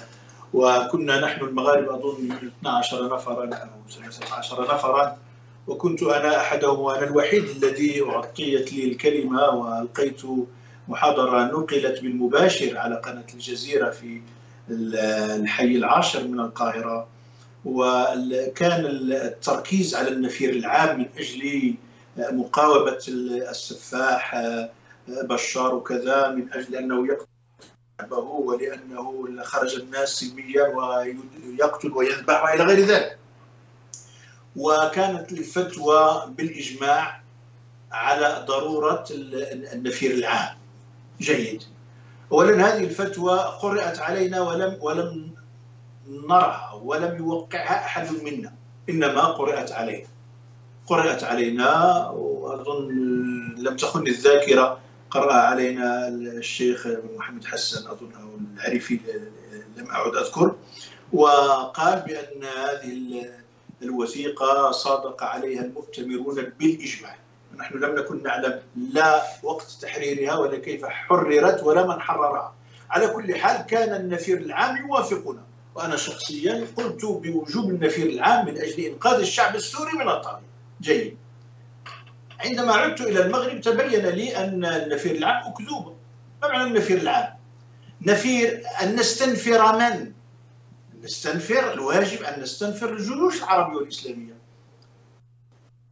وكنا نحن المغاربة أظن اثنا عشر نفراً أو سبعة عشر نفراً، وكنت أنا أحدهم وأنا الوحيد الذي أعطيت لي الكلمة، وألقيت محاضرة نقلت بالمباشر على قناة الجزيرة في الحي العاشر من القاهرة، وكان التركيز على النفير العام من أجل مقاومة السفاح بشار وكذا، من أجل أنه يقتل شعبه ولأنه خرج الناس سلميا ويقتل ويذبح وإلى غير ذلك. وكانت الفتوى بالإجماع على ضرورة النفير العام. جيد. أولا هذه الفتوى قرأت علينا ولم ولم نرها ولم يوقعها أحد منا، إنما قرأت علينا. قرأت علينا وأظن لم تخن الذاكرة، قرأ علينا الشيخ محمد حسن أظن أو العريفي لم أعد أذكر، وقال بأن هذه الوثيقة صادق عليها المؤتمرون بالإجماع. نحن لم نكن نعلم لا وقت تحريرها ولا كيف حررت ولا من حررها. على كل حال كان النفير العام يوافقنا، وأنا شخصيا قلت بوجوب النفير العام من أجل إنقاذ الشعب السوري من الطاغية. جيد. عندما عدت إلى المغرب تبين لي أن النفير العام أكذوبة. ما معنى النفير العام؟ نفير أن نستنفر من؟ نستنفر الواجب أن نستنفر الجيوش العربية والإسلامية،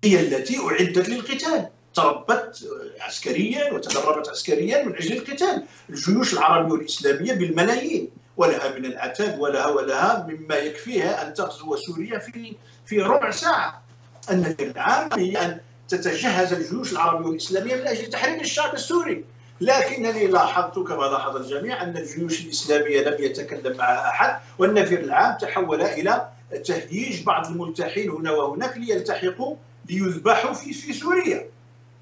هي التي أعدت للقتال، تربت عسكريا وتدربت عسكريا من أجل القتال. الجيوش العربية والإسلامية بالملايين، ولها من العتاد ولها ولها مما يكفيها أن تغزو سوريا في في ربع ساعة. النفير العام هي أن تتجهز الجيوش العربية والإسلامية من أجل تحرير الشعب السوري. لكنني لاحظت كما لاحظ الجميع أن الجيوش الإسلامية لم يتكلم معها أحد، والنفير العام تحول إلى تهييج بعض الملتحين هنا وهناك ليلتحقوا ليذبحوا في في سوريا.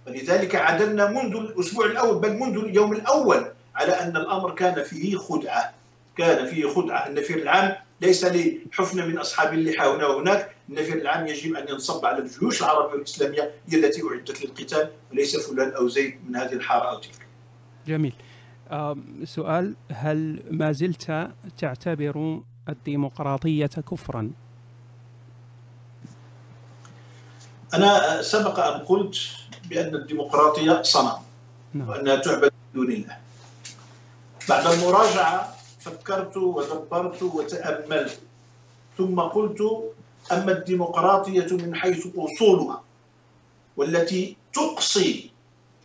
ولذلك عدلنا منذ الأسبوع الأول بل منذ اليوم الأول على أن الأمر كان فيه خدعة، كان فيه خدعة. النفير العام ليس لحفنة من أصحاب اللحى هنا وهناك، النفير العام يجب أن ينصب على الجيوش العربية والإسلامية هي التي أعدت للقتال، وليس فلان أو زيد من هذه الحارة أو تلك. جميل. سؤال، هل ما زلت تعتبر الديمقراطية كفرا؟ أنا سبق أن قلت بأن الديمقراطية صنم، وأنها تعبد بدون الله. بعد المراجعة فكرت ودبرت وتأملت، ثم قلت أما الديمقراطية من حيث أصولها والتي تقصي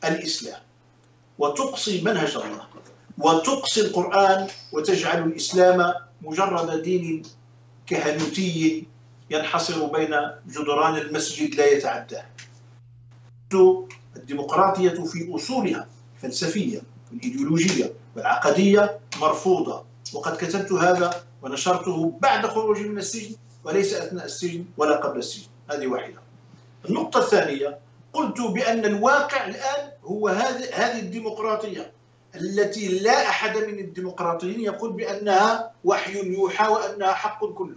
الإسلام وتقصي منهج الله وتقصي القرآن وتجعل الإسلام مجرد دين كهنوتي ينحصر بين جدران المسجد لا يتعداه. الديمقراطية في أصولها الفلسفية والإيديولوجية والعقدية مرفوضة، وقد كتبت هذا ونشرته بعد خروجي من السجن وليس أثناء السجن ولا قبل السجن. هذه واحدة. النقطة الثانية، قلت بأن الواقع الآن هو هذه الديمقراطية التي لا أحد من الديمقراطيين يقول بأنها وحي يوحى وأنها حق كله.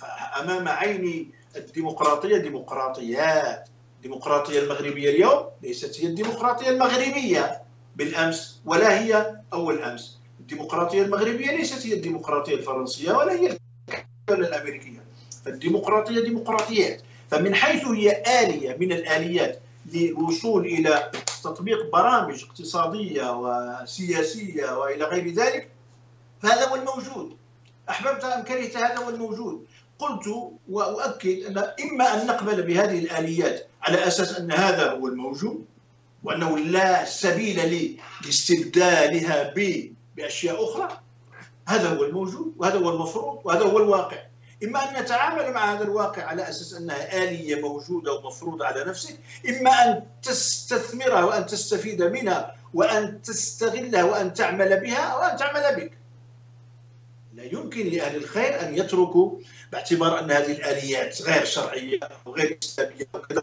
فأمام عيني الديمقراطية ديمقراطيات. الديمقراطية المغربية اليوم ليست هي الديمقراطية المغربية بالأمس ولا هي أول أمس. الديمقراطية المغربية ليست هي الديمقراطية الفرنسية ولا هي ولا الأمريكية. فالديمقراطية ديمقراطيات، فمن حيث هي آلية من الآليات للوصول إلى تطبيق برامج اقتصادية وسياسية وإلى غير ذلك، فهذا هو الموجود. أحببت أم كرهت هذا هو الموجود. قلت وأؤكد أن إما أن نقبل بهذه الآليات على أساس أن هذا هو الموجود وأنه لا سبيل لاستبدالها بأشياء أخرى، هذا هو الموجود وهذا هو المفروض وهذا هو الواقع. إما أن نتعامل مع هذا الواقع على أساس أنها آلية موجودة ومفروضة على نفسك، إما أن تستثمرها وأن تستفيد منها وأن تستغلها وأن تعمل بها وأن تعمل بك. لا يمكن لأهل الخير أن يتركوا باعتبار أن هذه الآليات غير شرعية وغير إسلامية وكذا،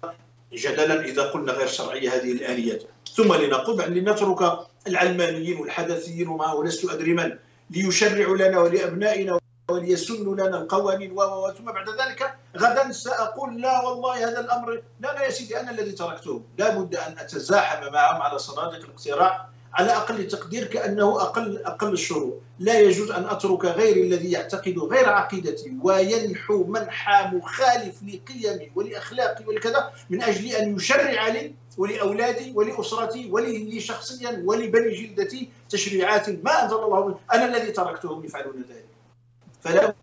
جدلا إذا قلنا غير شرعية هذه الآليات، ثم لنقول بأن نترك العلمانيين والحدثيين وما ولست أدري من ليشرعوا لنا ولأبنائنا وليسنوا لنا القوانين و ثم بعد ذلك غدا سأقول لا والله هذا الأمر لا لا يا سيدي أنا الذي تركته، لابد أن أتزاحم معهم على صناديق الاقتراع على أقل تقدير كأنه أقل أقل الشروع، لا يجوز أن أترك غيري الذي يعتقد غير عقيدتي وينحو منحى مخالف لقيمي ولأخلاقي ولكذا من أجل أن يشرع لي ولأولادي ولأسرتي ولي شخصيا ولبني جلدتي تشريعات ما أنزل الله منه، أنا الذي تركتهم يفعلون ذلك. فلا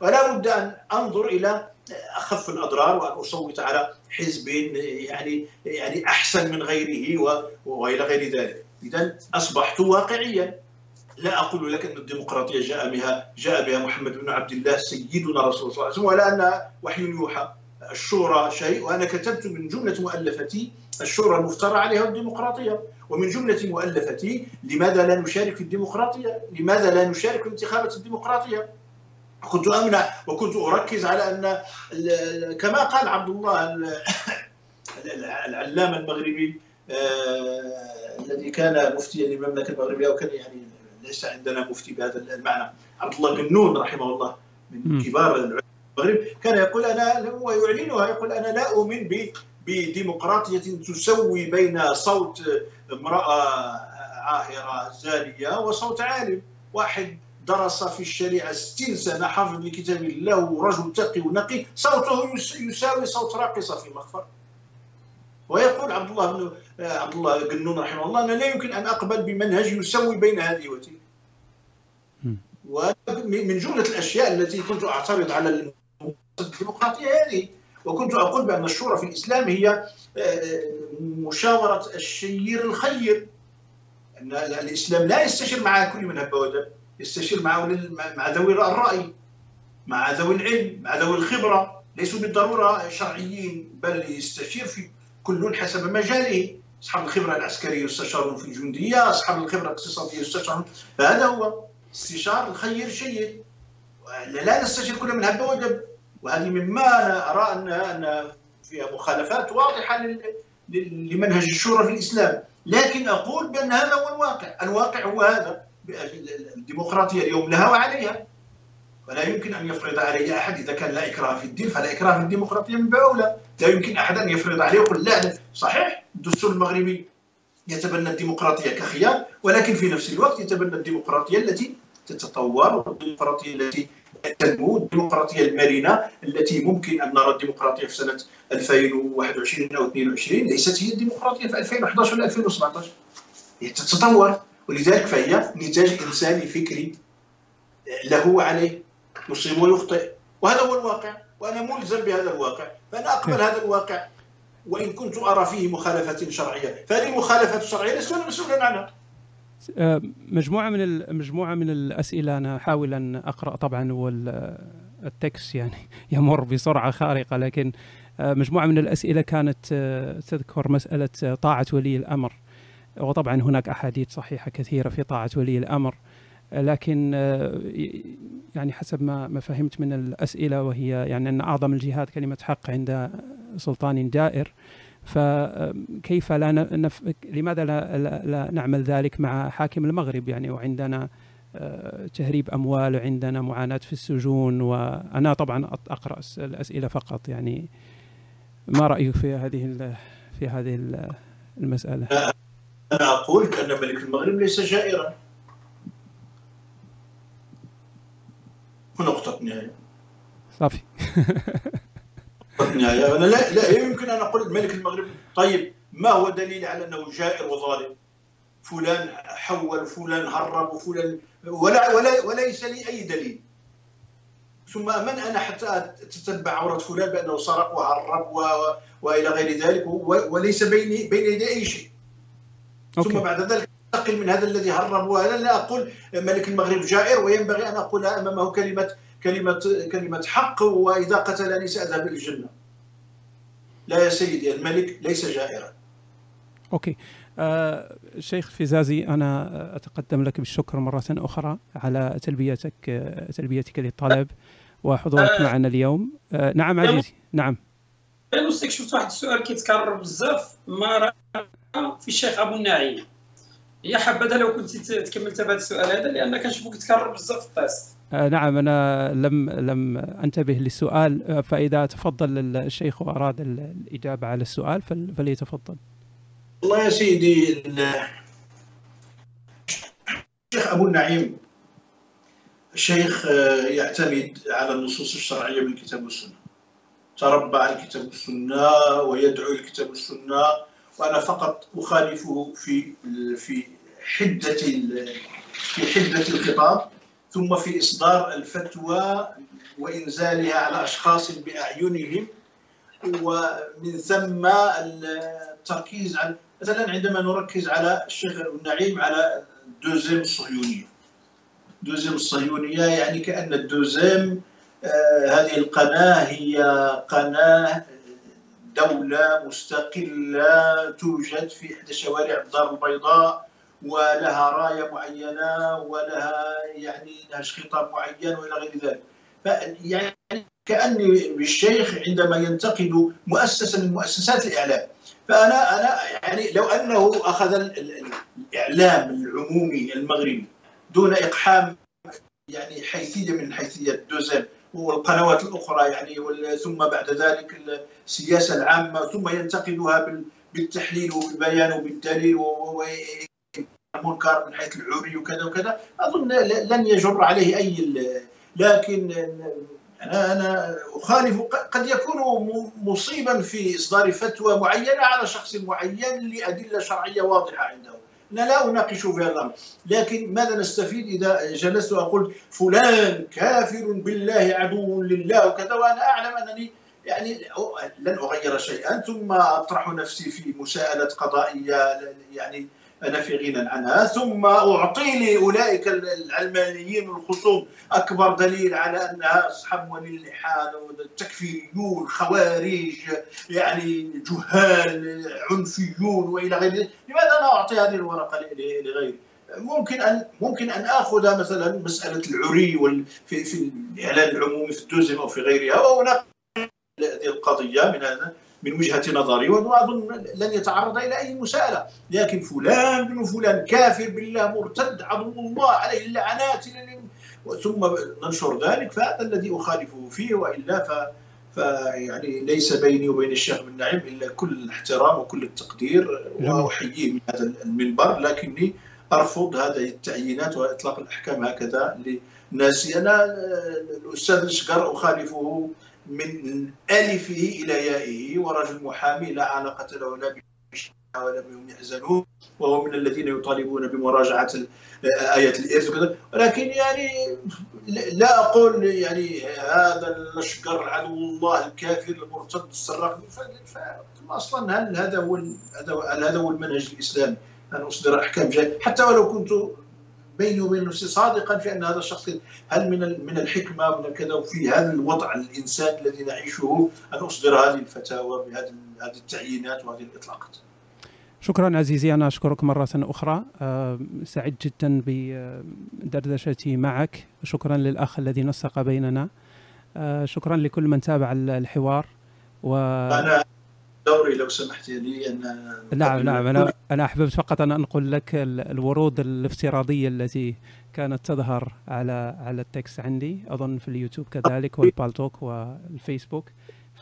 ولا بد أن أنظر إلى أخف الأضرار وأن أصوت على حزب يعني يعني أحسن من غيره وإلى غير ذلك. إذا أصبحت واقعيا، لا أقول لك أن الديمقراطية جاء بها جاء بها محمد بن عبد الله سيدنا رسول الله صلى الله عليه وسلم، ولا أنها وحي يوحى. الشورى شيء، وأنا كتبت من جملة مؤلفتي الشورى المفترى عليها الديمقراطية، ومن جملة مؤلفتي لماذا لا نشارك في الديمقراطية؟ لماذا لا نشارك في انتخابات الديمقراطية؟ كنت أمنع وكنت أركز على أن كما قال عبد الله العلامة المغربي الذي كان مفتيا للمملكة المغربية، وكان يعني ليس عندنا مفتي بهذا المعنى، عبد الله بن نون رحمه الله من كبار العلماء المغرب، كان يقول أنا ويعلنها يقول أنا لا أؤمن بديمقراطية تسوي بين صوت امرأة عاهرة زانية وصوت عالم واحد درس في الشريعة ستين سنة حافظ لكتاب الله ورجل تقي ونقي صوته يساوي صوت راقصة في مخفر. ويقول عبد الله بن عبد الله بن نون رحمه الله أنا لا يمكن أن أقبل بمنهج يسوي بين هذه وتلك. ومن جملة الأشياء التي كنت أعترض على الديمقراطية هذه، وكنت أقول بأن الشورى في الإسلام هي مشاورة الشير الخير، أن الإسلام لا يستشير مع كل من هب ودب، يستشير مع مع ذوي الرأي، مع ذوي العلم، مع ذوي الخبرة، ليسوا بالضرورة شرعيين، بل يستشير في كل حسب مجاله، أصحاب الخبرة العسكرية يستشارون في الجندية، أصحاب الخبرة الاقتصادية يستشارون، فهذا هو استشار الخير شيء، لا نستشير كل من هب ودب، وهذه مما أنا أرى أن فيها مخالفات واضحة لمنهج الشورى في الإسلام، لكن أقول بأن هذا هو الواقع، الواقع هو هذا، الديمقراطية اليوم لها وعليها، ولا يمكن أن يفرض عليها أحد، إذا كان لا إكراه في الدين فلا إكراه في الديمقراطية من باب أولى، لا يمكن أحد أن يفرض عليه ويقول لا. صحيح الدستور المغربي يتبنى الديمقراطية كخيار، ولكن في نفس الوقت يتبنى الديمقراطية التي تتطور، والديمقراطية التي تنمو، الديمقراطية المرنة التي ممكن أن نرى الديمقراطية في سنة ألفين وواحد وعشرين أو اثنين وعشرين ليست هي الديمقراطية في ألفين وأحد عشر ولا ألفين وسبعة عشر، هي تتطور، ولذلك فهي نتاج إنساني فكري له وعليه، يصيب ويخطئ، وهذا هو الواقع، وأنا ملزم بهذا الواقع، فأنا أقبل هذا الواقع وإن كنت أرى فيه مخالفة شرعية، فهذه مخالفة شرعية لست أنا مسؤولا عنها. مجموعة من مجموعة من الأسئلة أنا أحاول أن أقرأ طبعا، والتكست يعني يمر بسرعة خارقة، لكن مجموعة من الأسئلة كانت تذكر مسألة طاعة ولي الأمر، وطبعا هناك أحاديث صحيحة كثيرة في طاعة ولي الأمر، لكن يعني حسب ما فهمت من الأسئلة، وهي يعني أن أعظم الجهاد كلمة حق عند سلطان جائر، فكيف لا نف... لماذا لا... لا نعمل ذلك مع حاكم المغرب يعني، وعندنا تهريب أموال وعندنا معاناة في السجون، وأنا طبعا أقرأ الأسئلة فقط، يعني ما رأيك في هذه في هذه المسألة؟ أنا أقول أن ملك المغرب ليس جائرا، ونقطة نهاية صافي. نهاية. أنا لا لا يمكن أن أقول ملك المغرب. طيب ما هو دليل على أنه جائر وظالم؟ فلان حول، فلان هرب، وفلان ولا ولا وليس لي أي دليل. ثم من أنا حتى أتتبع عورة فلان بأنه سرق وهرب وإلى غير ذلك، وليس بيني بين يدي أي شيء. أوكي. ثم بعد ذلك أنتقل من هذا الذي هرب، وأنا لا أقول ملك المغرب جائر، وينبغي أن أقولها أمامه كلمة كلمة كلمة حق، وإذا قتلني سأذهب إلى الجنة. لا يا سيدي، الملك ليس جائرا. أوكي. آه شيخ الفزازي، أنا أتقدم لك بالشكر مرة أخرى على تلبيتك آه تلبيتك للطلب وحضورك آه معنا اليوم. آه نعم عزيزي. نعم. المستك شفت واحد السؤال كيتكرر بزاف، ما رأى في الشيخ أبو الناعية؟ يا حبذا لو كنت تكملت بهذا السؤال هذا، لأن كنشوفو كيتكرر بزاف في التيست. آه نعم، أنا لم لم أنتبه للسؤال، فإذا تفضل الشيخ وأراد الإجابة على السؤال فليتفضل. والله يا سيدي، الشيخ أبو النعيم الشيخ يعتمد على النصوص الشرعية من الكتاب والسنة، تربى على الكتاب والسنة ويدعو الكتاب والسنة، وأنا فقط أخالفه في في حدة في حدة الخطاب، ثم في إصدار الفتوى وإنزالها على أشخاص بأعينهم، ومن ثم التركيز على، مثلا عندما نركز على الشيخ أبو النعيم على الدوزيم الصهيونية. الدوزيم الصهيونية يعني كأن الدوزيم آه هذه القناة هي قناة دولة مستقلة توجد في إحدى شوارع الدار البيضاء، ولها راية معينة ولها يعني لها خطاب معين وإلى غير ذلك. يعني كأن الشيخ عندما ينتقد مؤسسة من مؤسسات الإعلام، فأنا أنا يعني لو أنه أخذ الإعلام العمومي المغربي دون إقحام يعني حيثية من حيثية الدوزيم والقنوات الأخرى يعني، ثم بعد ذلك السياسة العامة، ثم ينتقدها بالتحليل وبالبيان وبالدليل ومنكر من حيث العري وكذا وكذا، أظن لن يجر عليه أي. لكن أنا أنا أخالف، قد يكون مصيبا في إصدار فتوى معينة على شخص معين لأدلة شرعية واضحة عنده، أنا لا أناقش في هذا الأمر، لكن ماذا نستفيد إذا جلست وأقول فلان كافر بالله عدو لله وكذا، وأنا أعلم أنني يعني لن أغير شيئا، ثم أطرح نفسي في مساءلة قضائية يعني أنا في غنى عنها، ثم أعطي لأولئك العلمانيين والخصوم أكبر دليل على أنها أصحاب ولي اللحان والتكفيريون خوارج يعني جهال عنفيون وإلى غير ذلك. لماذا أنا أعطي هذه الورقة لغيري؟ ممكن أن ممكن أن آخذ مثلا مسألة العري في في الإعلان العمومي في الدوزيم أو في غيرها، وهناك القضية من هذا من وجهة نظري، وأظن لن يتعرض إلى أي مسألة. لكن فلان بن فلان كافر بالله مرتد عدو الله عليه اللعنات، ثم ننشر ذلك، فهذا الذي أخالفه فيه. وإلا ف فيعني ليس بيني وبين الشيخ بن نعيم إلا كل الاحترام وكل التقدير، وأحييه من هذا المنبر، لكني أرفض هذه التعيينات وإطلاق الأحكام هكذا للناس. أنا الأستاذ الشقر أخالفه من ألفه إلى يائه، ورجل محامي لا علاقة له لا بشيء ولا بهم يحزنون، وهو من الذين يطالبون بمراجعة آية الإرث، ولكن يعني لا أقول يعني هذا الأشقر عدو الله الكافر المرتد السراق. فأصلا هل هذا هو هذا هو المنهج الإسلامي، أن أصدر أحكام جاية حتى ولو كنت بيني وبين نفسي صادقا في ان هذا الشخص، هل من من الحكمه ومن كذا وفي هذا الوضع الانسان الذي نعيشه ان اصدر هذه الفتاوى بهذه هذه التعيينات وهذه الاطلاقات. شكرا عزيزي، انا اشكرك مره اخرى، سعيد جدا بدردشتي معك، شكرا للاخ الذي نسق بيننا، شكرا لكل من تابع الحوار. و أنا دوري لو سمحت لي أن نعم نعم أنا أنا أحببت فقط أن أنقل لك الورود الافتراضية التي كانت تظهر على على التكست عندي، أظن في اليوتيوب كذلك والبالطوك والفيسبوك.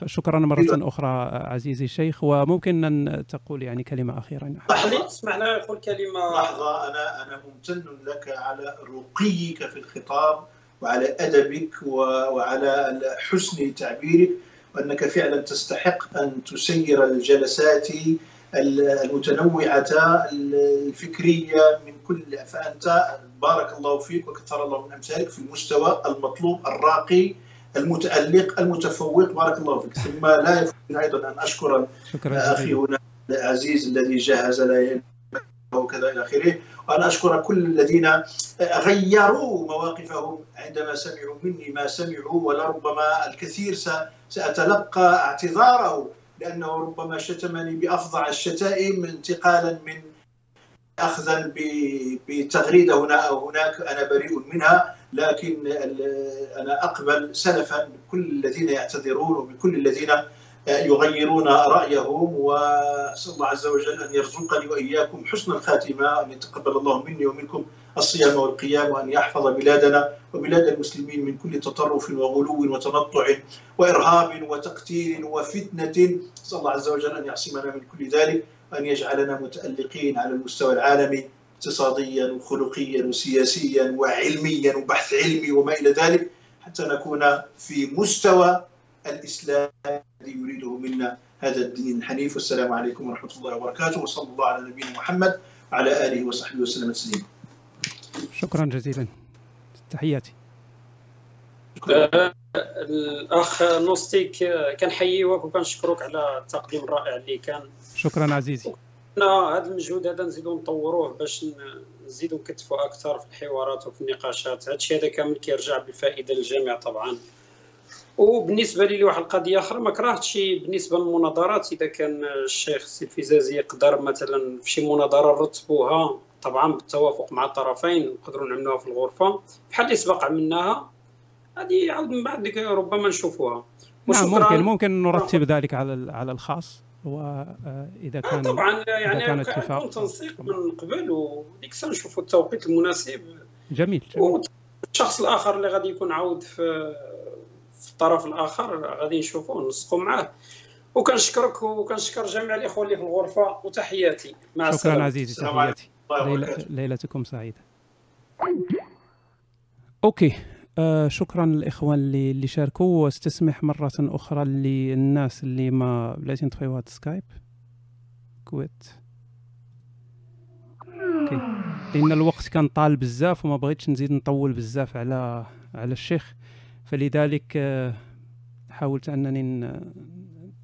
فشكرا مرة أخرى عزيزي الشيخ، وممكن أن تقول يعني كلمة أخيرة. لحظة، سمعنا يقول كلمة. لحظة، أنا أنا ممتن لك على رقيك في الخطاب وعلى أدبك وعلى حسن تعبيرك، وأنك فعلا تستحق أن تسير الجلسات المتنوعة الفكرية من كل، فأنت بارك الله فيك وكثر الله من أمثالك في المستوى المطلوب الراقي المتألق المتفوق، بارك الله فيك. ثم لا يفوتني أيضا أن أشكر أخي هنا العزيز الذي جهز لي وكذا إلى آخره، وأنا أشكر كل الذين غيروا مواقفهم عندما سمعوا مني ما سمعوا، ولربما الكثير سأتلقى اعتذاره لأنه ربما شتمني بأفظع الشتائم انتقالا من أخذا بتغريدة هنا أو هناك، أنا بريء منها، لكن أنا أقبل سلفا بكل الذين يعتذرون وبكل الذين يغيرون رأيهم، وأسأل الله عز وجل أن يرزقني وإياكم حسن الخاتمة، أن يتقبل الله مني ومنكم الصيام والقيام، وأن يحفظ بلادنا وبلاد المسلمين من كل تطرف وغلو وتنطع وإرهاب وتقتيل وفتنة، أسأل الله عز وجل أن يعصمنا من كل ذلك وأن يجعلنا متألقين على المستوى العالمي اقتصاديا وخلقيا وسياسيا وعلميا وبحث علمي وما إلى ذلك، حتى نكون في مستوى الإسلام الذي يريده منا هذا الدين الحنيف. والسلام عليكم ورحمة الله وبركاته، وصلى الله على نبينا محمد وعلى آله وصحبه وسلم تسليما. شكرا جزيلا، تحياتي. الأخ نوستيك كنحييوك وكنشكروك على التقديم الرائع اللي كان. شكرا عزيزي. هذا المجهود هذا نزيدو نطوروه باش نزيدو نكتفوا أكثر في الحوارات وفي النقاشات، هذا الشيء هذا كامل كيرجع بالفائدة للجميع طبعا. وبالنسبه لي واحد القضيه اخرى ما كرهتش بالنسبه للمناظرات، اذا كان الشيخ سي الفزازي يقدر مثلا في شي مناظره نرتبوها طبعا بالتوافق مع الطرفين، نقدروا نعملوها في الغرفه بحال اللي سبق عملناها، هذه عاود من بعد ربما نشوفوها. نعم ممكن ممكن نرتب ذلك على على الخاص، واذا كان آه طبعا يعني كان اتفاق تنسيق من قبل، وديك الساعه نشوفوا التوقيت المناسب. جميل. والشخص الاخر اللي غادي يكون عاود في في الطرف الاخر غادي نشوفوه نسقوا معاه. وكنشكرك وكنشكر جميع الاخوه اللي في الغرفه، وتحياتي مع السلامه. شكرا عزيزي، تحياتي، ليلتكم سعيده. اوكي آه شكرا للاخوان اللي اللي شاركوا، واستسمح مره اخرى للناس اللي ما بلاتي نطفيو هاد سكايب كويت، اوكي، لان الوقت كان طال بزاف وما بغيتش نزيد نطول بزاف على على الشيخ، فلذلك حاولت انني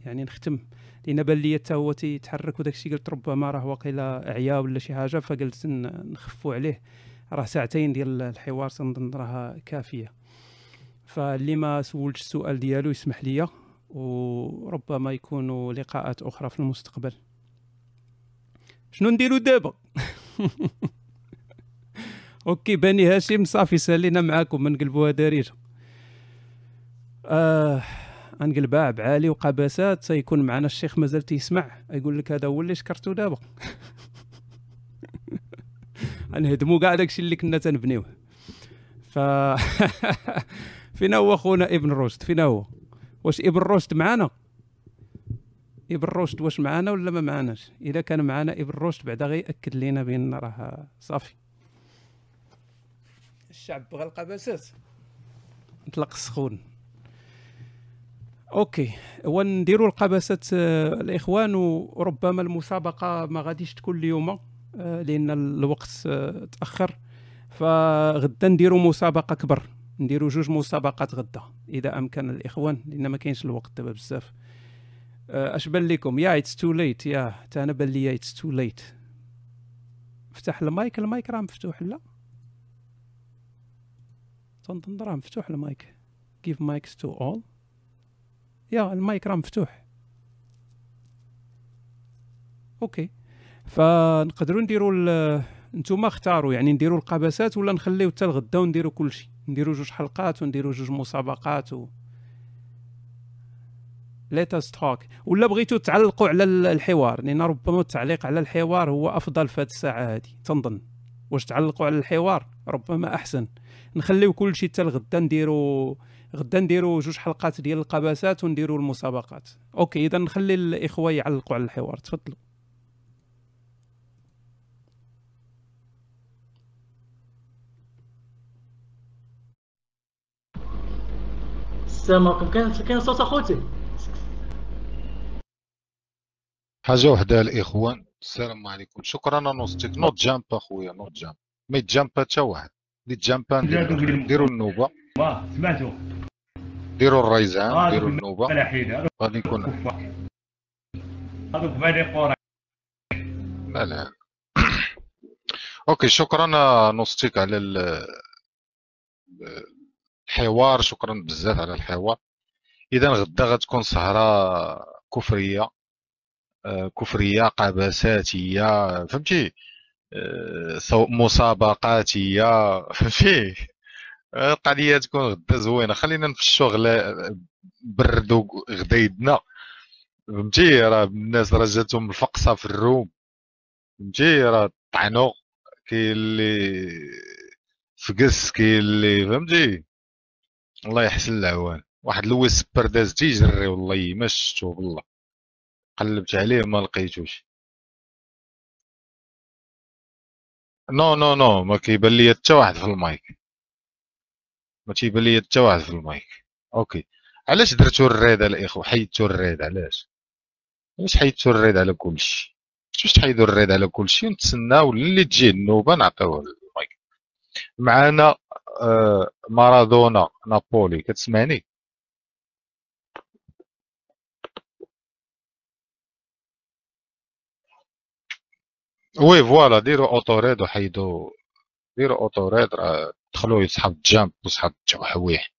يعني نختم، لان بان ليا حتى هو تيتحرك وداك الشيء، قلت ربما راه واقيلا عيا ولا شي حاجه، فقلت نخفوا عليه، راه ساعتين ديال الحوار تنظن راه كافيه. فاللي ما سولتش السؤال ديالو يسمح لي، وربما يكونوا لقاءات اخرى في المستقبل. شنو نديرو دابا؟ اوكي بني هاشم صافي سالينا معاكم، نقلبوها دارجه. آه غنقلبها بعالي وقباسات، سيكون معنا الشيخ مازال تيسمع، يقول لك هذا هو اللي شكرتو دابا. غنهدمو كاع داكشي اللي كنا تنبنيوه. ف فين هو خونا ابن رشد؟ فين هو؟ واش ابن رشد معنا؟ ابن رشد واش معنا ولا ما معناش؟ اذا كان معنا ابن رشد بعدا غيأكد لينا بان راه صافي الشعب بغى القباسات، نطلق السخون. اوكي ونديروا القباسات الاخوان، وربما المسابقه ما غاديش تكون اليوم لان الوقت تاخر، فغدا نديروا مسابقه كبر، نديروا جوج مسابقات غدا اذا امكن الاخوان، لان ما كاينش الوقت دابا بزاف. اش بان لكم؟ يا اتس تو ليت، يا حتى انا بان لي اتس تو ليت. افتح المايك، المايك راه مفتوح لا؟ تنظن راه مفتوح المايك. give mics to all. يا المايك راه مفتوح. اوكي فنقدروا نديروا نتوما اختاروا، يعني نديروا القباسات ولا نخليو حتى لغدا ونديروا كلشي، نديروا جوج حلقات ونديروا جوج مسابقات و let us talk، ولا بغيتوا تعلقوا على الحوار، لان ربما التعليق على الحوار هو افضل في هذه الساعه هذه تنظن. واش تعلقوا على الحوار ربما احسن، نخليو كلشي حتى لغدا، نديروا غدا نديرو جوج حلقات ديال القباسات ونديرو المسابقات. اوكي اذا نخلي الاخوه يعلقوا على الحوار، تفضلوا. السلام عليكم. كاين كاين صوت اخوتي حاجه وحده الاخوان. السلام عليكم. شكرا نوستيك. نوت جامب اخويا، نوت جامب، ما يتجامب حتى واحد اللي تجامبا. نديرو النوبه، سمعتوا؟ ديروا الريزان، ديروا النوبه، غادي نكون هذوك بالي قورا. لا لا اوكي شكرا نوستيك على الحوار، شكرا بزاف على الحوار. اذا غدا غتكون سهره كفريه كفريه قبساتيه فهمتي، مسابقاتيه فهمتي. القضيه تكون غدا زوينه، خلينا نفشوا بردوا غدا يدنا فهمتي. راه الناس راه جاتهم الفقصه في الروم فهمتي، راه طعنوا، كاين اللي فقس، كاين اللي فهمتي. الله يحسن العوان. واحد اللوي سبر داز تيجري، والله ما شفتو، بالله قلبت عليه ما لقيتوش. نو نو نو ما كيبان ليا حتى واحد في المايك، ما تيبان ليا حتى واحد في المايك. اوكي، علاش درتو الريد الاخوه؟ حيدتو الريد علاش؟ علاش حيدتو الريد على كلشي؟ باش تحيدو الريد على كلشي ونتسناو اللي تجي النوبه نعطيوه المايك. معانا آه مارادونا نابولي، كتسمعني؟ وي فوالا، ديروا اوتوريد وحيدوا، ديروا اوتوريد، دخلوا يسحب الجامب وسحب الجوحويح.